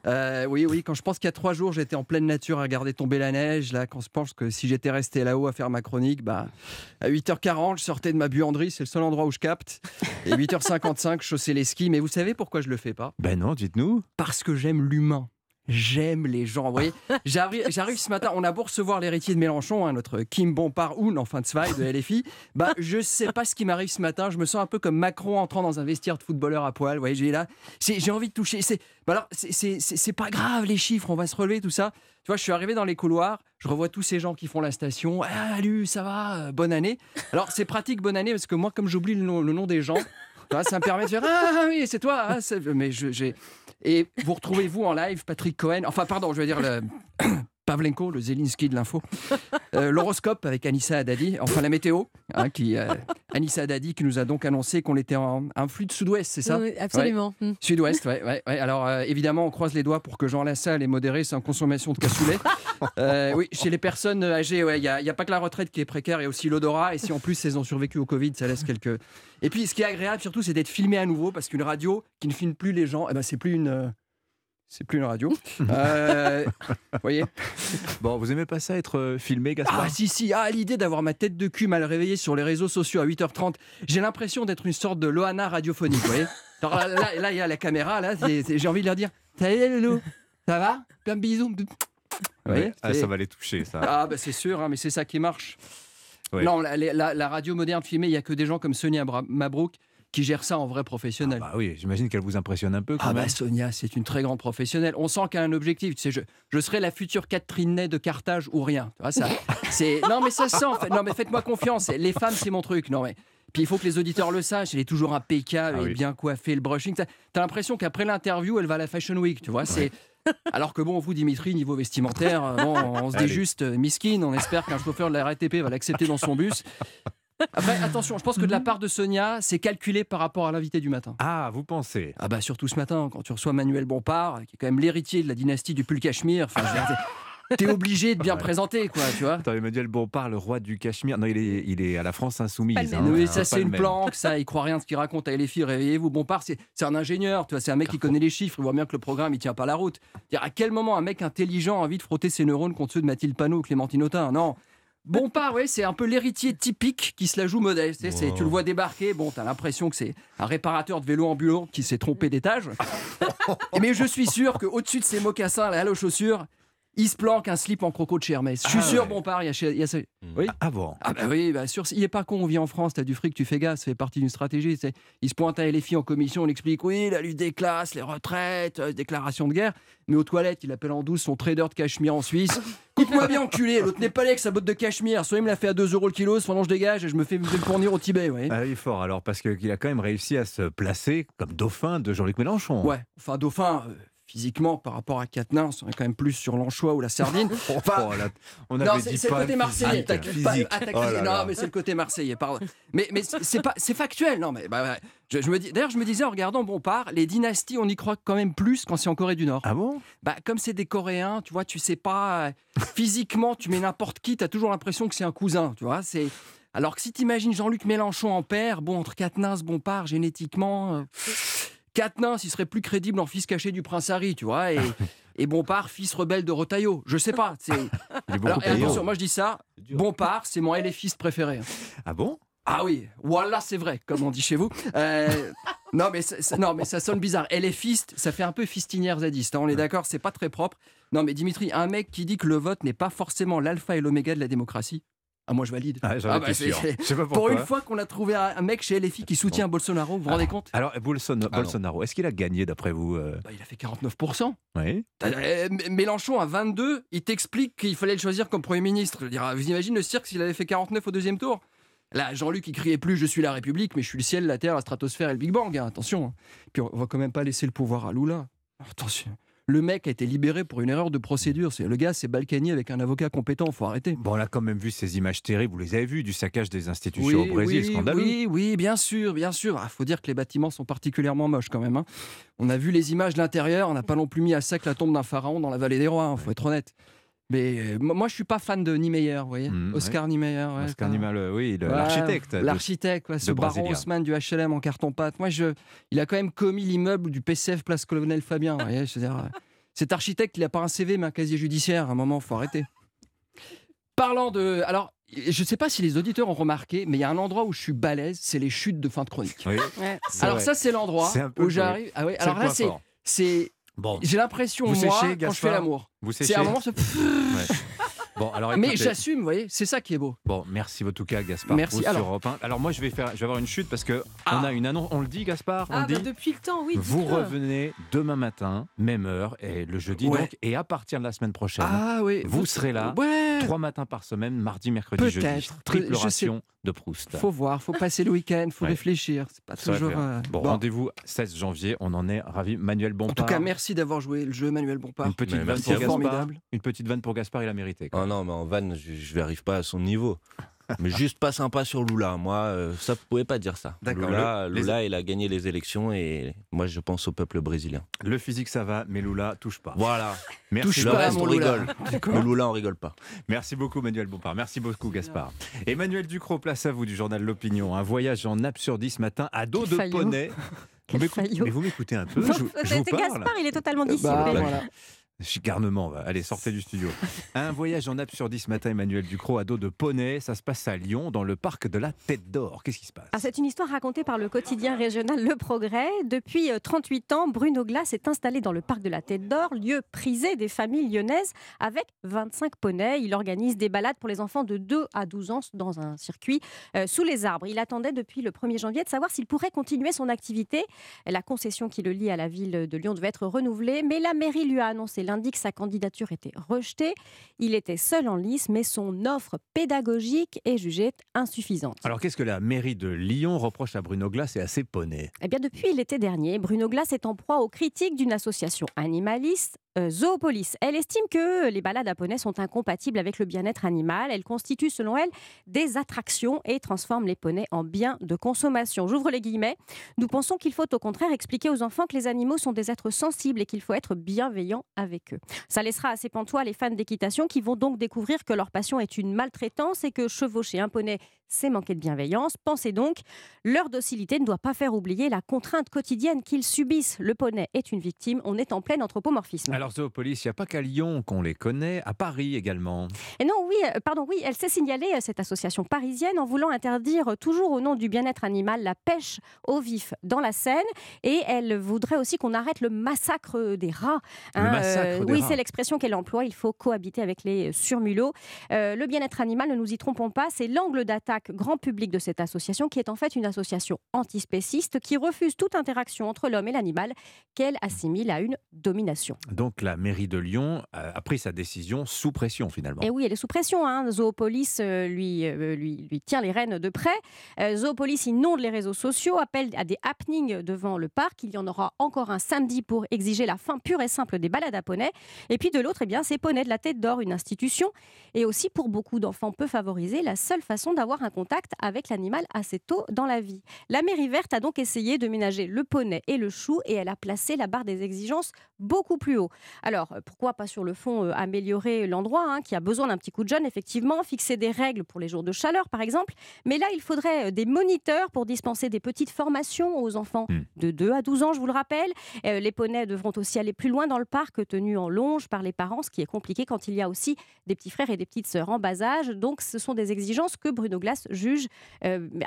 Oui, quand je pense qu'il y a 3 jours, j'étais en pleine nature à regarder tomber la neige. Là, quand je pense que si j'étais resté là-haut à faire ma chronique, à 8h40, je sortais de ma buanderie, c'est le seul endroit où je capte. Et 8h55, je chaussais les skis. Mais vous savez pourquoi je le fais pas ? Ben non, dites-nous. Parce que j'aime l'humain. J'aime les gens. Vous voyez, j'arrive ce matin, on a beau recevoir l'héritier de Mélenchon, notre Kim Bompard Houn en fin de semaine de LFI. Je sais pas ce qui m'arrive ce matin. Je me sens un peu comme Macron entrant dans un vestiaire de footballeur à poil. Vous voyez, j'ai envie de toucher. C'est pas grave les chiffres, on va se relever, tout ça. Tu vois, je suis arrivé dans les couloirs, je revois tous ces gens qui font la station. Ah, salut, ça va, bonne année. Alors c'est pratique, bonne année, parce que moi, comme j'oublie le nom des gens. Ça me permet de faire « Ah oui, c'est toi ah, !» Et vous retrouvez-vous en live, Patrick Cohen, enfin pardon, je veux dire Pavlenko, le Zelensky de l'info. L'horoscope avec Anissa Haddadi, enfin la météo, hein, Anissa Haddadi qui nous a donc annoncé qu'on était en un flux de sud-ouest, c'est ça ? Oui, absolument. Ouais. Sud-ouest, ouais. Alors évidemment, on croise les doigts pour que Jean Lassalle ait modéré sa consommation de cassoulet. Oui, chez les personnes âgées, ouais, y a pas que la retraite qui est précaire, il y a aussi l'odorat. Et si en plus elles ont survécu au Covid, ça laisse quelques... Et puis ce qui est agréable surtout, c'est d'être filmé à nouveau, parce qu'une radio qui ne filme plus les gens, eh ben, c'est plus une radio. Vous voyez ? Bon, vous aimez pas ça, être filmé, Gaspard ? Ah, si. Ah, l'idée d'avoir ma tête de cul mal réveillée sur les réseaux sociaux à 8h30, j'ai l'impression d'être une sorte de Loana radiophonique, vous voyez ? Alors, là, il y a la caméra, là, j'ai envie de leur dire « Salut, le loup, ça va ? Plein de bisous !» Ouais, ça va les toucher, ça. Ah, bah, c'est sûr, hein, mais c'est ça qui marche. Ouais. Non, la radio moderne filmée, il n'y a que des gens comme Sonia Mabrouk qui gère ça en vrai professionnel. Ah bah oui, j'imagine qu'elle vous impressionne un peu quand même. Bah Sonia, c'est une très grande professionnelle. On sent qu'elle a un objectif. Tu sais, je serai la future Catherine Ney de Carthage ou rien. Ah, ça, c'est... Non mais ça se sent. Non mais faites-moi confiance. Les femmes, c'est mon truc. Non mais... Puis il faut que les auditeurs le sachent. Elle est toujours impeccable, bien coiffée, le brushing. T'as l'impression qu'après l'interview, elle va à la Fashion Week. Tu vois, c'est... Alors que bon, vous Dimitri, niveau vestimentaire, on se dit juste miskine. On espère qu'un chauffeur de la RATP va l'accepter dans son bus. Après, attention, je pense que de la part de Sonia, c'est calculé par rapport à l'invité du matin. Ah, vous pensez ? Ah bah surtout ce matin, quand tu reçois Manuel Bompard, qui est quand même l'héritier de la dynastie du pull cachemire, enfin, t'es obligé de bien présenter, quoi, tu vois. Attends, Emmanuel Bompard, le roi du cachemire, non, il est à la France Insoumise. Hein, oui, ça c'est une planque, ça, il croit rien de ce qu'il raconte. Allez les filles, réveillez-vous. Bompard, c'est un ingénieur, tu vois, c'est un mec qui connaît les chiffres, il voit bien que le programme, il tient pas la route. C'est-à-dire, à quel moment un mec intelligent a envie de frotter ses neurones contre ceux de Mathilde Panot ou Clémentine Autain ? Non. Bompard, ouais, c'est un peu l'héritier typique qui se la joue modeste. Wow. Tu le vois débarquer, bon, t'as l'impression que c'est un réparateur de vélo ambulant qui s'est trompé d'étage. Mais je suis sûr qu'au-dessus de ses mocassins, là, aux chaussures, il se planque un slip en croco de chez Hermès. Je suis sûr, ouais. Bompard, il y a ça. Oui. Ah bon ? Ah bah oui, bah sûr, il est pas con, on vit en France, t'as du fric, tu fais gaffe, ça fait partie d'une stratégie. C'est... Il se pointe à LFI en commission, on explique, oui, la lutte des classes, les retraites, déclaration de guerre. Mais aux toilettes, il appelle en douce son trader de cachemire en Suisse. Coupe-moi bien, enculé, l'autre n'est pas là avec sa botte de cachemire. Soit il me l'a fait à 2 € le kilo, soit non, je dégage et je me fais fournir au Tibet. Oui. Ah, il est fort alors, parce qu'il a quand même réussi à se placer comme dauphin de Jean-Luc Mélenchon. Ouais, enfin dauphin... Physiquement, par rapport à Quatennens, on serait quand même plus sur l'anchois ou la sardine. Enfin, c'est le côté marseillais. Non, mais c'est le côté marseillais, pardon. Mais c'est factuel. Non, mais d'ailleurs, je me disais en regardant Bompard, les dynasties, on y croit quand même plus quand c'est en Corée du Nord. Ah bon ? Bah, comme c'est des Coréens, tu vois, tu sais pas. Physiquement, tu mets n'importe qui, t'as toujours l'impression que c'est un cousin, tu vois. C'est... Alors que si t'imagines Jean-Luc Mélenchon en père, bon, entre Quatennens, Bompard, génétiquement. Quatennens, il serait plus crédible en fils caché du prince Harry, tu vois, et Bompard, fils rebelle de Retailleau. Je sais pas. Alors, attention, moi je dis ça, Bompard, c'est mon LFI préféré. Ah bon ? Ah oui, voilà, c'est vrai, comme on dit chez vous. Non, mais ça sonne bizarre. LFI, ça fait un peu fistinière zadiste, hein, on est d'accord, c'est pas très propre. Non, mais Dimitri, un mec qui dit que le vote n'est pas forcément l'alpha et l'oméga de la démocratie. Ah, moi je valide. Je sais pas pourquoi. Pour une fois qu'on a trouvé un mec chez LFI qui soutient Bolsonaro, vous vous rendez compte ? Alors, Bolsonaro, est-ce qu'il a gagné d'après vous Il a fait 49%. Oui. Mélenchon à 22%, il t'explique qu'il fallait le choisir comme Premier ministre. Je veux dire, vous imaginez le cirque s'il avait fait 49% au deuxième tour ? Là, Jean-Luc, il criait plus « Je suis la République, mais je suis le ciel, la terre, la stratosphère et le Big Bang ». Attention. Puis on va quand même pas laisser le pouvoir à Lula. Attention. Le mec a été libéré pour une erreur de procédure. Le gars s'est balkané avec un avocat compétent, faut arrêter. Bon, on a quand même vu ces images terribles, vous les avez vues, du saccage des institutions au Brésil, scandaleux. Oui, bien sûr. Ah, faut dire que les bâtiments sont particulièrement moches quand même. Hein. On a vu les images de l'intérieur, on n'a pas non plus mis à sac la tombe d'un pharaon dans la vallée des rois, faut être honnête. Mais moi, je suis pas fan de Niemeyer, vous voyez, Oscar Niemeyer. Ouais, Oscar Niemeyer, oui, l'architecte. L'architecte, ce baron Haussmann du HLM en carton-pâte. Moi, il a quand même commis l'immeuble du PCF Place Colonel Fabien. Vous voyez, c'est-à-dire, cet architecte, il n'a pas un CV, mais un casier judiciaire. À un moment, il faut arrêter. Parlant de... Alors, je ne sais pas si les auditeurs ont remarqué, mais il y a un endroit où je suis balèze, c'est les chutes de fin de chronique. Oui. Ouais. Alors ça, c'est l'endroit où j'arrive... Ah oui, alors là, c'est... Bon. J'ai l'impression, moi, quand je fais l'amour, c'est un moment... Bon, alors, écoutez, mais j'assume, vous voyez, c'est ça qui est beau. Bon, merci en tout cas, Gaspard. Merci. Proust, alors, sur Europe 1. Alors moi, je vais avoir une chute parce que on a une annonce. On le dit, Gaspard. On dit. Bah, depuis le temps, oui. Vous revenez demain matin, même heure, et le jeudi donc, et à partir de la semaine prochaine. Ah oui. Vous serez là. Ouais. 3 matins par semaine, mardi, mercredi, jeudi. Triple ration de Proust. Faut voir, faut passer le week-end, faut réfléchir. C'est pas toujours. Bon, rendez-vous 16 janvier. On en est ravi. Manuel Bompard. En tout cas, merci d'avoir joué le jeu, Manuel Bompard. Une petite vanne pour Gaspard. Une petite vanne pour Gaspard, il a mérité. Quoi. Oh non, mais en vanne, je n'arrive pas à son niveau. Mais juste pas sympa sur Lula. Moi, ça, vous ne pouvez pas dire ça. D'accord. Lula, il a gagné les élections et moi, je pense au peuple brésilien. Le physique, ça va, mais Lula, touche pas. Voilà. Merci. Touche pas, on rigole. Mais Lula, on rigole pas. Merci beaucoup, Manuel Bompard. Merci beaucoup, Gaspard. Emmanuel Ducrot, place à vous du journal L'Opinion. Un voyage en absurdie ce matin à dos de poney. Mais vous m'écoutez un peu. Je vous parle. Gaspard, il est totalement dissipé. Voilà. Garnement, allez, sortez du studio. Un voyage en absurdie ce matin, Emmanuel Ducrot, à dos de poney. Ça se passe à Lyon, dans le parc de la Tête d'Or. Qu'est-ce qui se passe ? Alors, c'est une histoire racontée par le quotidien régional Le Progrès. Depuis 38 ans, Bruno Glass est installé dans le parc de la Tête d'Or, lieu prisé des familles lyonnaises, avec 25 poneys. Il organise des balades pour les enfants de 2 à 12 ans dans un circuit sous les arbres. Il attendait depuis le 1er janvier de savoir s'il pourrait continuer son activité. La concession qui le lie à la ville de Lyon devait être renouvelée, mais la mairie lui a annoncé lundi que sa candidature était rejetée. Il était seul en lice, mais son offre pédagogique est jugée insuffisante. Alors qu'est-ce que la mairie de Lyon reproche à Bruno Glass et à ses poneys ? Eh bien, depuis l'été dernier, Bruno Glass est en proie aux critiques d'une association animaliste, Zoopolis. Elle estime que les balades à poney sont incompatibles avec le bien-être animal. Elle constitue, selon elle, des attractions et transforme les poneys en biens de consommation. J'ouvre les guillemets. Nous pensons qu'il faut au contraire expliquer aux enfants que les animaux sont des êtres sensibles et qu'il faut être bienveillant avec eux. Ça laissera assez pantois les fans d'équitation qui vont donc découvrir que leur passion est une maltraitance et que chevaucher un poney, c'est manquer de bienveillance. Pensez donc, leur docilité ne doit pas faire oublier la contrainte quotidienne qu'ils subissent. Le poney est une victime, on est en plein anthropomorphisme. Alors Zoopolis, il n'y a pas qu'à Lyon qu'on les connaît, à Paris également. Et non, oui, elle s'est signalée, cette association parisienne, en voulant interdire, toujours au nom du bien-être animal, la pêche au vif dans la Seine. Et elle voudrait aussi qu'on arrête le massacre des rats. C'est l'expression qu'elle emploie, il faut cohabiter avec les surmulots. Le bien-être animal, ne nous y trompons pas, c'est l'angle d'attaque grand public de cette association qui est en fait une association antispéciste qui refuse toute interaction entre l'homme et l'animal qu'elle assimile à une domination. Donc la mairie de Lyon a pris sa décision sous pression finalement. Et oui, elle est sous pression. Zoopolis lui tient les rênes de près. Zoopolis inonde les réseaux sociaux, appelle à des happenings devant le parc. Il y en aura encore un samedi pour exiger la fin pure et simple des balades à poney. Et puis de l'autre, c'est Poney de la Tête d'Or, une institution et aussi pour beaucoup d'enfants peu favorisés, la seule façon d'avoir un contact avec l'animal assez tôt dans la vie. La mairie verte a donc essayé de ménager le poney et le chou et elle a placé la barre des exigences beaucoup plus haut. Alors, pourquoi pas sur le fond améliorer l'endroit qui a besoin d'un petit coup de jeune, effectivement, fixer des règles pour les jours de chaleur par exemple, mais là il faudrait des moniteurs pour dispenser des petites formations aux enfants de 2 à 12 ans, je vous le rappelle. Les poneys devront aussi aller plus loin dans le parc, tenus en longe par les parents, ce qui est compliqué quand il y a aussi des petits frères et des petites sœurs en bas âge. Donc ce sont des exigences que Bruno Glass juge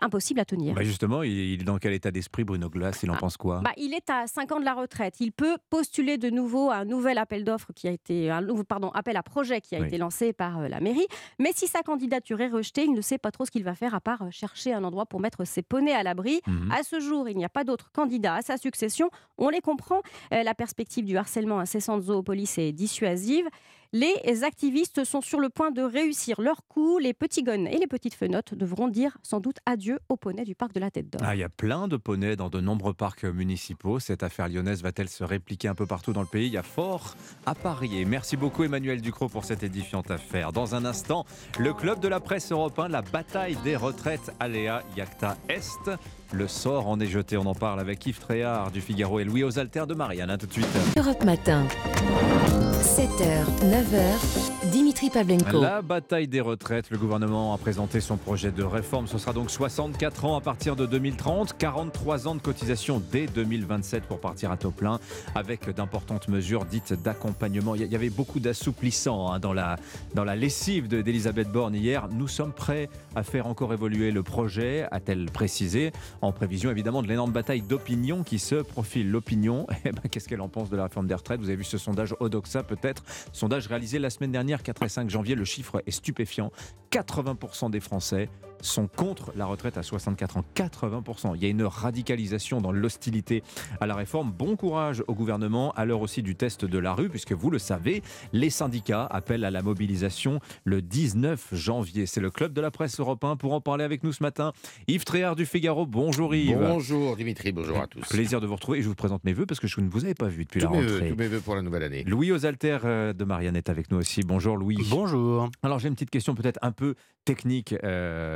impossible à tenir. Bah justement, il est dans quel état d'esprit Bruno Glass ? Il en pense quoi ? Il est à 5 ans de la retraite. Il peut postuler de nouveau à un nouvel appel d'offres qui a été appel à projet qui a été lancé par la mairie. Mais si sa candidature est rejetée, il ne sait pas trop ce qu'il va faire à part chercher un endroit pour mettre ses poneys à l'abri. À ce jour, il n'y a pas d'autres candidats à sa succession. On les comprend. La perspective du harcèlement incessant de Zoopolis est dissuasive. Les activistes sont sur le point de réussir leur coup. Les petits gones et les petites fenottes devront dire sans doute adieu aux poneys du parc de la Tête d'Or. Il y a plein de poneys dans de nombreux parcs municipaux. Cette affaire lyonnaise va-t-elle se répliquer un peu partout dans le pays ? Il y a fort à parier. Merci beaucoup Emmanuel Ducrot pour cette édifiante affaire. Dans un instant, le club de la presse européen, la bataille des retraites Aléa Iacta Est. Le sort en est jeté. On en parle avec Yves Thréard du Figaro et Louis Hausalter de Marianne. À tout de suite. Europe Matin. 7h, 9h, Dimitri Pavlenko. La bataille des retraites, le gouvernement a présenté son projet de réforme. Ce sera donc 64 ans à partir de 2030, 43 ans de cotisation dès 2027 pour partir à taux plein, avec d'importantes mesures dites d'accompagnement. Il y avait beaucoup d'assouplissants dans la lessive d'Elisabeth Borne hier. Nous sommes prêts à faire encore évoluer le projet, a-t-elle précisé, en prévision évidemment de l'énorme bataille d'opinion qui se profile. L'opinion, qu'est-ce qu'elle en pense de la réforme des retraites ? Vous avez vu ce sondage Odoxa peut-être, sondage réalisé la semaine dernière hier, 4 et 5 janvier, le chiffre est stupéfiant. 80% des Français sont contre la retraite à 64 ans. 80%. Il y a une radicalisation dans l'hostilité à la réforme. Bon courage au gouvernement, à l'heure aussi du test de la rue, puisque vous le savez, les syndicats appellent à la mobilisation le 19 janvier. C'est le Club de la Presse Europe 1 pour en parler avec nous ce matin. Yves Thréard du Figaro, bonjour Yves. Bonjour Dimitri, bonjour à tous. Plaisir de vous retrouver et je vous présente mes voeux parce que je ne vous avais pas vu depuis la rentrée. Tous mes voeux pour la nouvelle année. Louis Hausalter de Marianne est avec nous aussi. Bonjour Louis. Bonjour. Alors j'ai une petite question peut-être un peu technique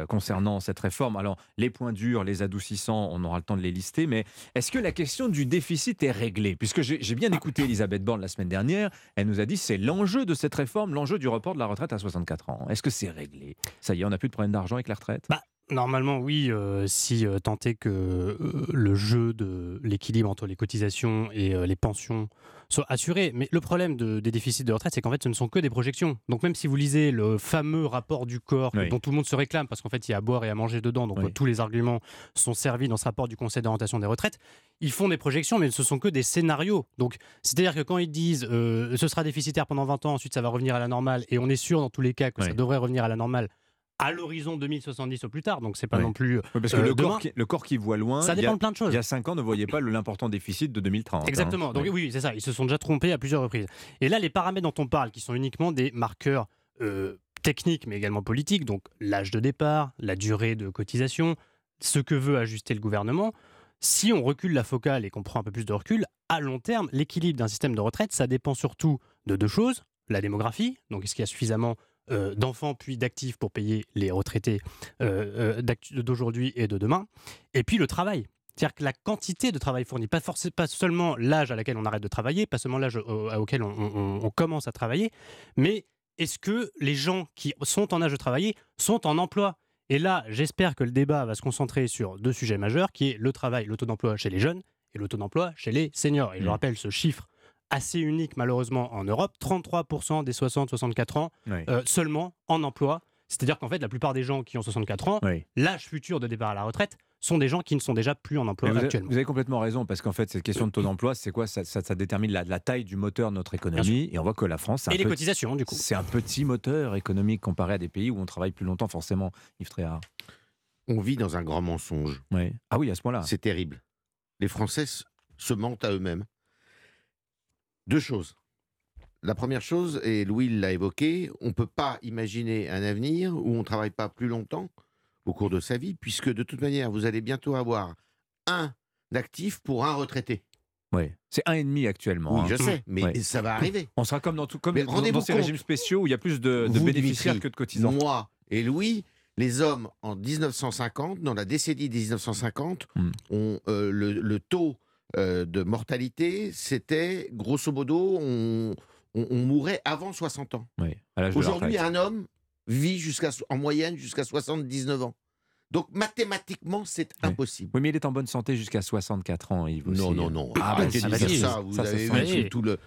concernant cette réforme. Alors, les points durs, les adoucissants, on aura le temps de les lister, mais est-ce que la question du déficit est réglée ? Puisque j'ai bien écouté Elisabeth Borne la semaine dernière, elle nous a dit c'est l'enjeu de cette réforme, l'enjeu du report de la retraite à 64 ans. Est-ce que c'est réglé ? Ça y est, on n'a plus de problème d'argent avec la retraite ? Normalement, oui, si tant est que le jeu de l'équilibre entre les cotisations et les pensions soit assuré. Mais le problème des déficits de retraite, c'est qu'en fait, ce ne sont que des projections. Donc même si vous lisez le fameux rapport du corps dont tout le monde se réclame, parce qu'en fait, il y a à boire et à manger dedans, donc tous les arguments sont servis dans ce rapport du Conseil d'orientation des retraites, ils font des projections, mais ce ne sont que des scénarios. Donc, c'est-à-dire que quand ils disent ce sera déficitaire pendant 20 ans, ensuite ça va revenir à la normale, et on est sûr dans tous les cas que ça devrait revenir à la normale, à l'horizon 2070 au plus tard, donc c'est pas non plus parce que le corps qui voit loin, ça dépend de plein de choses. Il y a 5 ans ne voyait pas l'important déficit de 2030. Exactement, donc oui c'est ça, ils se sont déjà trompés à plusieurs reprises. Et là les paramètres dont on parle, qui sont uniquement des marqueurs techniques mais également politiques, donc l'âge de départ, la durée de cotisation, ce que veut ajuster le gouvernement, si on recule la focale et qu'on prend un peu plus de recul, à long terme, l'équilibre d'un système de retraite, ça dépend surtout de deux choses, la démographie, donc est-ce qu'il y a suffisamment d'enfants puis d'actifs pour payer les retraités d'aujourd'hui et de demain, et puis le travail. C'est-à-dire que la quantité de travail fournie, pas seulement l'âge à laquelle on arrête de travailler, pas seulement l'âge auquel on commence à travailler, mais est-ce que les gens qui sont en âge de travailler sont en emploi ? Et là, j'espère que le débat va se concentrer sur deux sujets majeurs, qui est le travail, le taux d'emploi chez les jeunes et le taux d'emploi chez les seniors. Et je rappelle ce chiffre assez unique malheureusement en Europe, 33% des 60-64 ans seulement en emploi. C'est-à-dire qu'en fait, la plupart des gens qui ont 64 ans, l'âge futur de départ à la retraite, sont des gens qui ne sont déjà plus en emploi actuellement. Vous avez complètement raison, parce qu'en fait, cette question de taux d'emploi, c'est quoi ? Ça détermine la taille du moteur de notre économie, et on voit que la France... Et les cotisations, du coup. C'est un petit moteur économique comparé à des pays où on travaille plus longtemps, forcément, Yves Thréard. On vit dans un grand mensonge. Oui. Ah oui, à ce point-là. C'est terrible. Les Français se mentent à eux-mêmes. Deux choses. La première chose, et Louis l'a évoqué, on ne peut pas imaginer un avenir où on ne travaille pas plus longtemps au cours de sa vie, puisque de toute manière, vous allez bientôt avoir un actif pour un retraité. Oui, c'est 1,5 actuellement. Oui, je sais, mais ça va arriver. On sera comme dans ces régimes spéciaux où il y a plus de bénéficiaires que de cotisants. Moi et Louis, les hommes en 1950, dans la décennie des 1950, ont le taux de mortalité, c'était, grosso modo, on mourait avant 60 ans. Oui, aujourd'hui, un homme vit en moyenne jusqu'à 79 ans. Donc, mathématiquement, c'est impossible. Oui, mais il est en bonne santé jusqu'à 64 ans, Yves. Non.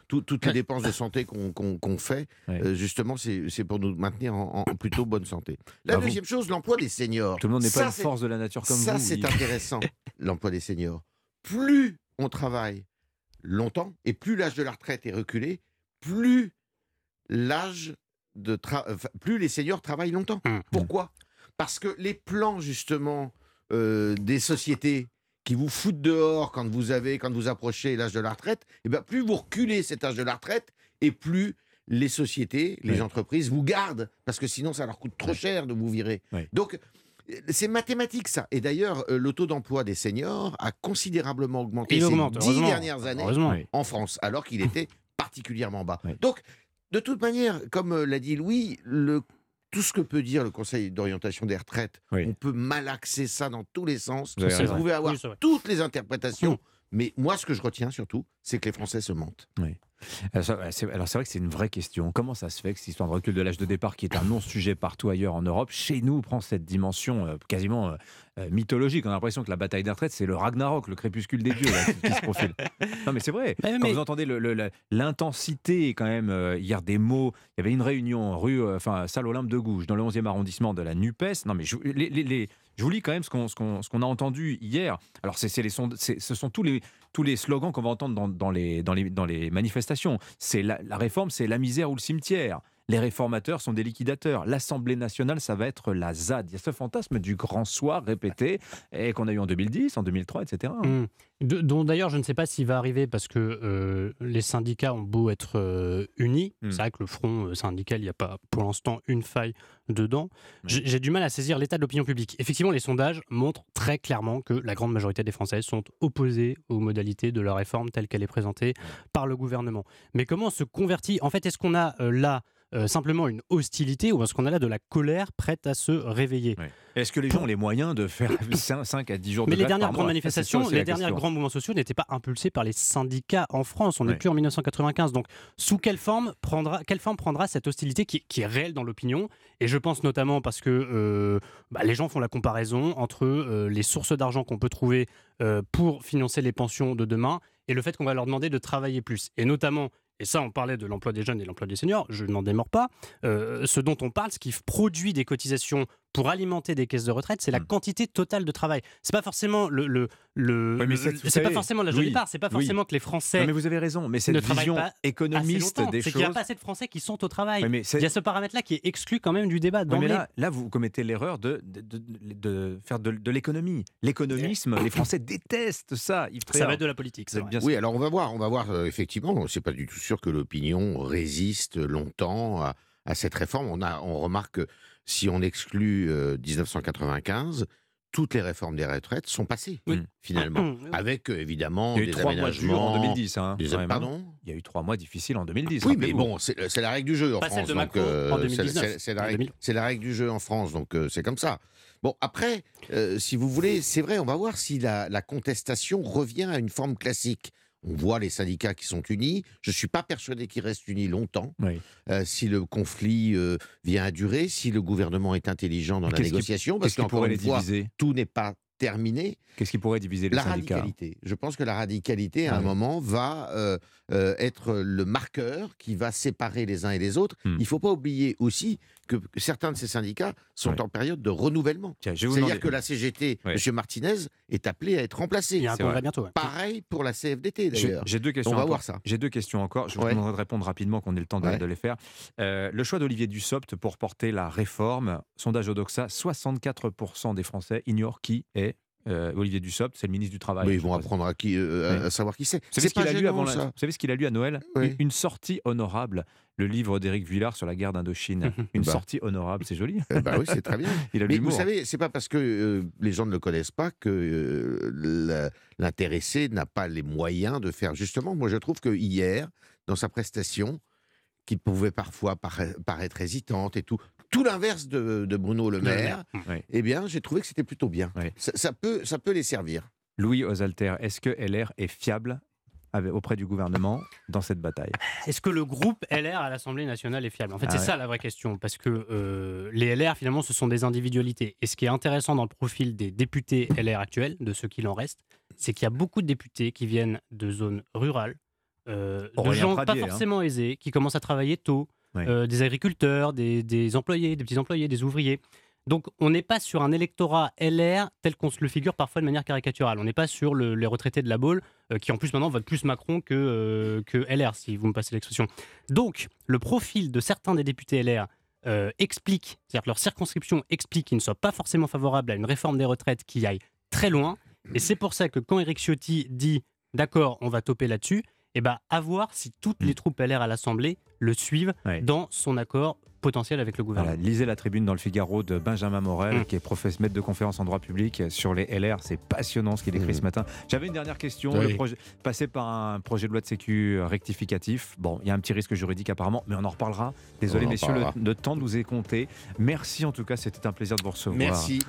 Toutes les dépenses de santé qu'on fait, justement, c'est pour nous maintenir en plutôt bonne santé. La deuxième chose, l'emploi des seniors. Tout le monde n'est pas une force de la nature comme vous. Ça, c'est intéressant, l'emploi des seniors. Plus on travaille longtemps, et plus l'âge de la retraite est reculé, plus les seniors travaillent longtemps. Pourquoi ? Parce que les plans, justement, des sociétés qui vous foutent dehors quand vous approchez l'âge de la retraite, et bien plus vous reculez cet âge de la retraite, et plus les sociétés, les entreprises vous gardent, parce que sinon ça leur coûte trop cher de vous virer. Oui. Donc, c'est mathématique, ça. Et d'ailleurs, le taux d'emploi des seniors a considérablement augmenté ces 10 dernières années en France, alors qu'il était particulièrement bas. Oui. Donc, de toute manière, comme l'a dit Louis, tout ce que peut dire le Conseil d'orientation des retraites, on peut malaxer ça dans tous les sens. Vous pouvez avoir toutes les interprétations. Mais moi, ce que je retiens surtout, c'est que les Français se mentent. Oui. Alors c'est vrai que c'est une vraie question. Comment ça se fait que cette histoire de recul de l'âge de départ, qui est un non-sujet partout ailleurs en Europe, chez nous prend cette dimension quasiment mythologique. On a l'impression que la bataille des retraites, c'est le Ragnarok, le crépuscule des dieux qui se profile. Non mais c'est vrai. Quand vous entendez l'intensité quand même, hier des mots, il y avait une réunion salle Olympe de Gouges, dans le 11e arrondissement de la NUPES. Non mais je vous lis quand même ce qu'on a entendu hier. Alors ce sont tous les slogans qu'on va entendre dans les manifestations. C'est la réforme, c'est la misère ou le cimetière. Les réformateurs sont des liquidateurs. L'Assemblée nationale, ça va être la ZAD. Il y a ce fantasme du grand soir répété et qu'on a eu en 2010, en 2003, etc. Dont d'ailleurs, je ne sais pas s'il va arriver parce que les syndicats ont beau être unis. C'est vrai que le front syndical, il n'y a pas pour l'instant une faille dedans. J'ai du mal à saisir l'état de l'opinion publique. Effectivement, les sondages montrent très clairement que la grande majorité des Français sont opposés aux modalités de la réforme telle qu'elle est présentée par le gouvernement. Mais comment se convertit ? En fait, est-ce qu'on a là simplement une hostilité ou est-ce qu'on a là de la colère prête à se réveiller ? Oui. Est-ce que les gens ont les moyens de faire 5 à 10 jours de grève ? Mais les dernières grandes manifestations, les derniers grands mouvements sociaux n'étaient pas impulsés par les syndicats en France. On n'est plus en 1995. Donc, sous quelle forme prendra cette hostilité qui est réelle dans l'opinion ? Et je pense notamment parce que les gens font la comparaison entre les sources d'argent qu'on peut trouver pour financer les pensions de demain et le fait qu'on va leur demander de travailler plus. Et notamment... Et ça, on parlait de l'emploi des jeunes et de l'emploi des seniors, je n'en démords pas. Ce dont on parle, ce qui produit des cotisations pour alimenter des caisses de retraite, c'est la quantité totale de travail. C'est pas forcément pas forcément l'âge de départ, c'est pas forcément que les Français. Non, mais vous avez raison, mais cette vision économiste des choses. C'est qu'il n'y a pas assez de Français qui sont au travail. Oui, il y a ce paramètre-là qui est exclu quand même du débat. Oui, mais là, vous commettez l'erreur de faire de l'économie. L'économisme, les Français détestent ça. Ça va être de la politique. C'est bien alors on va voir effectivement, c'est pas du tout sûr que l'opinion résiste longtemps à cette réforme. On remarque. Si on exclut 1995, toutes les réformes des retraites sont passées, finalement. Avec, évidemment, des aménagements... Il y a eu 3 mois de dur en 2010. Pardon ? Il y a eu 3 mois difficiles en 2010. Oui, mais bon, c'est la règle du jeu en France. Pas celle de Macron en 2019. C'est la règle du jeu en France, donc c'est comme ça. Bon, après, si vous voulez, c'est vrai, on va voir si la contestation revient à une forme classique. On voit les syndicats qui sont unis. Je ne suis pas persuadé qu'ils restent unis longtemps. Oui. Si le conflit vient à durer, si le gouvernement est intelligent dans la négociation, parce qu'encore une fois, tout n'est pas terminé. Qu'est-ce qui pourrait diviser les syndicats ? La radicalité. Je pense que la radicalité, à un moment, va être le marqueur qui va séparer les uns et les autres. Il ne faut pas oublier aussi que certains de ces syndicats sont en période de renouvellement. C'est-à-dire que la CGT, M. Martinez, est appelé à être remplacé. Il y a un congrès bientôt. Ouais. Pareil pour la CFDT, d'ailleurs. On va voir ça. J'ai 2 questions encore. Je vous demanderai de répondre rapidement, qu'on ait le temps de les faire. Le choix d'Olivier Dussopt pour porter la réforme, sondage Odoxa, 64% des Français ignorent qui est Olivier Dussopt, c'est le ministre du Travail. Mais ils vont apprendre à savoir qui c'est. Vous savez ce qu'il a lu à Noël ? Une sortie honorable. Le livre d'Éric Vuillard sur la guerre d'Indochine. Une sortie honorable, c'est joli. Oui, c'est très bien. Mais vous savez, c'est pas parce que les gens ne le connaissent pas que l'intéressé n'a pas les moyens de faire. Justement, moi je trouve que hier, dans sa prestation, qui pouvait parfois paraître hésitante et tout l'inverse de Bruno Le Maire, eh bien, j'ai trouvé que c'était plutôt bien. Ça peut les servir. Louis Hausalter, est-ce que LR est fiable auprès du gouvernement dans cette bataille ? Est-ce que le groupe LR à l'Assemblée nationale est fiable ? En fait, c'est ça la vraie question, parce que les LR, finalement, ce sont des individualités. Et ce qui est intéressant dans le profil des députés LR actuels, de ceux qu'il en reste, c'est qu'il y a beaucoup de députés qui viennent de zones rurales, de gens pas forcément aisés, qui commencent à travailler tôt, des agriculteurs, des employés, des petits employés, des ouvriers. Donc on n'est pas sur un électorat LR tel qu'on se le figure parfois de manière caricaturale. On n'est pas sur les retraités de la Baule qui en plus maintenant votent plus Macron que LR, si vous me passez l'expression. Donc le profil de certains des députés LR explique, c'est-à-dire que leur circonscription explique qu'ils ne soient pas forcément favorables à une réforme des retraites qui aille très loin. Et c'est pour ça que quand Éric Ciotti dit « d'accord, on va toper là-dessus », eh bien, à voir si toutes les troupes LR à l'Assemblée le suivent dans son accord potentiel avec le gouvernement. Voilà, lisez la tribune dans le Figaro de Benjamin Morel, qui est maître de conférence en droit public sur les LR. C'est passionnant ce qu'il écrit ce matin. J'avais une dernière question. Oui. Passer par un projet de loi de sécu rectificatif. Bon, il y a un petit risque juridique apparemment, mais on en reparlera. Désolé, messieurs, le temps nous est compté. Merci en tout cas, c'était un plaisir de vous recevoir. Merci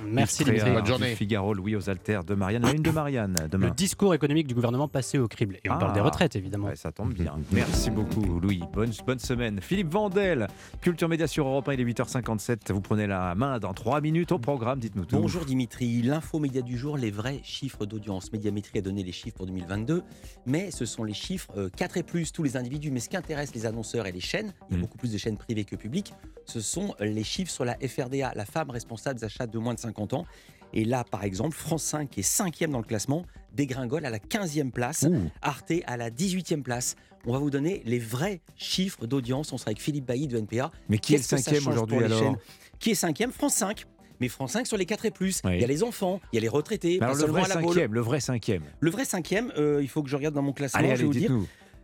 Dimitri. Bonne journée. Figaro, Louis Hausalter, de Marianne. La une de Marianne, demain. Le discours économique du gouvernement passé au crible. Et on parle des retraites, évidemment. Ouais, ça tombe bien. Merci beaucoup, Louis. Bonne semaine. Philippe Vandel, Culture Média sur Europe 1, il est 8h57. Vous prenez la main dans 3 minutes au programme, dites-nous tout. Bonjour Dimitri, l'info média du jour, les vrais chiffres d'audience. Médiamétrie a donné les chiffres pour 2022, mais ce sont les chiffres 4 et plus, tous les individus. Mais ce qui intéresse les annonceurs et les chaînes, il y a beaucoup plus de chaînes privées que publiques, ce sont les chiffres sur la FRDA, la femme responsable des achats de moins de 50 ans. Et là, par exemple, France 5 qui est 5e dans le classement, dégringole à la 15e place, Arte à la 18e place. On va vous donner les vrais chiffres d'audience. On sera avec Philippe Bailly de NPA. Mais qui est le 5e aujourd'hui alors ? Qui est 5e ? France 5. Mais France 5 sur les 4 et plus. Oui. Il y a les enfants, il y a les retraités. Alors le vrai 5e, il faut que je regarde dans mon classement. Allez, je vais vous dire.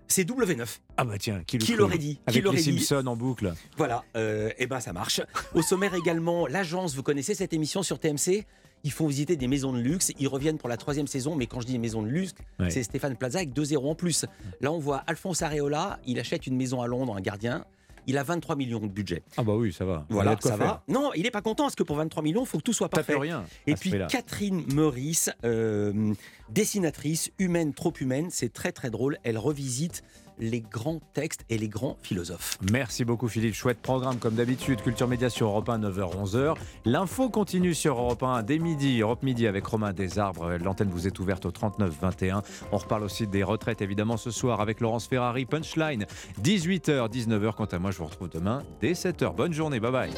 C'est W9. Ah bah tiens, qui l'aurait dit ? Avec les Simpsons en boucle. Voilà, et ben ça marche. Au sommaire également, l'agence, vous connaissez cette émission sur TMC ? Ils font visiter des maisons de luxe, ils reviennent pour la 3e saison, mais quand je dis maison de luxe, c'est Stéphane Plaza avec 2-0 en plus. Là on voit Alphonse Areola, il achète une maison à Londres, un gardien, il a 23 millions de budget. Ah bah oui, ça va. Voilà, ça va. Non, il n'est pas content, parce que pour 23 millions, il faut que tout soit parfait. Rien. Et puis Catherine Meurice, dessinatrice, humaine, trop humaine, c'est très très drôle, elle revisite les grands textes et les grands philosophes. Merci beaucoup Philippe, chouette programme comme d'habitude. Culture Média sur Europe 1, 9h-11h. L'info continue sur Europe 1 dès midi, Europe Midi avec Romain Desarbres. L'antenne vous est ouverte au 39-21. On reparle aussi des retraites évidemment ce soir avec Laurence Ferrari, Punchline, 18h-19h. Quant à moi, je vous retrouve demain dès 7h. Bonne journée, bye bye.